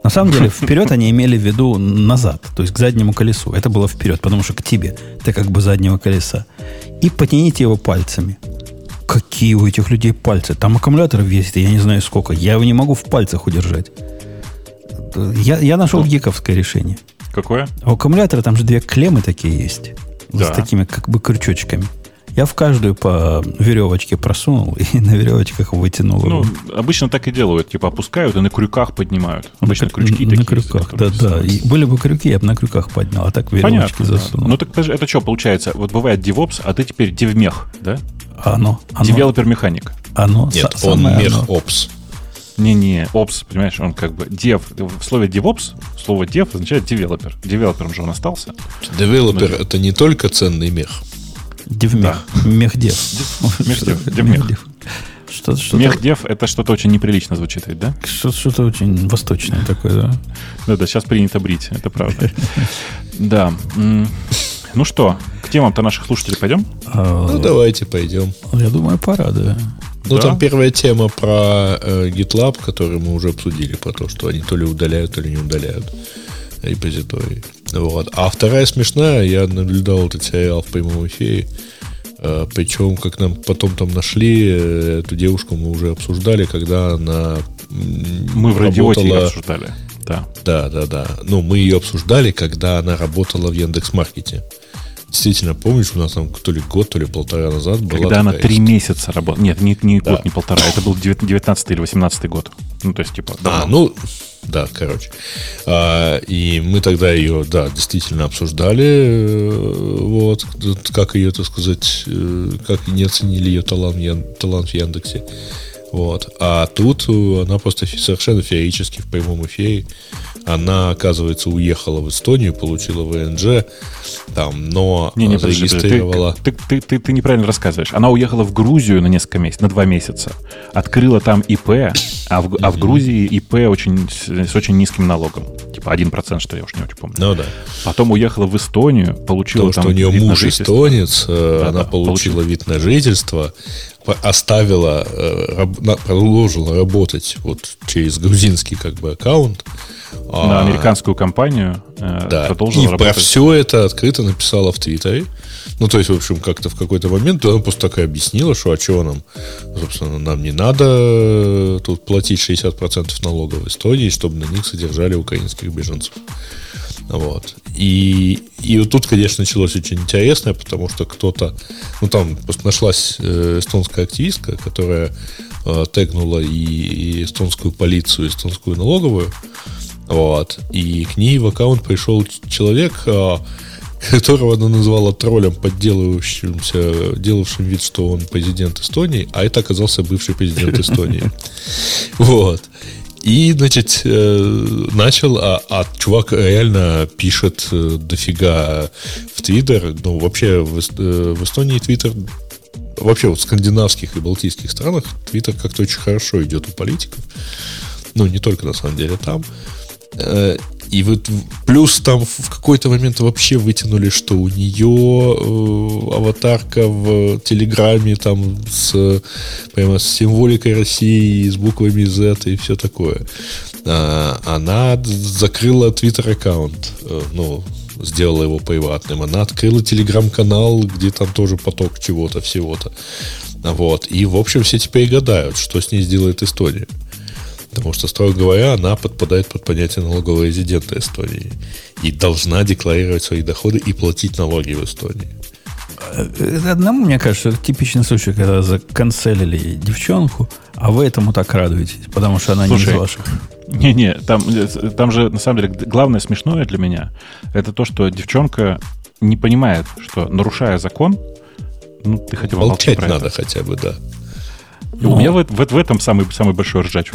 На самом деле, вперед они имели в виду назад, то есть к заднему колесу. Это было вперед, потому что к тебе. Ты как бы заднего колеса. И потяните его пальцами. Какие у этих людей пальцы? Там аккумуляторов весит, я не знаю сколько. Я его не могу в пальцах удержать. Я нашел гиковское решение. Какое? У аккумулятора там же 2 клеммы такие есть. Да. С такими как бы крючочками. Я в каждую по веревочке просунул и на веревочках вытянул. Ну, обычно так и делают. Типа опускают и на крюках поднимают. Обычно крючки такие. На крюках, да. И были бы крюки, я бы на крюках поднял, а так веревочки понятно, засунул. Да. Ну, так это что получается? Вот бывает DevOps, а ты теперь DevMech, да? Оно. Девелопер-механик. Нет, он MechOps. Не-не, Ops, понимаешь, он как бы Dev. В слове DevOps слово Dev означает девелопер. Девелопером же он остался. Девелопер — это не только ценный мех. Девмех. Да. Мехдев. Мехдев. Мехдев — это что-то очень неприлично звучит, ведь, да? Что-то очень восточное такое, да? Да, сейчас принято брить, это правда. Да. Ну что, к темам-то наших слушателей пойдем? Ну, давайте пойдем. Я думаю, пора, да. Ну, да? Там первая тема про GitLab, которую мы уже обсудили, про то, что они то ли удаляют, то ли не удаляют репозитории. Вот. А вторая смешная, я наблюдал этот сериал в прямом эфире, причем, как нам потом там нашли, эту девушку мы уже обсуждали, когда она мы работала... в «Радиоте» ее обсуждали. Да. Да. Ну, мы ее обсуждали, когда она работала в Яндекс.Маркете. Действительно, помнишь, у нас там то ли год, то ли полтора назад была. Когда она 3 месяца работала. Нет, не да. год, не полтора. Это был 19-й или 18-й год. Ну, то есть, типа... Да, ну, да, короче. И мы тогда ее, да, действительно обсуждали. Вот, как ее, так сказать, как не оценили ее талант в Яндексе. Вот. А тут она просто совершенно феерически в прямом эфире. Она, оказывается, уехала в Эстонию, получила ВНЖ, там, но зарегистрировала... Ты неправильно рассказываешь. Она уехала в Грузию на несколько месяцев, на 2 месяца. Открыла там ИП, а в Грузии ИП с очень низким налогом. Типа 1%, что я уж не очень помню. Ну да. Потом уехала в Эстонию, получила то, там... То, что у нее муж эстонец, да, она получила вид на жительство... оставила, продолжила работать вот через грузинский как бы аккаунт. На американскую компанию продолжила работать. И про все это открыто написала в Твиттере. Ну, то есть, в общем, как-то в какой-то момент она просто так и объяснила, что а чего нам, собственно, нам не надо тут платить 60% налогов в Эстонии, чтобы на них содержали украинских беженцев. Вот. И вот тут, конечно, началось очень интересное, потому что кто-то... Ну, там просто нашлась эстонская активистка, которая тегнула и эстонскую полицию, и эстонскую налоговую. Вот. И к ней в аккаунт пришел человек, которого она назвала троллем, подделывающимся, делавшим вид, что он президент Эстонии, а это оказался бывший президент Эстонии. Вот. И, значит, начал, чувак реально пишет дофига в Твиттер. Ну, вообще, в Эстонии Твиттер... Вообще, вот в скандинавских и балтийских странах Твиттер как-то очень хорошо идет у политиков. Ну, не только, на самом деле, там. И вот плюс там в какой-то момент вообще вытянули, что у нее аватарка в Телеграме там прямо с символикой России, с буквами Z и все такое. Она закрыла Twitter-аккаунт, сделала его приватным. Она открыла Телеграм-канал, где там тоже поток чего-то, всего-то. Вот. И, в общем, все теперь гадают, что с ней сделает Эстония. Потому что, строго говоря, она подпадает под понятие налогового резидента Эстонии и должна декларировать свои доходы и платить налоги в Эстонии. Одному, мне кажется, это типичный случай, когда законселили девчонку, а вы этому так радуетесь, потому что она не из ваших. Не-не, там же, на самом деле, главное смешное для меня, это то, что девчонка не понимает, что, нарушая закон, ты хотя бы молчать про это. Молчать надо хотя бы, да. У меня в этом самый большой ржач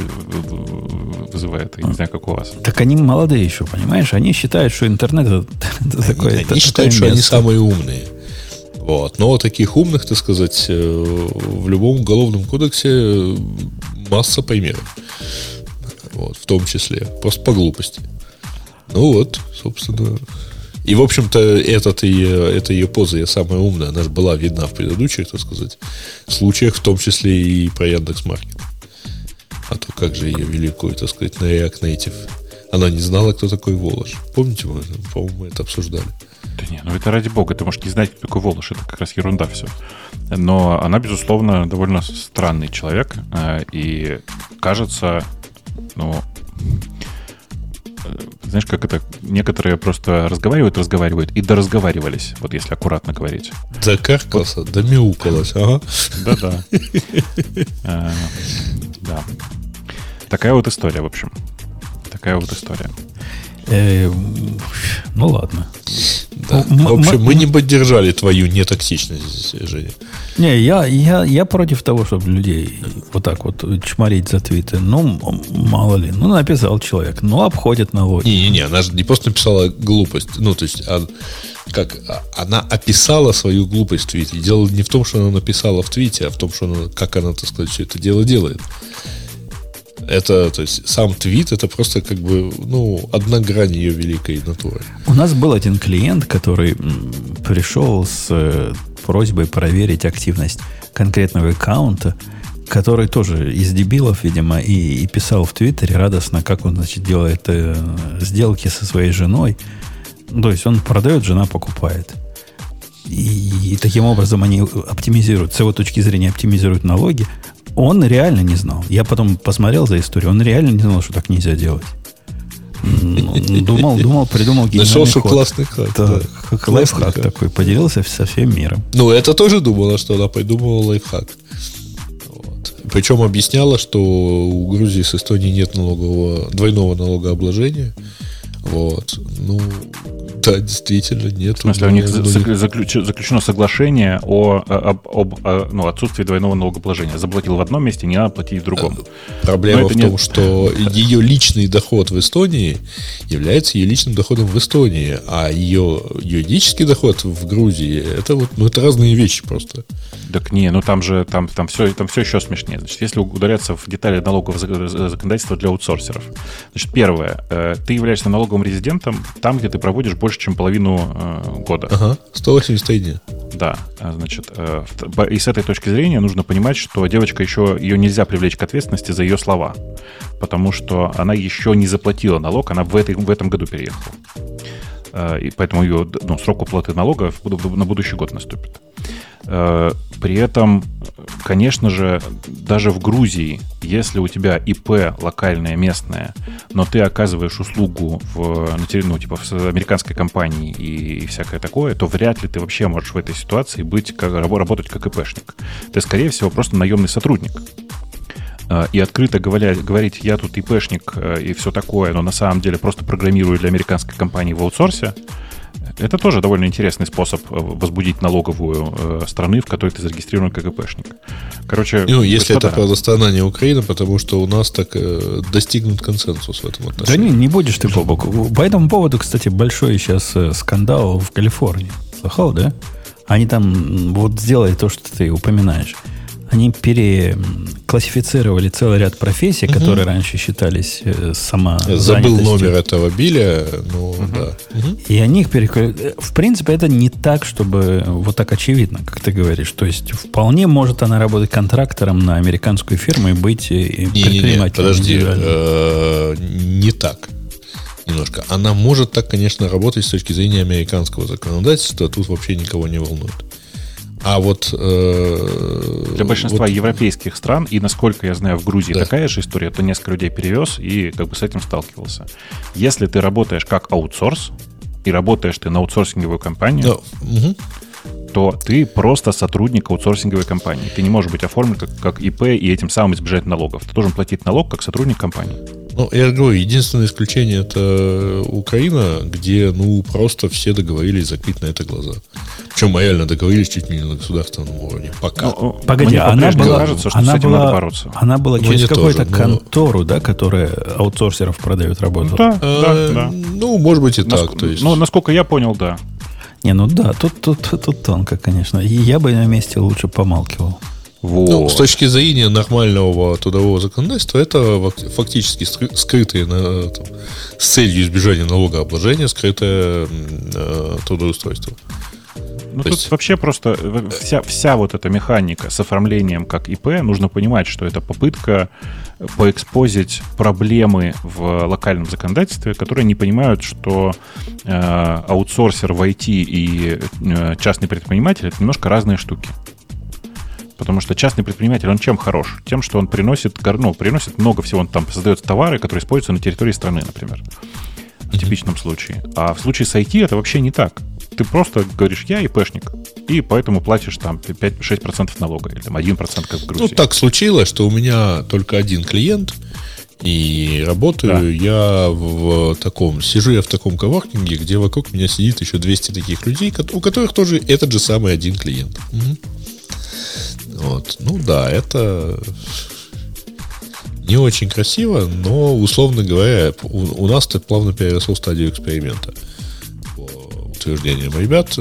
вызывает. Я не знаю, как у вас. Так они молодые еще, понимаешь? Они считают, что интернет это такое место. Они считают, что они самые умные. Вот. Но таких умных, так сказать, в любом уголовном кодексе масса примеров. Вот. В том числе. Просто по глупости. Ну вот, собственно... И, в общем-то, эта ее поза, я самая умная, она же была видна в предыдущих, так сказать, случаях, в том числе и про Яндекс.Маркет. А то как же ее великую, так сказать, на React Native. Она не знала, кто такой Волош. Помните, мы, по-моему, это обсуждали. Да не, это ради бога, ты можешь не знать, кто такой Волош, это как раз ерунда все. Но она, безусловно, довольно странный человек, и кажется, знаешь, как это? Некоторые просто разговаривают и доразговаривались, вот если аккуратно говорить. Закаркался, вот. Домяукалась, ага. Да-да. Да. Такая вот история, в общем. Ну, ладно. Да. В общем, мы не поддержали твою нетоксичность, Женя. Не, я против того, чтобы людей вот так вот чморить за твиты. Мало ли. Написал человек. Обходит налоги. Не, она же не просто написала глупость. То есть, она описала свою глупость в твите. Дело не в том, что она написала в твите, а в том, что как она, так сказать, все это дело делает. Это, то есть, сам твит, это просто как бы, одна грань ее великой натуры. У нас был один клиент, который пришел с просьбой проверить активность конкретного аккаунта который тоже из дебилов, видимо, и писал в Твиттере радостно, как он, значит, делает сделки со своей женой. То есть он продает, жена покупает. И таким образом они оптимизируют, с его точки зрения оптимизируют налоги. Он реально не знал. Я потом посмотрел за историю, он реально не знал, что так нельзя делать. Думал, придумал гениальный ход. Нашел, классный хак. Да. Лайфхак такой, поделился со всем миром. Ну, это тоже думала, что она придумала лайфхак. Вот. Причем объясняла, что у Грузии с Эстонией нет двойного налогообложения. Вот. Ну, да, действительно, нет. В смысле, у них заключено соглашение об отсутствии двойного налогообложения. Заплатил в одном месте, не надо платить в другом. Проблема в том, что ее личный доход в Эстонии является ее личным доходом в Эстонии, а ее юридический доход в Грузии это разные вещи просто. Так не, ну там же там все еще смешнее. Значит, если ударяться в детали налогового законодательства для аутсорсеров. Значит, первое, ты являешься налоговым резидентом там, где ты проводишь больше, чем половину года. Ага, 180 дней. Да, значит, и с этой точки зрения нужно понимать, что девочка еще, ее нельзя привлечь к ответственности за ее слова, потому что она еще не заплатила налог, она в этом году переехала. И поэтому ее срок уплаты налога на будущий год наступит. При этом, конечно же, даже в Грузии, если у тебя ИП локальное, местное, но ты оказываешь услугу в американской компании и всякое такое, то вряд ли ты вообще можешь в этой ситуации работать как ИПшник. Ты, скорее всего, просто наемный сотрудник. И открыто говорить, я тут ИПшник и все такое, но на самом деле просто программирую для американской компании в аутсорсе, это тоже довольно интересный способ возбудить налоговую страны, в которой ты зарегистрирован как ИПшник. Короче, если это, правда, страна, не Украина, потому что у нас так достигнут консенсус в этом отношении. Да не будешь ты по боку. По этому поводу, кстати, большой сейчас скандал в Калифорнии. Слыхал, да? Они там вот сделали то, что ты упоминаешь. Они переклассифицировали целый ряд профессий, которые раньше считались самозанятостью. Забыл номер этого биля, но да. И они их переклассифицировали. В принципе, это не так, чтобы вот так очевидно, как ты говоришь. То есть, вполне может она работать контрактором на американскую фирму и быть предпринимателем. Нет, подожди, не так. Немножко. Она может так, конечно, работать с точки зрения американского законодательства. Тут вообще никого не волнует. А вот... для большинства европейских стран, и, насколько я знаю, в Грузии такая же история, то несколько людей перевез и с этим сталкивался. Если ты работаешь как аутсорс, и работаешь ты на аутсорсинговую компанию, то ты просто сотрудник аутсорсинговой компании. Ты не можешь быть оформлен как ИП и этим самым избежать налогов. Ты должен платить налог как сотрудник компании. Ну, я говорю, единственное исключение — это Украина, где, просто все договорились закрыть на это глаза. Причем реально договорились чуть ли не на государственном уровне. Пока. Ну, погоди, она была... Кажется, что она с этим была, надо бороться. Она была через какую-то контору, да, которая аутсорсеров продает работу. Да. Ну, может быть, и так. То есть... Ну, насколько я понял, да. Не, тут тонко, конечно. И я бы на месте лучше помалкивал. Вот. Ну, с точки зрения нормального трудового законодательства, это фактически скрытые, с целью избежания налогообложения, скрытое трудоустройство. Тут вообще просто вся вот эта механика с оформлением как ИП, нужно понимать, что это попытка поэкспозить проблемы в локальном законодательстве, которые не понимают, что аутсорсер в IT и частный предприниматель — это немножко разные штуки. Потому что частный предприниматель, он чем хорош? Тем, что он приносит много всего. Он там создает товары, которые используются на территории страны, например. В типичном случае. А в случае с IT это вообще не так. Ты просто говоришь, я ИПшник, и поэтому платишь там 5-6% налога, или там 1%, как в Грузии. Ну, так случилось, что у меня только один клиент, и работаю я сижу я в таком коворкинге, где вокруг меня сидит еще 200 таких людей, у которых тоже этот же самый один клиент. Вот. Ну да, это не очень красиво, но, условно говоря, у нас это плавно переросло в стадию эксперимента. Утверждением ребят,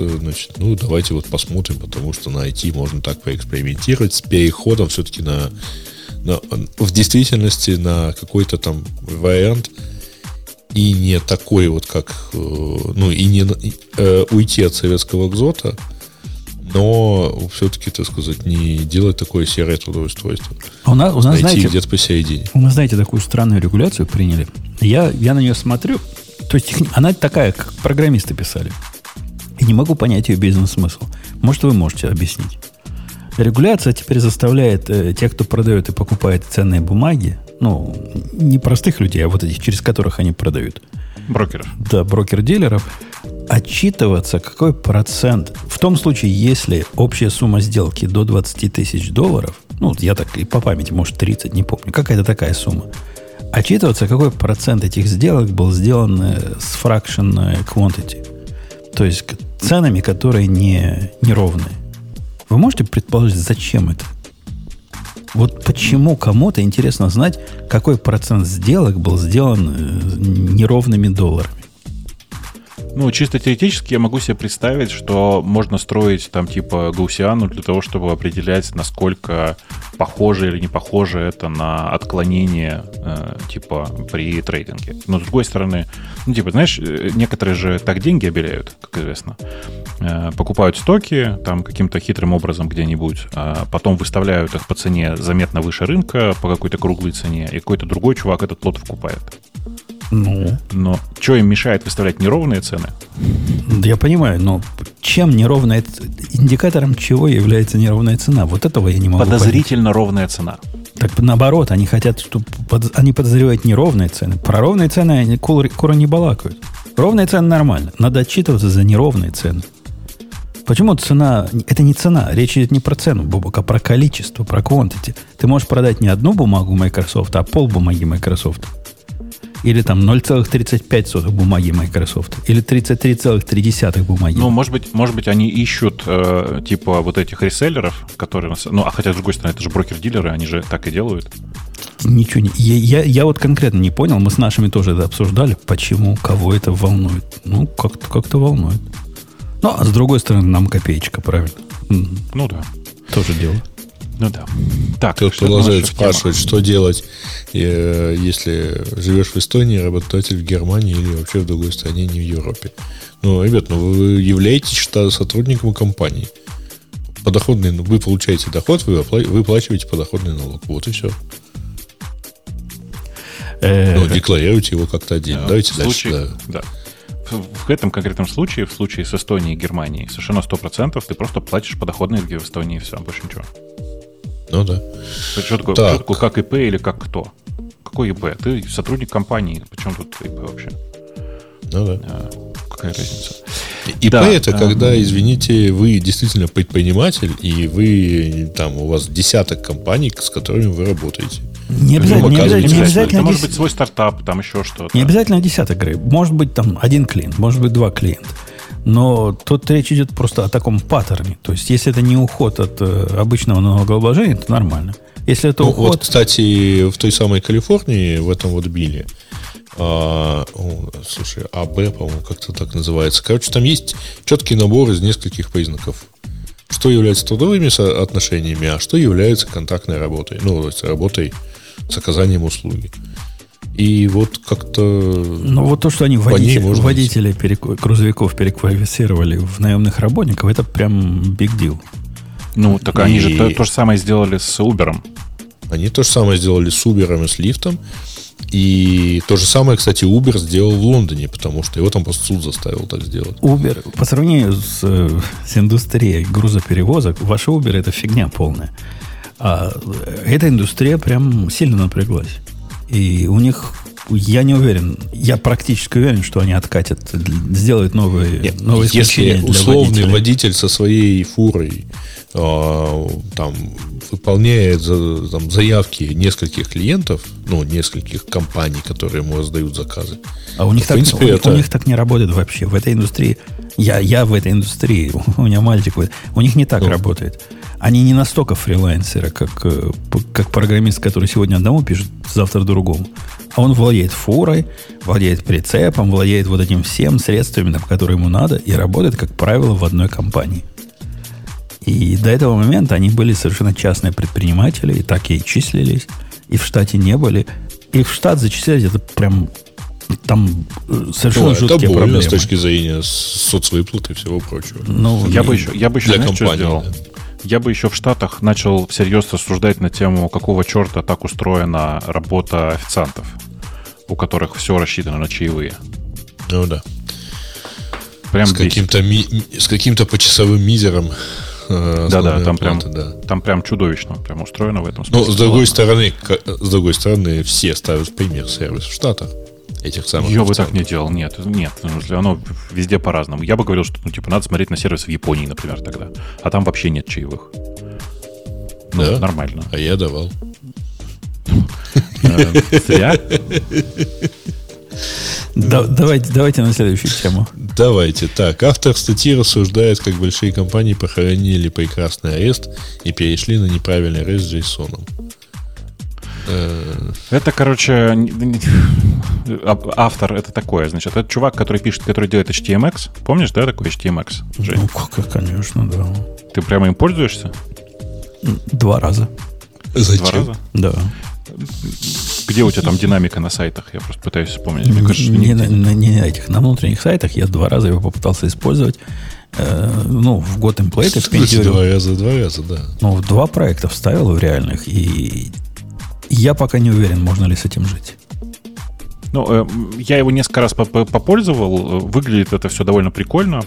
давайте посмотрим, потому что на IT можно так поэкспериментировать с переходом все-таки в действительности на какой-то там вариант и не такой уйти от советского экзота. но все-таки, так сказать, не делать такое серое трудоустройство. А у нас знаете, где-то по CID. У нас, знаете, такую странную регуляцию приняли. Я на нее смотрю. То есть она такая, как программисты писали. И не могу понять ее бизнес-смысл. Может, вы можете объяснить. Регуляция теперь заставляет тех, кто продает и покупает ценные бумаги, ну, не простых людей, а вот этих, через которых они продают. Брокеров. Да, брокер-дилеров. Отчитываться, какой процент. В том случае, если общая сумма сделки до $20 тысяч, ну, я так и по памяти, может, 30, не помню, какая-то такая сумма. Отчитываться, какой процент этих сделок был сделан с fraction quantity. То есть ценами, которые не ровные. Вы можете предположить, зачем это? Вот почему кому-то интересно знать, какой процент сделок был сделан неровными долларами? Ну, чисто теоретически я могу себе представить, что можно строить там типа гаусиану для того, чтобы определять, насколько похоже или не похоже это на отклонение типа при трейдинге. Но с другой стороны, ну типа, знаешь, некоторые же так деньги обеляют, как известно. Покупают стоки там каким-то хитрым образом где-нибудь, а потом выставляют их по цене заметно выше рынка, по какой-то круглой цене, и какой-то другой чувак этот лот вкупает. Ну. Но что им мешает выставлять неровные цены? Да я понимаю, но чем неровная... Индикатором чего является неровная цена? Вот этого я не могу понять. Подозрительно ровная цена. Так наоборот, они хотят, чтобы... Они подозревают неровные цены. Про ровные цены они куры не балакают. Ровные цены нормально. Надо отчитываться за неровные цены. Почему цена... Это не цена. Речь идет не про цену, Бобок, а про количество, про quantity. Ты можешь продать не одну бумагу Microsoft, а полбумаги Microsoft. Или там 0,35 бумаги Microsoft. Или 33,3 бумаги. Ну, может быть они ищут типа вот этих реселлеров, которые... Ну, а хотя, с другой стороны, это же брокер-дилеры, они же так и делают. Ничего не... Я вот конкретно не понял, мы с нашими тоже это обсуждали, почему, кого это волнует. Ну, как-то волнует. Ну, а с другой стороны, нам копеечка, правильно? Ну, да. Тоже дело. Ну да. Так, кто продолжает спрашивать, что делать, если живешь в Эстонии, работодатель в Германии или вообще в другой стране, не в Европе. Ну, ребят, ну вы являетесь сотрудником компании. Подоходный, ну, вы получаете доход, вы выплачиваете подоходный налог. Вот и все. Ну, декларируйте его как-то отдельно. Давайте дальше. Да. В этом конкретном случае, в случае с Эстонией и Германией, совершенно 100% ты просто платишь подоходный в Эстонии и все, больше ничего. Ну да. Что такое как ИП или как кто? Какой ИП? Ты сотрудник компании. Почему тут ИП вообще? Ну да. Какая разница? ИП да, это когда, извините, вы действительно предприниматель, и вы там у вас десяток компаний, с которыми вы работаете. Не обязательно. Это может быть свой стартап, там еще что-то. Не обязательно десяток, может быть там один клиент, может быть два клиента. Но тут речь идет просто о таком паттерне. То есть, если это не уход от обычного налогообложения, то нормально. Если это уход... Вот, кстати, в той самой Калифорнии, в этом вот Билле, слушай, АБ, по-моему, как-то так называется. Короче, там есть четкий набор из нескольких признаков. Что является трудовыми отношениями, а что является контрактной работой. Ну, то есть, работой с оказанием услуги. И вот как-то... Ну, вот то, что они водителей грузовиков переквалифицировали в наемных работников, это прям big deal. Ну, так они же то же самое сделали с Uber. Они то же самое сделали с Uber и с Lyft. И то же самое, кстати, Uber сделал в Лондоне, потому что его там просто суд заставил так сделать. Uber, по сравнению с индустрией грузоперевозок, ваша Uber – это фигня полная. А эта индустрия прям сильно напряглась. И у них, я не уверен, я практически уверен, что они откатят, сделают новые исключения для водителей. Если условный водитель со своей фурой там, выполняет там, заявки нескольких клиентов, ну, нескольких компаний, которые ему раздают заказы. А у них, у них так не работает вообще. В этой индустрии, я в этой индустрии, у меня мальчик, у них не так работает. Они не настолько фрилансеры, как программист, который сегодня одному пишет, завтра другому. А он владеет фурой, владеет прицепом, владеет вот этим всем средствами, которые ему надо, и работает, как правило, в одной компании. И до этого момента они были совершенно частные предприниматели, и так и числились, и в штате не были. И в штат зачислять это прям Там совершенно жуткие проблемы. С точки зрения соцвыплат и всего прочего. Ну, я бы еще для компании сделал. Я бы еще в Штатах начал всерьез рассуждать на тему, какого черта так устроена работа официантов, у которых все рассчитано на чаевые. Ну да. Прям с каким-то почасовым мизером. Да, там плата, там прям чудовищно прям устроено в этом смысле. Но с другой стороны, все ставят пример сервис в Штатах. Этих самых я бы так не делал, нет, оно везде по-разному. Я бы говорил, что надо смотреть на сервис в Японии, например, тогда. А там вообще нет чаевых. Ну, да? Нормально. А я давал. Зря. Давайте на следующую тему. Давайте. Так, автор статьи рассуждает, как большие компании похоронили прекрасный REST и перешли на неправильный REST с JSON. Это, короче, автор, это такое, значит, это чувак, который пишет, который делает HTMX. Помнишь, да, такой HTMX? Жень? Ну, конечно, да. Ты прямо им пользуешься? 2 раза. Зачем? 2 раза? Да. Где у тебя там динамика на сайтах? Я просто пытаюсь вспомнить. Мне кажется, на внутренних сайтах я 2 раза его попытался использовать. В GoTemplate в Пензюре. 2 раза, да. Ну, 2 проекта вставил в реальных, и я пока не уверен, можно ли с этим жить. Ну, я его несколько раз попользовал. Выглядит это все довольно прикольно.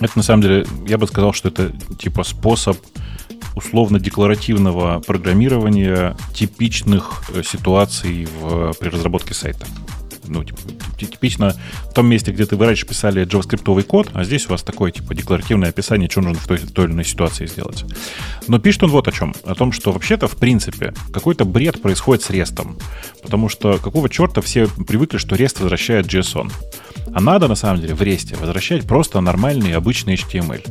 Это, на самом деле, я бы сказал, что это типа способ условно-декларативного программирования типичных ситуаций при разработке сайта. Ну, типично в том месте, где ты раньше писали джаваскриптовый код, а здесь у вас такое типа декларативное описание, что нужно в той или иной ситуации сделать. Но пишет он вот о чем. О том, что вообще-то, в принципе, какой-то бред происходит с рестом. Потому что какого черта все привыкли, что рест возвращает JSON. А надо, на самом деле, в ресте возвращать просто нормальный обычный HTML.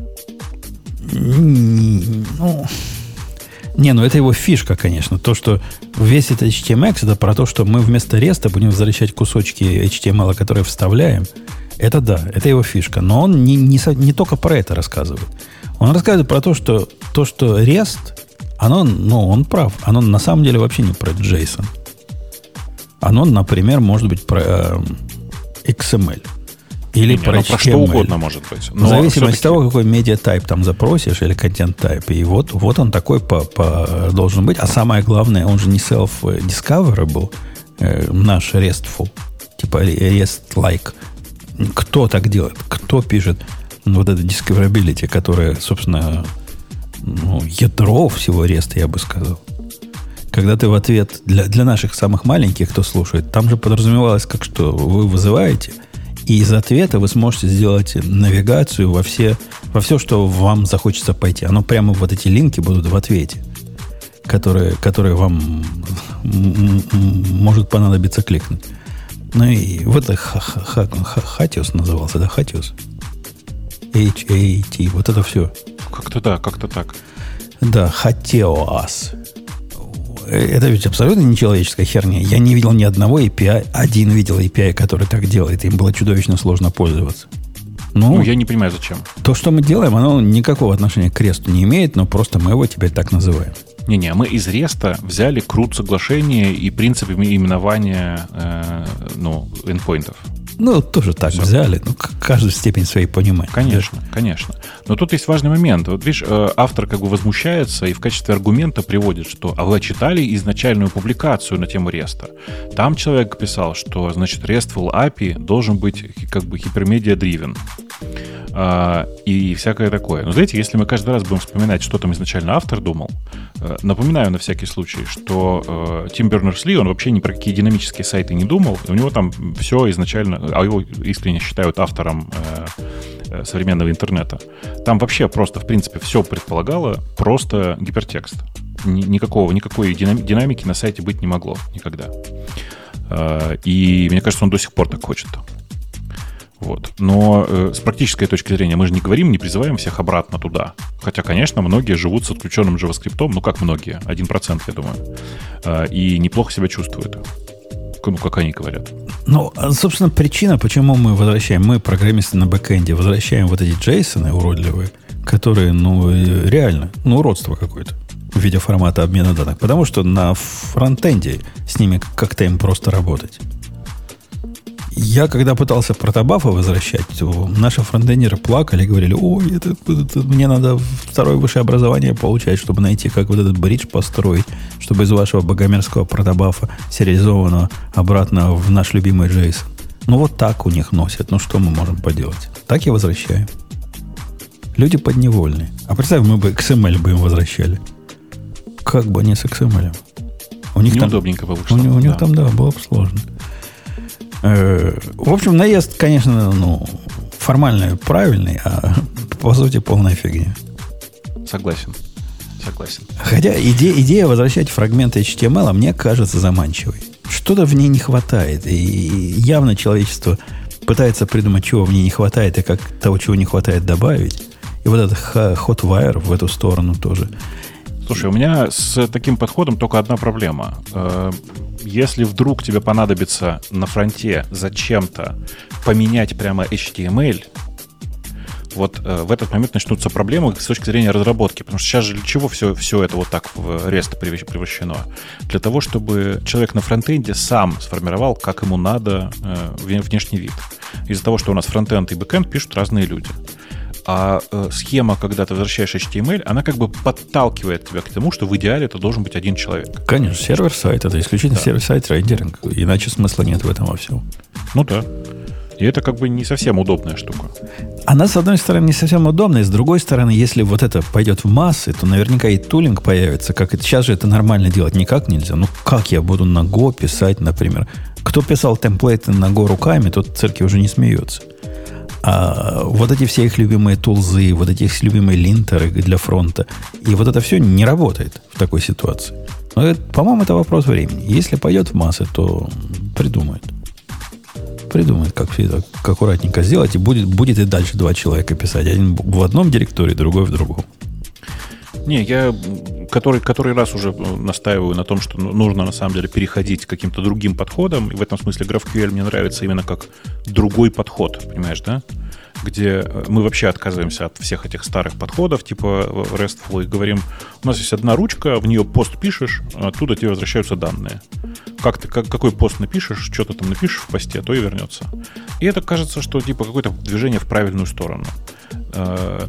Ну это его фишка, конечно. То, что весь этот HTMX, это про то, что мы вместо реста будем возвращать кусочки HTML, которые вставляем. Это да, это его фишка. Но он не только про это рассказывает. Он рассказывает про то, что рест, оно, он прав. Оно на самом деле вообще не про JSON. Оно, например, может быть про XML. Или про что угодно может быть. Но в зависимости от того, какой медиатайп там запросишь, или контент-тайп. И вот он такой должен быть. А самое главное, он же не self-discoverable, наш RESTful, типа REST-like. Кто так делает? Кто пишет вот это discoverability, которое, собственно, ядро всего REST, я бы сказал. Когда ты в ответ, для наших самых маленьких, кто слушает, там же подразумевалось, как что вы вызываете... И из ответа вы сможете сделать навигацию во все, что вам захочется пойти. Оно прямо вот эти линки будут в ответе, которые вам может понадобиться кликнуть. Ну и вот это Хатиус назывался, да, Хатиус? H-A-T, вот это все. Как-то так. Да, Хатиоас. Это ведь абсолютно нечеловеческая херня. Я не видел ни одного API. Один видел API, который так делает. Им было чудовищно сложно пользоваться. Ну, я не понимаю, зачем. То, что мы делаем, оно никакого отношения к ресту не имеет, но просто мы его теперь так называем. Не-не, мы из реста взяли крут соглашения и принцип именования эндпоинтов. Ну, тоже так все взяли. Ну, каждую степень своей понимания. Конечно, да? Конечно. Но тут есть важный момент. Вот видишь, автор как бы возмущается и в качестве аргумента приводит, что а вы читали изначальную публикацию на тему реста. Там человек писал, что, значит, RESTful API должен быть как бы hypermedia-driven. И всякое такое. Но знаете, если мы каждый раз будем вспоминать, что там изначально автор думал, напоминаю на всякий случай, что Тим Бернерс-Ли, он вообще ни про какие динамические сайты не думал, у него там все изначально, а его искренне считают автором современного интернета, там вообще просто, в принципе, все предполагало просто гипертекст. Никакой динамики на сайте быть не могло никогда. И мне кажется, он до сих пор так хочет. Вот. Но с практической точки зрения мы же не говорим, не призываем всех обратно туда. Хотя, конечно, многие живут с отключенным JavaScript, ну как многие, 1%, я думаю, и неплохо себя чувствуют, как они говорят. Ну, собственно, причина, почему мы возвращаем, мы, программисты на бэкэнде, возвращаем вот эти джейсоны уродливые, которые, реально, уродство какое-то в виде формата обмена данных. Потому что на фронтенде с ними как-то им просто работать. Я когда пытался протобафы возвращать, то наши фронтендеры плакали и говорили: ой, это мне надо второе высшее образование получать, чтобы найти, как вот этот бридж построить, чтобы из вашего богомерзкого протобафа, сериализованного, обратно в наш любимый JSON. Ну вот так у них носят. Ну что мы можем поделать? Так и возвращаем. Люди подневольные. А представь, мы бы XML бы им возвращали. Как бы они с XML? У них неудобненько получилось. У них там, да, было бы сложно. В общем, наезд, конечно, формально правильный, а по сути полная фигня. Согласен. Хотя идея возвращать фрагменты HTML, мне кажется, заманчивой. Что-то в ней не хватает. И явно человечество пытается придумать, чего в ней не хватает, и как того, чего не хватает, добавить. И вот этот hotwire в эту сторону тоже. Слушай, у меня с таким подходом только одна проблема. Если вдруг тебе понадобится на фронте зачем-то поменять прямо HTML, вот в этот момент начнутся проблемы с точки зрения разработки. Потому что сейчас же для чего все это вот так в REST превращено? Для того, чтобы человек на фронтенде сам сформировал, как ему надо внешний вид. Из-за того, что у нас фронтенд и бэкенд пишут разные люди. А схема, когда ты возвращаешь HTML, она как бы подталкивает тебя к тому, что в идеале это должен быть один человек. Конечно, сервер-сайт. Это исключительно сервер-сайт рендеринг. Иначе смысла нет в этом во всем. Ну да. И это как бы не совсем удобная штука. Она, с одной стороны, не совсем удобная. С другой стороны, если вот это пойдет в массы, то наверняка и тулинг появится. Как это, сейчас же это нормально делать никак нельзя. Ну как я буду на Go писать, например? Кто писал темплейты на Go руками, тот в цирке уже не смеется. А вот эти все их любимые тулзы, вот эти их любимые линтеры для фронта. И вот это все не работает в такой ситуации. Но это, по-моему, это вопрос времени. Если пойдет в массы, то придумают. Придумают, как все это аккуратненько сделать. И будет и дальше два человека писать. Один в одном директории, другой в другом. Не, я который раз уже настаиваю на том, что нужно на самом деле переходить к каким-то другим подходам. И в этом смысле GraphQL мне нравится именно как другой подход, понимаешь, да? Где мы вообще отказываемся от всех этих старых подходов, типа RESTful, и говорим, у нас есть одна ручка, в нее пост пишешь, оттуда тебе возвращаются данные. Как ты, какой пост напишешь, что ты там напишешь в посте, то и вернется. И это кажется, что типа какое-то движение в правильную сторону.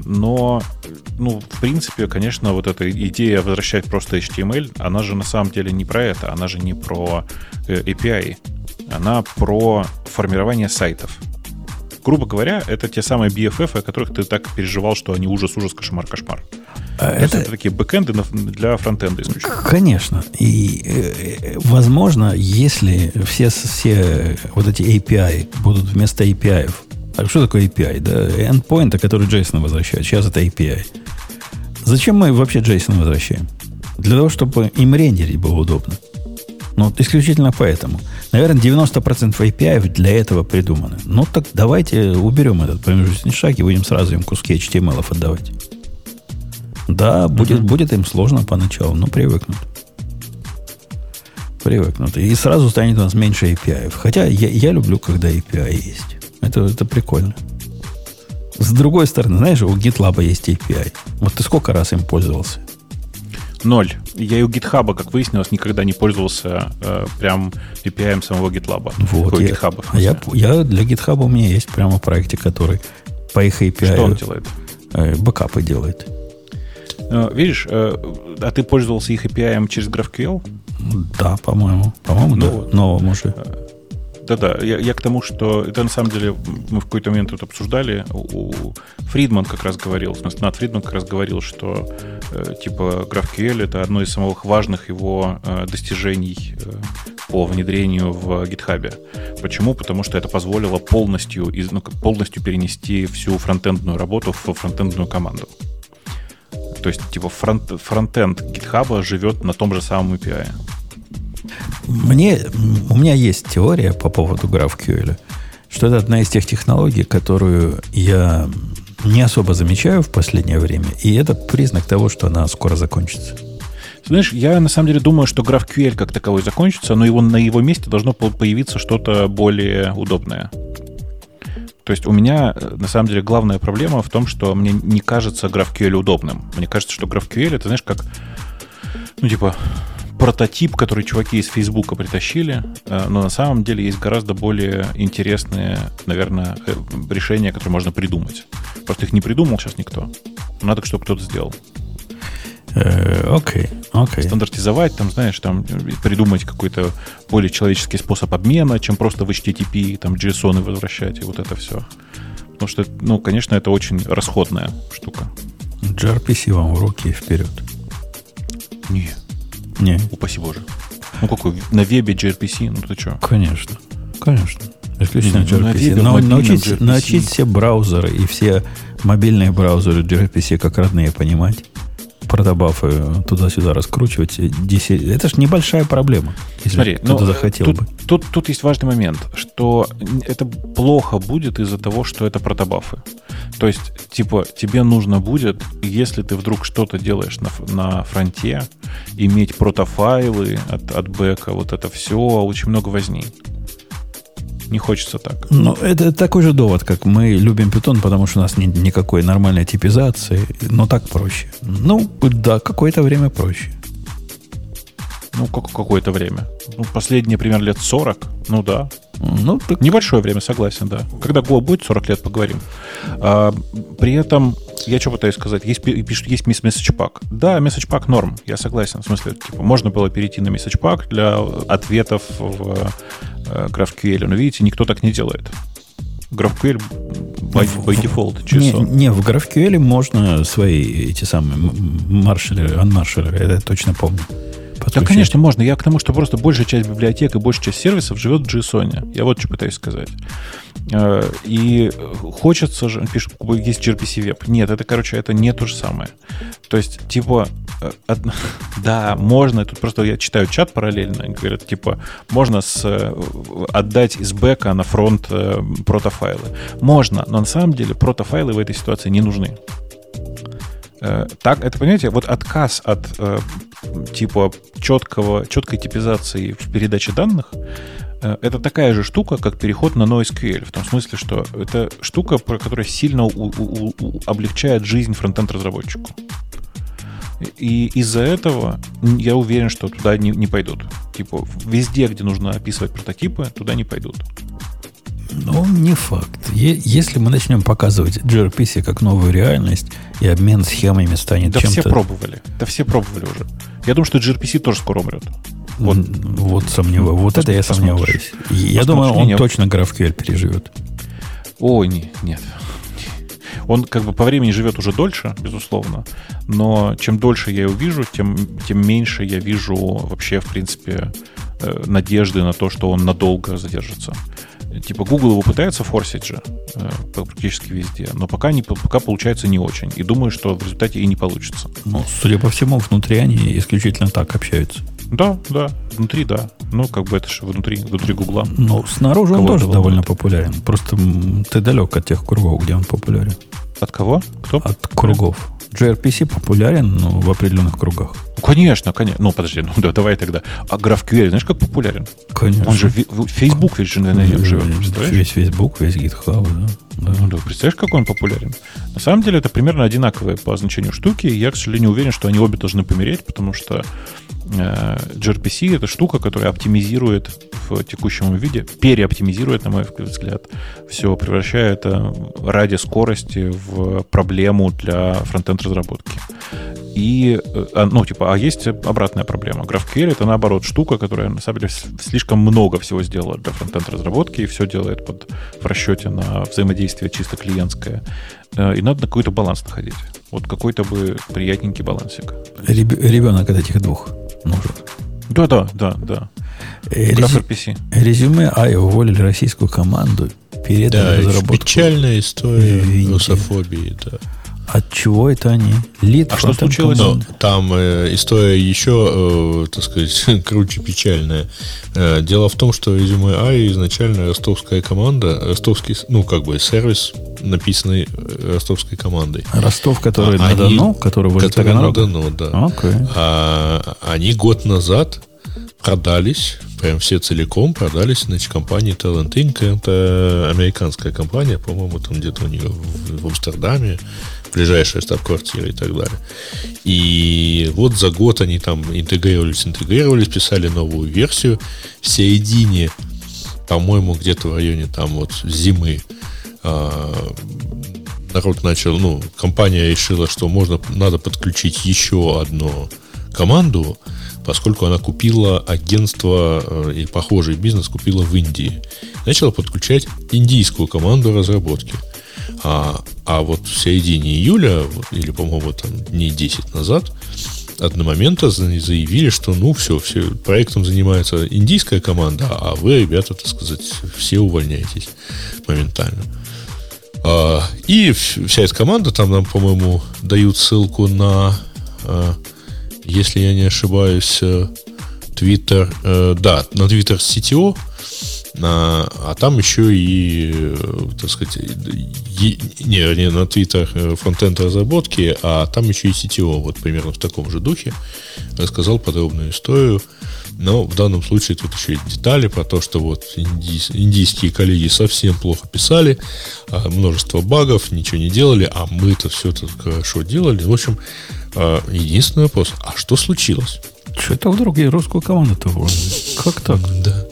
Но, в принципе, конечно, вот эта идея возвращать просто HTML, она же на самом деле не про это, она же не про API, она про формирование сайтов. Грубо говоря, это те самые BFF, о которых ты так переживал, что они ужас, кошмар. Это такие бэкэнды для фронтенда исключительно. Конечно. И, возможно, если все вот эти API будут вместо API-ов. А что такое API? Да, endpoint, который JSON возвращает. Сейчас это API. Зачем мы вообще JSON возвращаем? Для того, чтобы им рендерить было удобно. Исключительно поэтому. Наверное, 90% API для этого придуманы. Так давайте уберем этот промежуточный шаг и будем сразу им куски HTML отдавать. Да, будет им сложно поначалу, но привыкнут. И сразу станет у нас меньше API. Хотя я люблю, когда API есть. Это прикольно. С другой стороны, знаешь, у GitLab есть API. Вот ты сколько раз им пользовался? 0. Я и у GitHub, как выяснилось, никогда не пользовался прям API самого GitLab. Вот, я для GitHub у меня есть прямо проекте, который по их API... Что он делает? Бэкапы делает. Видишь, а ты пользовался их API через GraphQL? Да, по-моему. Да. Новому же. Да-да, я к тому, что это на самом деле мы в какой-то момент тут обсуждали, Фридман как раз говорил, в смысле, Нат Фридман как раз говорил, что GraphQL это одно из самых важных его достижений по внедрению в GitHub. Почему? Потому что это позволило полностью перенести всю фронтендную работу в фронтендную команду. То есть фронтенд GitHub живет на том же самом API. У меня есть теория по поводу GraphQL, что это одна из тех технологий, которую я не особо замечаю в последнее время, и это признак того, что она скоро закончится. Знаешь, я на самом деле думаю, что GraphQL как таковой закончится, но на его месте должно появиться что-то более удобное. То есть у меня, на самом деле, главная проблема в том, что мне не кажется GraphQL удобным. Мне кажется, что GraphQL это, знаешь, как прототип, который чуваки из Фейсбука притащили, но на самом деле есть гораздо более интересные, наверное, решения, которые можно придумать. Просто их не придумал сейчас никто. Надо, чтобы кто-то сделал. Окей. Стандартизовать, там, знаешь, там придумать какой-то более человеческий способ обмена, чем просто в HTTP, там, JSON возвращать, и вот это все. Потому что, ну, конечно, это очень расходная штука. gRPC вам в руки и вперед. Не. Упаси боже. Ну, какой? На вебе gRPC? Ну, ты что? Конечно. Исключительно gRPC. Но научить все браузеры и все мобильные браузеры gRPC как родные понимать. Протобафы туда-сюда раскручивать. Это же небольшая проблема, если смотри, кто-то захотел тут, бы. Тут есть важный момент, что это плохо будет из-за того, что это протобафы. То есть, типа, тебе нужно будет, если ты вдруг что-то делаешь на фронте, иметь протофайлы от бэка, вот это все, очень много возни. Не хочется так. Ну, это такой же довод, как мы любим Python, потому что у нас нет никакой нормальной типизации, но так проще. Ну, да, какое-то время проще. Ну, как какое-то время? Ну, последний, примерно, лет 40, ну да. Ну, так... Небольшое время, согласен, да. Когда Go будет 40 лет, поговорим. При этом, я что пытаюсь сказать, есть месседж-пак. Да, месседж-пак норм, я согласен. В смысле, типа, можно было перейти на месседж-пак для ответов в GraphQL. Но, видите, никто так не делает. GraphQL by default. Не, в GraphQL можно свои эти самые маршеры, анмаршеры, это точно помню. Да, конечно, можно. Я к тому, что просто большая часть библиотек и большая часть сервисов живет в JSON. Я вот что пытаюсь сказать. И хочется же... Пишут, есть gRPC веб. Нет, это, короче, это не то же самое. То есть, типа... Да, можно. Тут просто я читаю чат параллельно. Говорят, типа, можно отдать из бэка на фронт протофайлы. Можно, но на самом деле протофайлы в этой ситуации не нужны. Так, это, понимаете, вот отказ от типа четкой типизации в передаче данных, это такая же штука, как переход на NoSQL. В том смысле, что это штука, которая сильно облегчает жизнь фронтенд-разработчику. И из-за этого я уверен, что туда не пойдут. Типа везде, где нужно описывать прототипы, туда не пойдут. Но не факт. Если мы начнем показывать gRPC как новую реальность, и обмен схемами станет да чем-то... Да все пробовали уже. Я думаю, что gRPC тоже скоро умрет. Вот сомневаюсь. Вот это я сомневаюсь. Я думаю, он точно GraphQL переживет. Ой, нет. Он как бы по времени живет уже дольше, безусловно. Но чем дольше я его вижу, тем меньше я вижу вообще, в принципе, надежды на то, что он надолго задержится. Типа Google его пытается форсить же практически везде, но пока получается не очень. И думаю, что в результате и не получится. Ну, судя по всему, внутри они исключительно так общаются. Да. Внутри, да. Ну, как бы это же внутри Гугла. Но снаружи он тоже довольно популярен. Просто ты далек от тех кругов, где он популярен. От кого? Кто? От кругов. gRPC популярен, но в определенных кругах. Конечно. Ну, подожди, давай тогда. А GraphQL, знаешь, как популярен? Конечно. Он же Facebook весь же на нем живет, представляешь? Весь Facebook, весь GitHub, да. Ну, представляешь, как он популярен? На самом деле, это примерно одинаковые по значению штуки. Я, к сожалению, уверен, что они обе должны помереть, потому что gRPC — это штука, которая оптимизирует в текущем виде, переоптимизирует, на мой взгляд, все, превращая это ради скорости в проблему для фронтенд-разработки. И, есть обратная проблема. GraphQL — это, наоборот, штука, которая, на самом деле, слишком много всего сделала для фронтенд-разработки и все делает в расчете на взаимодействие чисто клиентское. И надо на какой-то баланс находить. Вот какой-то бы приятненький балансик. Ребенок от этих двух нужен. Да. Резюме уволили российскую команду. Передали разработку. Печальная история русофобии. Да. От чего это они? Лид, что случилось? Там история еще, так сказать, круче печальная. Дело в том, что резюме AI изначально ростовская команда, ростовский, сервис, написанный ростовской командой. Ростов, который на Дону, который возле Таганрога? Который на Дону, да. Они год назад продались, прям все целиком продались, значит, компании Talent Inc. Это американская компания, по-моему, там где-то у нее в Амстердаме ближайшая штаб-квартира и так далее. И год за год они там интегрировались, писали новую версию. В середине, по-моему, где-то в районе там вот зимы народ начал, ну, компания решила, что надо подключить еще одну команду, поскольку она купила агентство и похожий бизнес купила в Индии. Начала подключать индийскую команду разработки. А вот в середине июля, или, по-моему, там дней 10 назад, одномоментно заявили, что ну все, проектом занимается индийская команда, а вы, ребята, так сказать, все увольняетесь моментально. И вся эта команда, там нам, по-моему, дают ссылку на, если я не ошибаюсь, Twitter, да, на Twitter CTO, а там еще и, так сказать, не на Twitter фронтенд разработки, а там еще и CTO, вот примерно в таком же духе, рассказал подробную историю. Но в данном случае тут еще и детали про то, что вот индийские коллеги совсем плохо писали, множество багов, ничего не делали, а мы-то все тут хорошо делали. В общем, единственный вопрос, а что случилось? Что-то вдруг и русскую команду-то вложили. Как так? Да.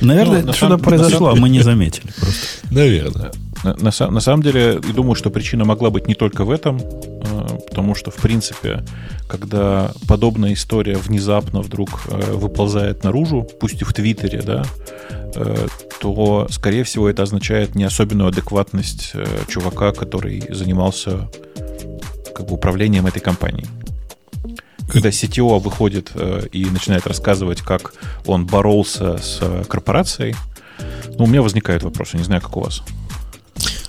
Наверное, что-то произошло, а мы не заметили просто. Наверное. На самом деле, я думаю, что причина могла быть не только в этом, потому что, в принципе, когда подобная история внезапно вдруг выползает наружу, пусть и в Твиттере, да, то, скорее всего, это означает не особенную адекватность чувака, который занимался как бы управлением этой компанией. Когда CTO выходит и начинает рассказывать, как он боролся с корпорацией, ну, у меня возникает вопрос, я не знаю, как у вас.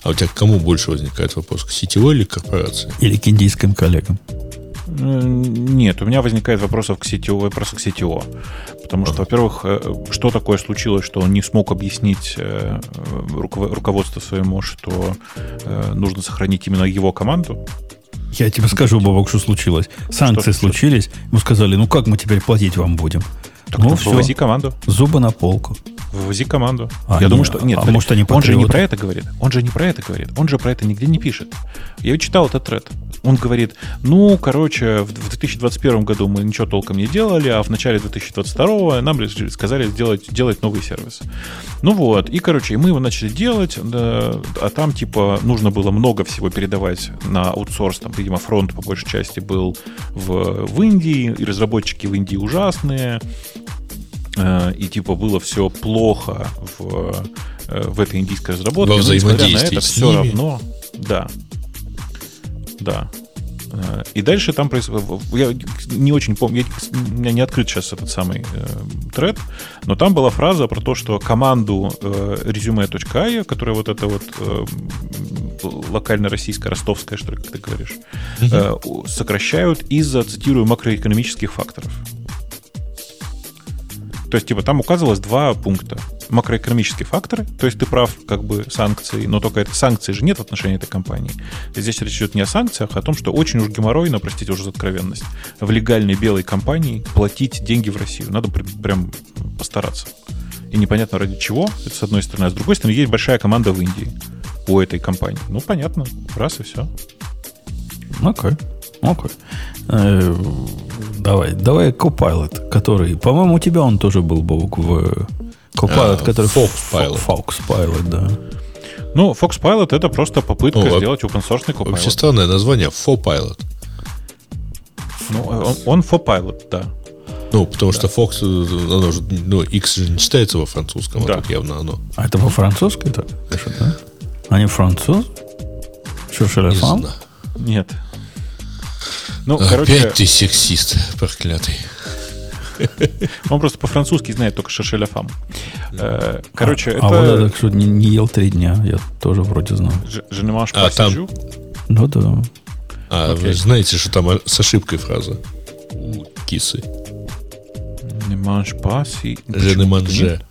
А у тебя к кому больше возникает вопрос? К CTO или к корпорации? Или к индийским коллегам? Нет, у меня возникает вопросов к CTO, вопрос к CTO. Потому что, во-первых, что такое случилось, что он не смог объяснить руководству своему, что нужно сохранить именно его команду? Я тебе скажу, Бабок, что случилось. Санкции случились. Ему сказали, ну как мы теперь платить вам будем? Так, ну все, вывози команду. Зубы на полку. Вывози команду. Я думаю, что... Нет, смотри, может, они патриоты? Он же не про это говорит. Он же про это нигде не пишет. Я читал этот тред. Он говорит, ну, короче, в 2021 году мы ничего толком не делали, а в начале 2022 нам сказали делать новый сервис. Ну вот, и, короче, мы его начали делать, да, а там, типа, нужно было много всего передавать на аутсорс, там, видимо, фронт, по большей части, был в Индии, и разработчики в Индии ужасные, и, типа, было все плохо в этой индийской разработке. Во взаимодействии с ними. Все равно, да. Да. И дальше там происходит... Я не очень помню... У меня не открыт сейчас этот самый тред, но там была фраза про то, что команду resume.ai, которая вот эта вот локально-российская, ростовская, что ли, как ты говоришь, сокращают из-за, цитирую, макроэкономических факторов. То есть, типа, там указывалось два пункта. Макроэкономические факторы, то есть ты прав, как бы санкции, но только это санкции же нет в отношении этой компании. Здесь речь идет не о санкциях, а о том, что очень уж геморройно, простите уже за откровенность, в легальной белой компании платить деньги в Россию. Надо прям постараться. И непонятно ради чего, это с одной стороны, а с другой стороны есть большая команда в Индии у этой компании. Ну, понятно, раз и все. Окей. Давай Copilot, который, по-моему, у тебя он тоже был, Бобук, в... Copilot, который Fox Pilot, да. Ну, Fox Pilot это просто попытка сделать open-source Copilot. Вообще странное название, Fopilot. Ну, он Fopilot, да. Ну, потому что Fox, оно же, ну, X же не читается во французском, а тут явно оно. А это по-французски так? Да? Они француз? Что, шелефан? Нет. Ну, короче... Опять ты сексист, проклятый. Он просто по-французски знает только шашеляфам. Короче, это... А вот это, что не ел 3 дня, я тоже вроде знал. Женемаш пассажу? Ну да. А вы знаете, что там с ошибкой фраза? Кисы. Женемаш пасси... Женеманже.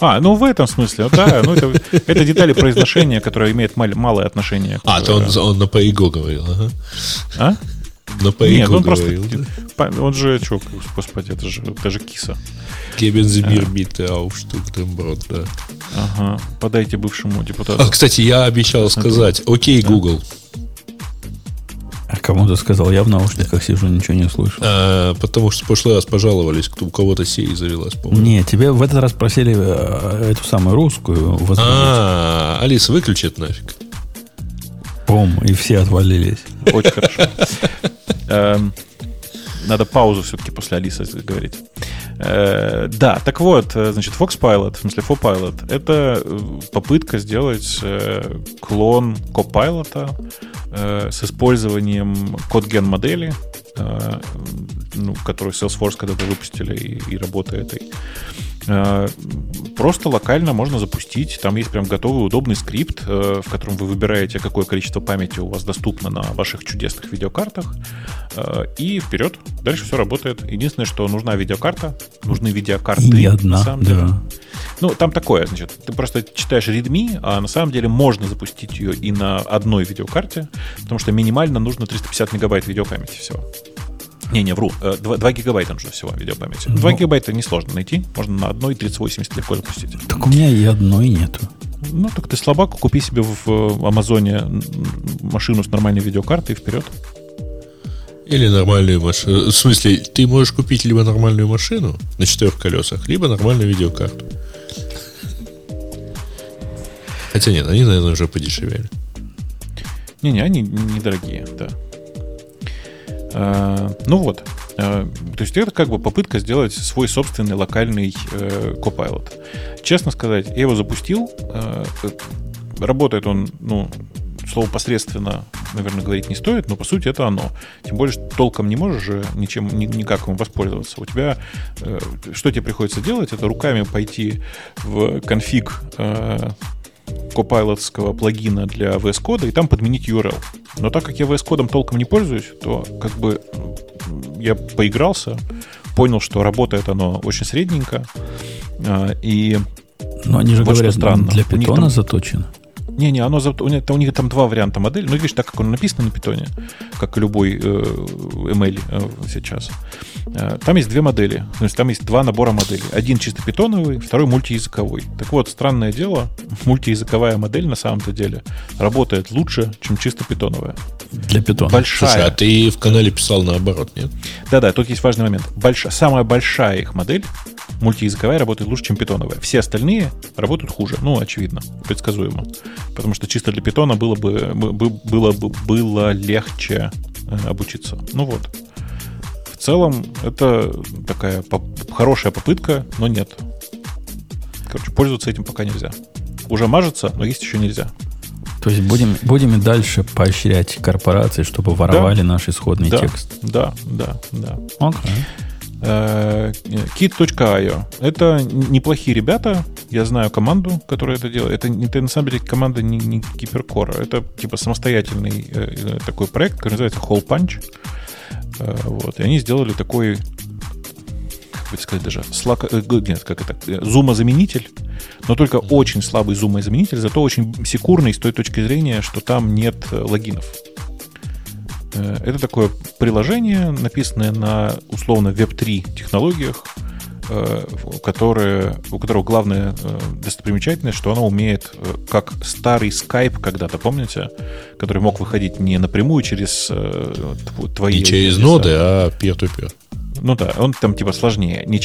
А, ну в этом смысле, да. Ну, это детали произношения, которые имеют малое отношение. А, то он на Паиго говорил, ага. А? Нет, он говорил, просто... Да? Он же, что, господи, это же киса. Гебен зимир бит ауштук темброд, да. Ага, подайте бывшему депутату. А, кстати, я обещал сказать. Окей, Google. А Кому-то сказал, я в наушниках сижу, ничего не услышал. Потому что в прошлый раз пожаловались, у кого-то сей завелась, по-моему. Не, тебе в этот раз просили эту самую русскую возбудить. Алиса, выключи это нафиг. Бум, и все отвалились. Очень хорошо. Надо паузу все-таки после Алисы говорить. Да, так вот, значит, Foxpilot, в смысле Fopilot, это попытка сделать клон Copilot с использованием код-ген модели, которую Salesforce когда-то выпустили и работает. Просто локально можно запустить. Там есть прям готовый удобный скрипт, в котором вы выбираете, какое количество памяти у вас доступно на ваших чудесных видеокартах. И вперед. Дальше все работает. Единственное, что нужна видеокарта. Нужны видеокарты. И одна, на самом деле. Ну, там такое, значит, ты просто читаешь readme, а на самом деле можно запустить ее и на одной видеокарте, потому что минимально нужно 350 мегабайт видеопамяти всего. Не, вру. 2 гигабайта нужно всего видеопамяти. 2 гигабайта несложно найти. Можно на 1.3080 легко запустить. Так у меня и одной нету. Ну, так ты слабак, купи себе в Амазоне машину с нормальной видеокартой и вперед. Или нормальную машину. В смысле, ты можешь купить либо нормальную машину на 4 колесах, либо нормальную видеокарту. Хотя нет, они, наверное, уже подешевели. Не, они недорогие, да. Ну вот, то есть это как бы попытка сделать свой собственный локальный Copilot. Честно сказать, я его запустил. Работает он, слово посредственно, наверное, говорить не стоит, но по сути это оно. Тем более, что толком не можешь же ничем, никак им воспользоваться. У тебя, что тебе приходится делать, это руками пойти в конфиг Copilot-ского плагина для VS Code и там подменить URL. Но так как я VS Code толком не пользуюсь, то как бы я поигрался, понял, что работает оно очень средненько. Но они же вот говорят, что странно. Для Python заточено. Не, у них там два варианта модели. Ну, видишь, так как он написан на питоне, как и любой ML сейчас. Там есть две модели. То есть там есть два набора моделей. Один чисто питоновый, второй мультиязыковой. Так вот, странное дело, мультиязыковая модель на самом-то деле работает лучше, чем чисто питоновая. Для питона. Большая. Слушай, а ты в канале писал наоборот, нет? Да, тут есть важный момент. Самая большая их модель, мультиязыковая, работает лучше, чем питоновая. Все остальные работают хуже. Очевидно, предсказуемо. Потому что чисто для питона было бы легче обучиться. Вот. В целом, это такая хорошая попытка, но нет. Короче, пользоваться этим пока нельзя. Уже мажется, но есть еще нельзя. То есть будем и дальше поощрять корпорации, чтобы воровали наш исходный текст. Да. Окей. Kit.io. Это неплохие ребята. Я знаю команду, которая это делает. Это на самом деле команда не гиперкора. Это типа самостоятельный такой проект, который называется Hole Punch. И они сделали такой, как бы сказать, даже зумозаменитель, но только очень слабый зумозаменитель, зато очень секурный с той точки зрения, что там нет логинов. Это такое приложение, написанное на условно Web3 технологиях, у которого главная достопримечательность, что оно умеет, как старый Skype когда-то, помните, который мог выходить не напрямую через твои... Не через ноды, а peer-to-peer. Он там типа сложнее. Не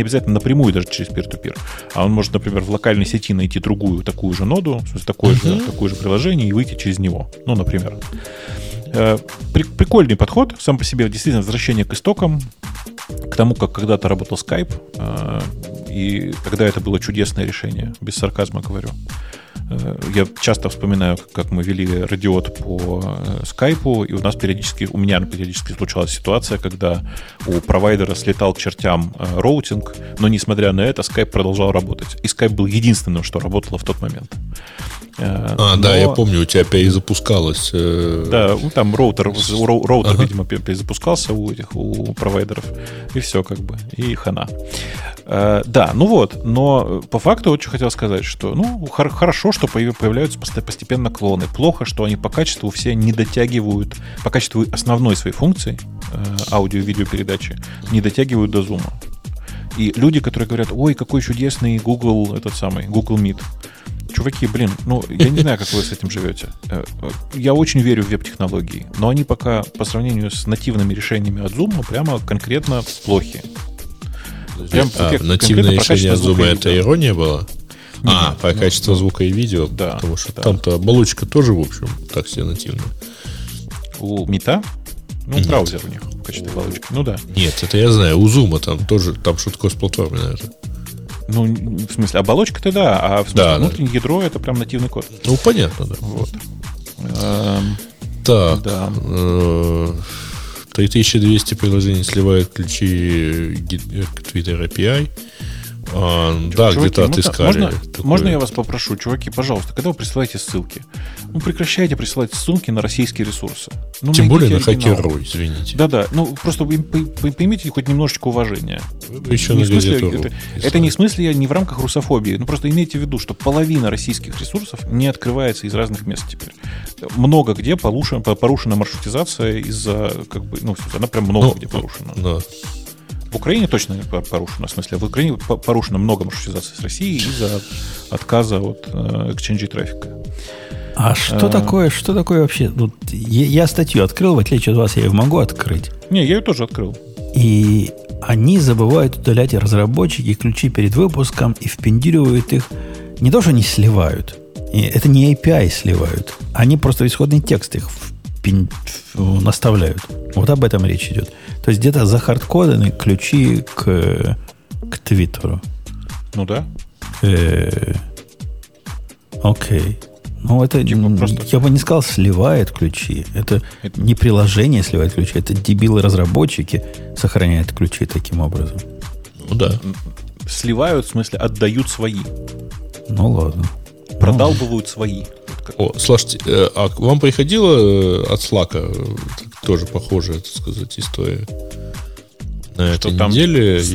обязательно напрямую, даже через peer-to-peer. А он может, например, в локальной сети найти другую такую же ноду, такое же приложение и выйти через него. Например. Прикольный подход, сам по себе действительно возвращение к истокам, к тому, как когда-то работал Skype, и когда это было чудесное решение, без сарказма говорю. Я часто вспоминаю, как мы вели радиот по скайпу, и у меня периодически случалась ситуация, когда у провайдера слетал к чертям роутинг, но несмотря на это, скайп продолжал работать. И скайп был единственным, что работало в тот момент. Я помню, у тебя перезапускалось. Да, там роутер видимо, перезапускался у провайдеров, и все как бы, и хана. Но по факту очень хотел сказать, что хорошо, что появляются постепенно клоны. Плохо, что они по качеству все не дотягивают, по качеству основной своей функции аудио-видео передачи, не дотягивают до зума. И люди, которые говорят, ой, какой чудесный Google Meet, Чуваки, блин, ну, я не знаю, как вы с этим живете. Я очень верю в веб-технологии, но они пока по сравнению с нативными решениями от Zoom прямо конкретно плохи. Прям нативные решения от Zoom — это ирония была? Нет, по качеству звука и видео, да, потому что там-то оболочка тоже, в общем, так себе нативная. У Мета? Ну, браузер у них в качестве оболочки. Ну да. Нет, это я знаю, у Zoom там тоже, там что-то кроссплатформы, наверное. Ну, в смысле, оболочка-то да, а в смысле да, внутреннее ядро — это прям нативный код. Ну, понятно, да. Вот. Так, да. 3200 приложений сливают ключи к Twitter API. Да, чуваки, где-то отыскали. Можно я вас попрошу, чуваки, пожалуйста, когда вы присылаете ссылки, прекращайте присылать ссылки на российские ресурсы. Тем более на Хакер.ру, извините. Да-да, просто поймите хоть немножечко уважения. Еще не на газету.ру. Это не в смысле, я не в рамках русофобии. Просто имейте в виду, что половина российских ресурсов не открывается из разных мест теперь. Много где порушена маршрутизация из-за, она прям много где порушена. Да. В Украине точно порушено. В смысле, в Украине порушено много маршрутизации с Россией из-за отказа от эксченджа трафика. А что такое вообще? Я статью открыл, в отличие от вас, я ее могу открыть. Не, я ее тоже открыл. И они забывают удалять, разработчики, ключи перед выпуском и впендиривают их. Не то, что они сливают. Это не API сливают. Они просто исходный текст их наставляют. Вот об этом речь идет. То есть где-то захардкоданы ключи к Твиттеру. Ну да. Окей. Это просто... я бы не сказал, сливает ключи. Это не приложение сливает ключи, это дебилы-разработчики сохраняют ключи таким образом. Ну да. Сливают, в смысле, отдают свои. Ну ладно. Продалбывают свои. Слушайте, а к вам приходила от Slack'а тоже похожая, так сказать, история? На этой неделе... В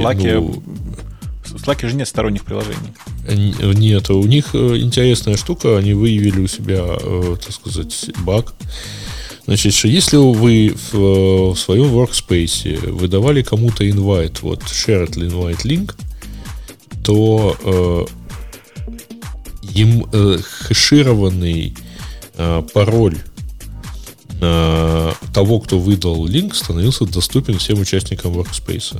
Slack'е же нет сторонних приложений. Нет, у них интересная штука. Они выявили у себя, так сказать, баг. Значит, что если вы в своем workspace выдавали кому-то invite, shared invite link, то... им хэшированный пароль того, кто выдал линк, становился доступен всем участникам workspace.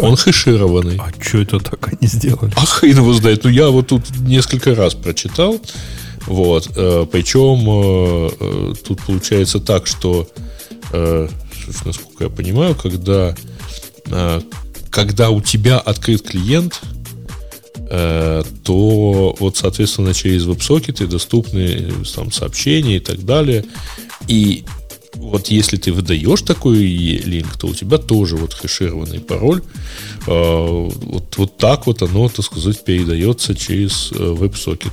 Он хэшированный. А что это так они сделали? А хрен его знает. Я тут несколько раз прочитал. Причем тут получается так, что насколько я понимаю, когда у тебя открыт клиент, то соответственно через веб-сокеты доступны там сообщения и так далее. И если ты выдаешь такой линк, то у тебя тоже хэшированный пароль. Так оно, так сказать, передается через веб-сокет.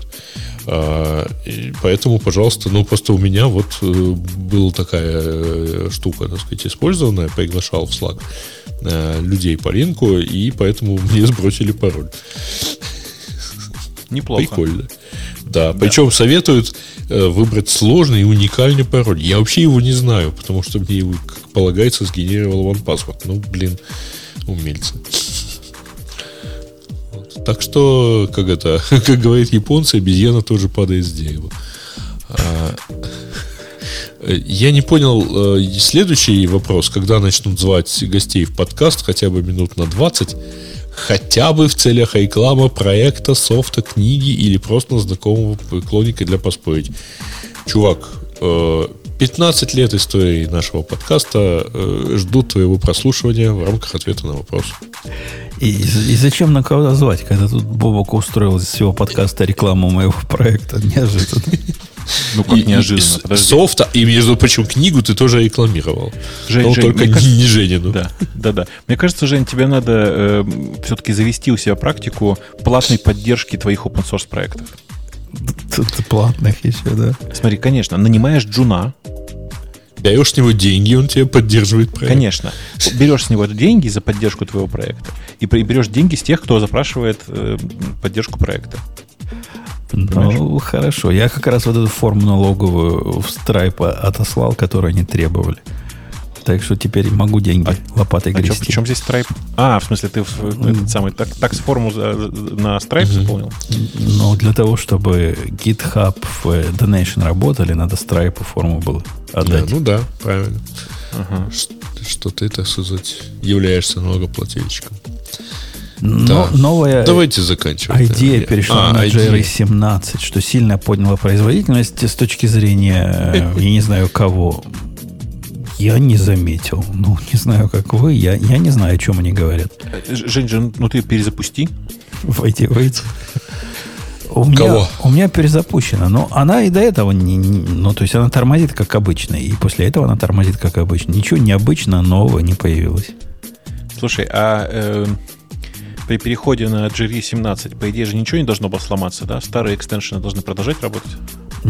Поэтому, пожалуйста, просто у меня была такая штука, так сказать, использованная. Приглашал в Slack людей по линку, и поэтому мне сбросили пароль. Неплохо. Прикольно. Да, причем советуют выбрать сложный и уникальный пароль. Я вообще его не знаю, потому что мне его, как полагается, сгенерировал OnePassword. Умельцы. Так что, как говорят японцы, обезьяна тоже падает с дерева. Я не понял следующий вопрос. Когда начнут звать гостей в подкаст хотя бы минут на 20, хотя бы в целях рекламы проекта, софта, книги или просто знакомого поклонника для поспорить. Чувак, 15 лет истории нашего подкаста ждут твоего прослушивания в рамках ответа на вопрос. И зачем на кого-то звать, когда тут Бобок устроил из всего подкаста рекламу моего проекта? Неожиданно. Неожиданно. Подожди. Софта, и между прочим, книгу ты тоже рекламировал. Жень, только не Женину. Да. Мне кажется, Жень, тебе надо все-таки завести у себя практику платной поддержки твоих open-source проектов. Тут платных еще, да. Смотри, конечно, нанимаешь джуна. Даешь с него деньги, он тебе поддерживает проект. Конечно. Берешь с него деньги за поддержку твоего проекта. И берешь деньги с тех, кто запрашивает поддержку проекта. Хорошо. Я как раз эту форму налоговую в Stripe отослал, которую они требовали. так что теперь могу деньги лопатой грести. А причем здесь Stripe? А, в смысле, ты этот самый такс-форму на Stripe заполнил? Ну, для того, чтобы GitHub в Donation работали, надо Stripe форму было отдать. Да, ну да, правильно. Ага. Что ты, так сказать, являешься налогоплательщиком. Но, да. Новая Давайте заканчивать. Идея перешла на JRE 17, что сильно подняла производительность с точки зрения, я не знаю кого, я не заметил. Ну, не знаю, как вы, я не знаю, о чем они говорят. Жень, ну ты перезапусти. Войти. У меня перезапущена, но она и до этого то есть она тормозит как обычно, и после этого она тормозит как обычно. Ничего необычного, нового не появилось. Слушай, при переходе на JRE 17, по идее же ничего не должно было сломаться, да? Старые экстеншены должны продолжать работать? У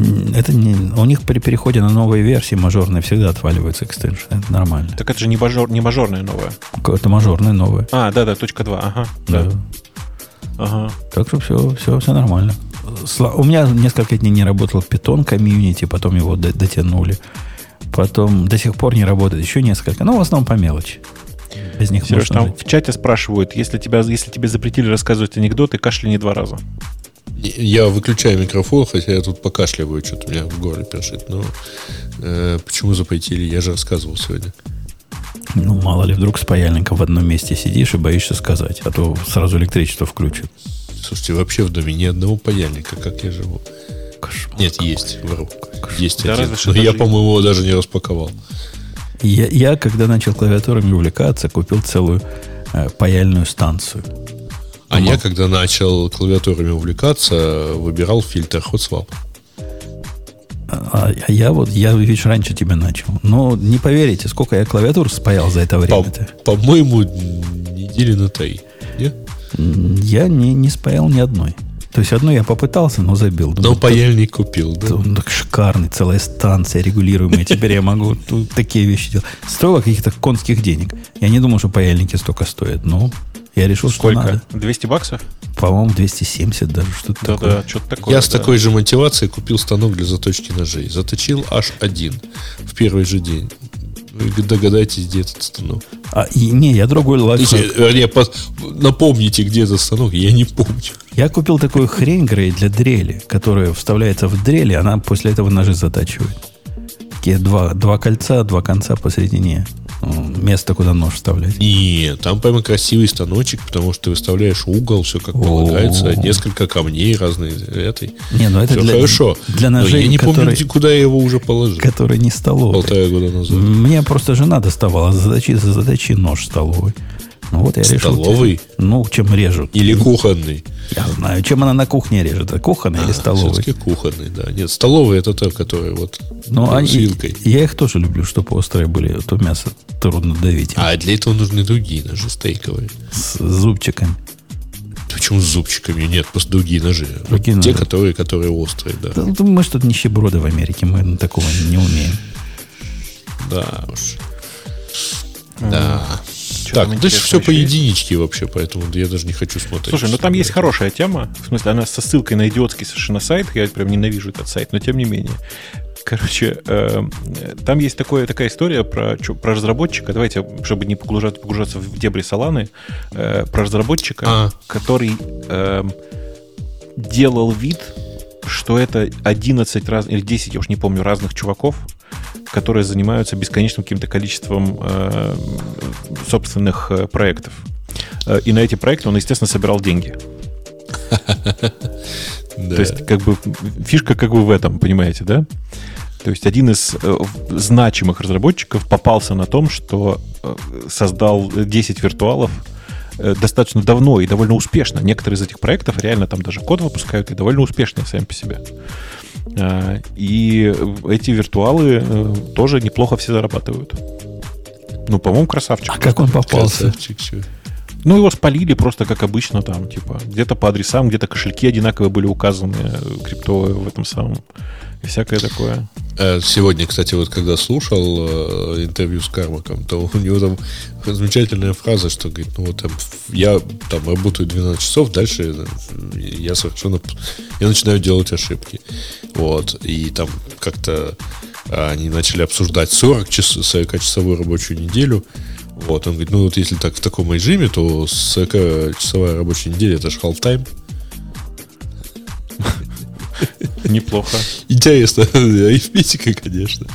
них при переходе на новые версии мажорные всегда отваливаются экстеншены. Это нормально. Так это же не мажорная новая. Это мажорная новая. А, да, .2, ага. Да. Ага. Так что все нормально. У меня несколько дней не работал Python комьюнити, потом его дотянули. Потом до сих пор не работает еще несколько, но в основном по мелочи. Без них Сереж, там жить. В чате спрашивают, если тебе запретили рассказывать анекдоты, кашляни 2 раза. Я выключаю микрофон, хотя я тут покашливаю, что-то у меня в горле першит. Но почему запретили? Я же рассказывал сегодня. Ну, мало ли, вдруг с паяльником в одном месте сидишь и боишься сказать, а то сразу электричество включат. Слушайте, вообще в доме ни одного паяльника, как я живу. Кошмар. Нет, какой. Есть, вру. Есть да один, но я, по-моему, его даже не распаковал. Я, когда начал клавиатурами увлекаться, купил целую паяльную станцию. А я, когда начал клавиатурами увлекаться, выбирал фильтр HotSwap. А я, видишь, раньше тебя начал. Но не поверите, сколько я клавиатур спаял за это время-то. По-моему, недели на 3. Нет? Я не спаял ни одной. То есть одну я попытался, но забил. Думаю, но паяльник купил, да? Он так шикарный, целая станция регулируемая. Теперь я могу такие вещи делать. Стоило каких-то конских денег. Я не думал, что паяльники столько стоят. Но я решил, что надо. Сколько? 200 баксов? По-моему, 270 даже. Что-то такое. Да, что-то такое. Я с такой же мотивацией купил станок для заточки ножей. Заточил аж один в первый же день. Вы догадайтесь, где этот станок. Я другой лайфхак. Вернее, напомните, где этот станок, я не помню. Я купил такую хрень, Грей, для дрели, которая вставляется в дрели, она после этого ножи затачивает. Такие два кольца, 2 конца посередине. Место, куда нож вставлять. И там прямо красивый станочек, потому что ты выставляешь угол, все как полагается, несколько камней разные. Не, ну это все хорошо. Для ножей, но я не помню, куда я его уже положил. Который не столовый. 1,5 года назад. Мне просто жена доставала, задачи нож столовый. Ну вот я решил. Столовый? Чем режут. Или кухонный. Я знаю, чем она на кухне режет. А кухонный или столовый? Все-таки кухонный, да. Нет, столовый это тот, который с вилкой. Я их тоже люблю, чтобы острые были. То мясо трудно давить. А для этого нужны другие ножи стейковые. С зубчиками. Почему с зубчиками? Нет, просто другие ножи. Другие ножи. Те, которые острые, да. Мы что-то нищеброды в Америке. Мы такого не умеем. Да уж. Да. Так, дальше все по единичке вообще, поэтому я даже не хочу смотреть. Слушай, там есть хорошая тема. В смысле, она со ссылкой на идиотский совершенно сайт. Я прям ненавижу этот сайт, но тем не менее. Короче, там есть такая история про разработчика. Давайте, чтобы не погружаться в дебри Соланы, про разработчика, который делал вид, что это 11 раз, или 10, я уж не помню, разных чуваков, которые занимаются бесконечным каким-то количеством собственных проектов. И на эти проекты он, естественно, собирал деньги. То есть, фишка в этом, понимаете, да? То есть, один из значимых разработчиков попался на том, что создал 10 виртуалов достаточно давно и довольно успешно. Некоторые из этих проектов реально там даже код выпускают и довольно успешные сами по себе. И эти виртуалы тоже неплохо все зарабатывают. По-моему, красавчик. А как он попался? Его спалили просто как обычно там, где-то по адресам, где-то кошельки одинаковые были указаны, криптовые в этом самом, и всякое такое. Сегодня, кстати, когда слушал интервью с Кармаком, то у него там замечательная фраза, что говорит, я там работаю 12 часов, дальше я совершенно начинаю делать ошибки. И там как-то Они начали обсуждать 40-часовую рабочую неделю. Вот, он говорит, ну вот если так в таком режиме, то 40-часовая рабочая неделя — это же half-time. Неплохо. Интересно. Арифметика, конечно.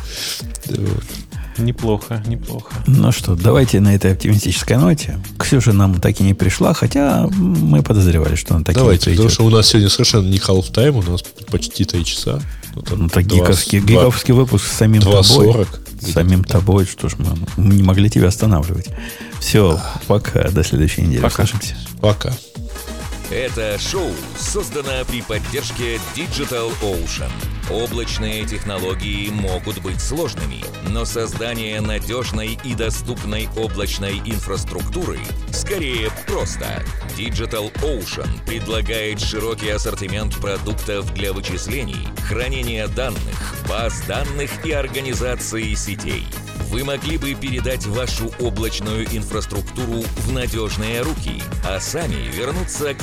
Неплохо, неплохо. Ну что, давайте на этой оптимистической ноте. Ксюша нам так и не пришла, хотя мы подозревали, что она так и не придет. Давайте, потому что у нас сегодня совершенно не half-time, у нас почти 3 часа. Ну так гиковский выпуск с самим тобой. С самим тобой, что ж мы не могли тебя останавливать. Все, пока, до следующей недели. Услышимся. Пока. Это шоу создано при поддержке Digital Ocean. Облачные технологии могут быть сложными, но создание надежной и доступной облачной инфраструктуры скорее просто. Digital Ocean предлагает широкий ассортимент продуктов для вычислений, хранения данных, баз данных и организации сетей. Вы могли бы передать вашу облачную инфраструктуру в надежные руки, а сами вернуться к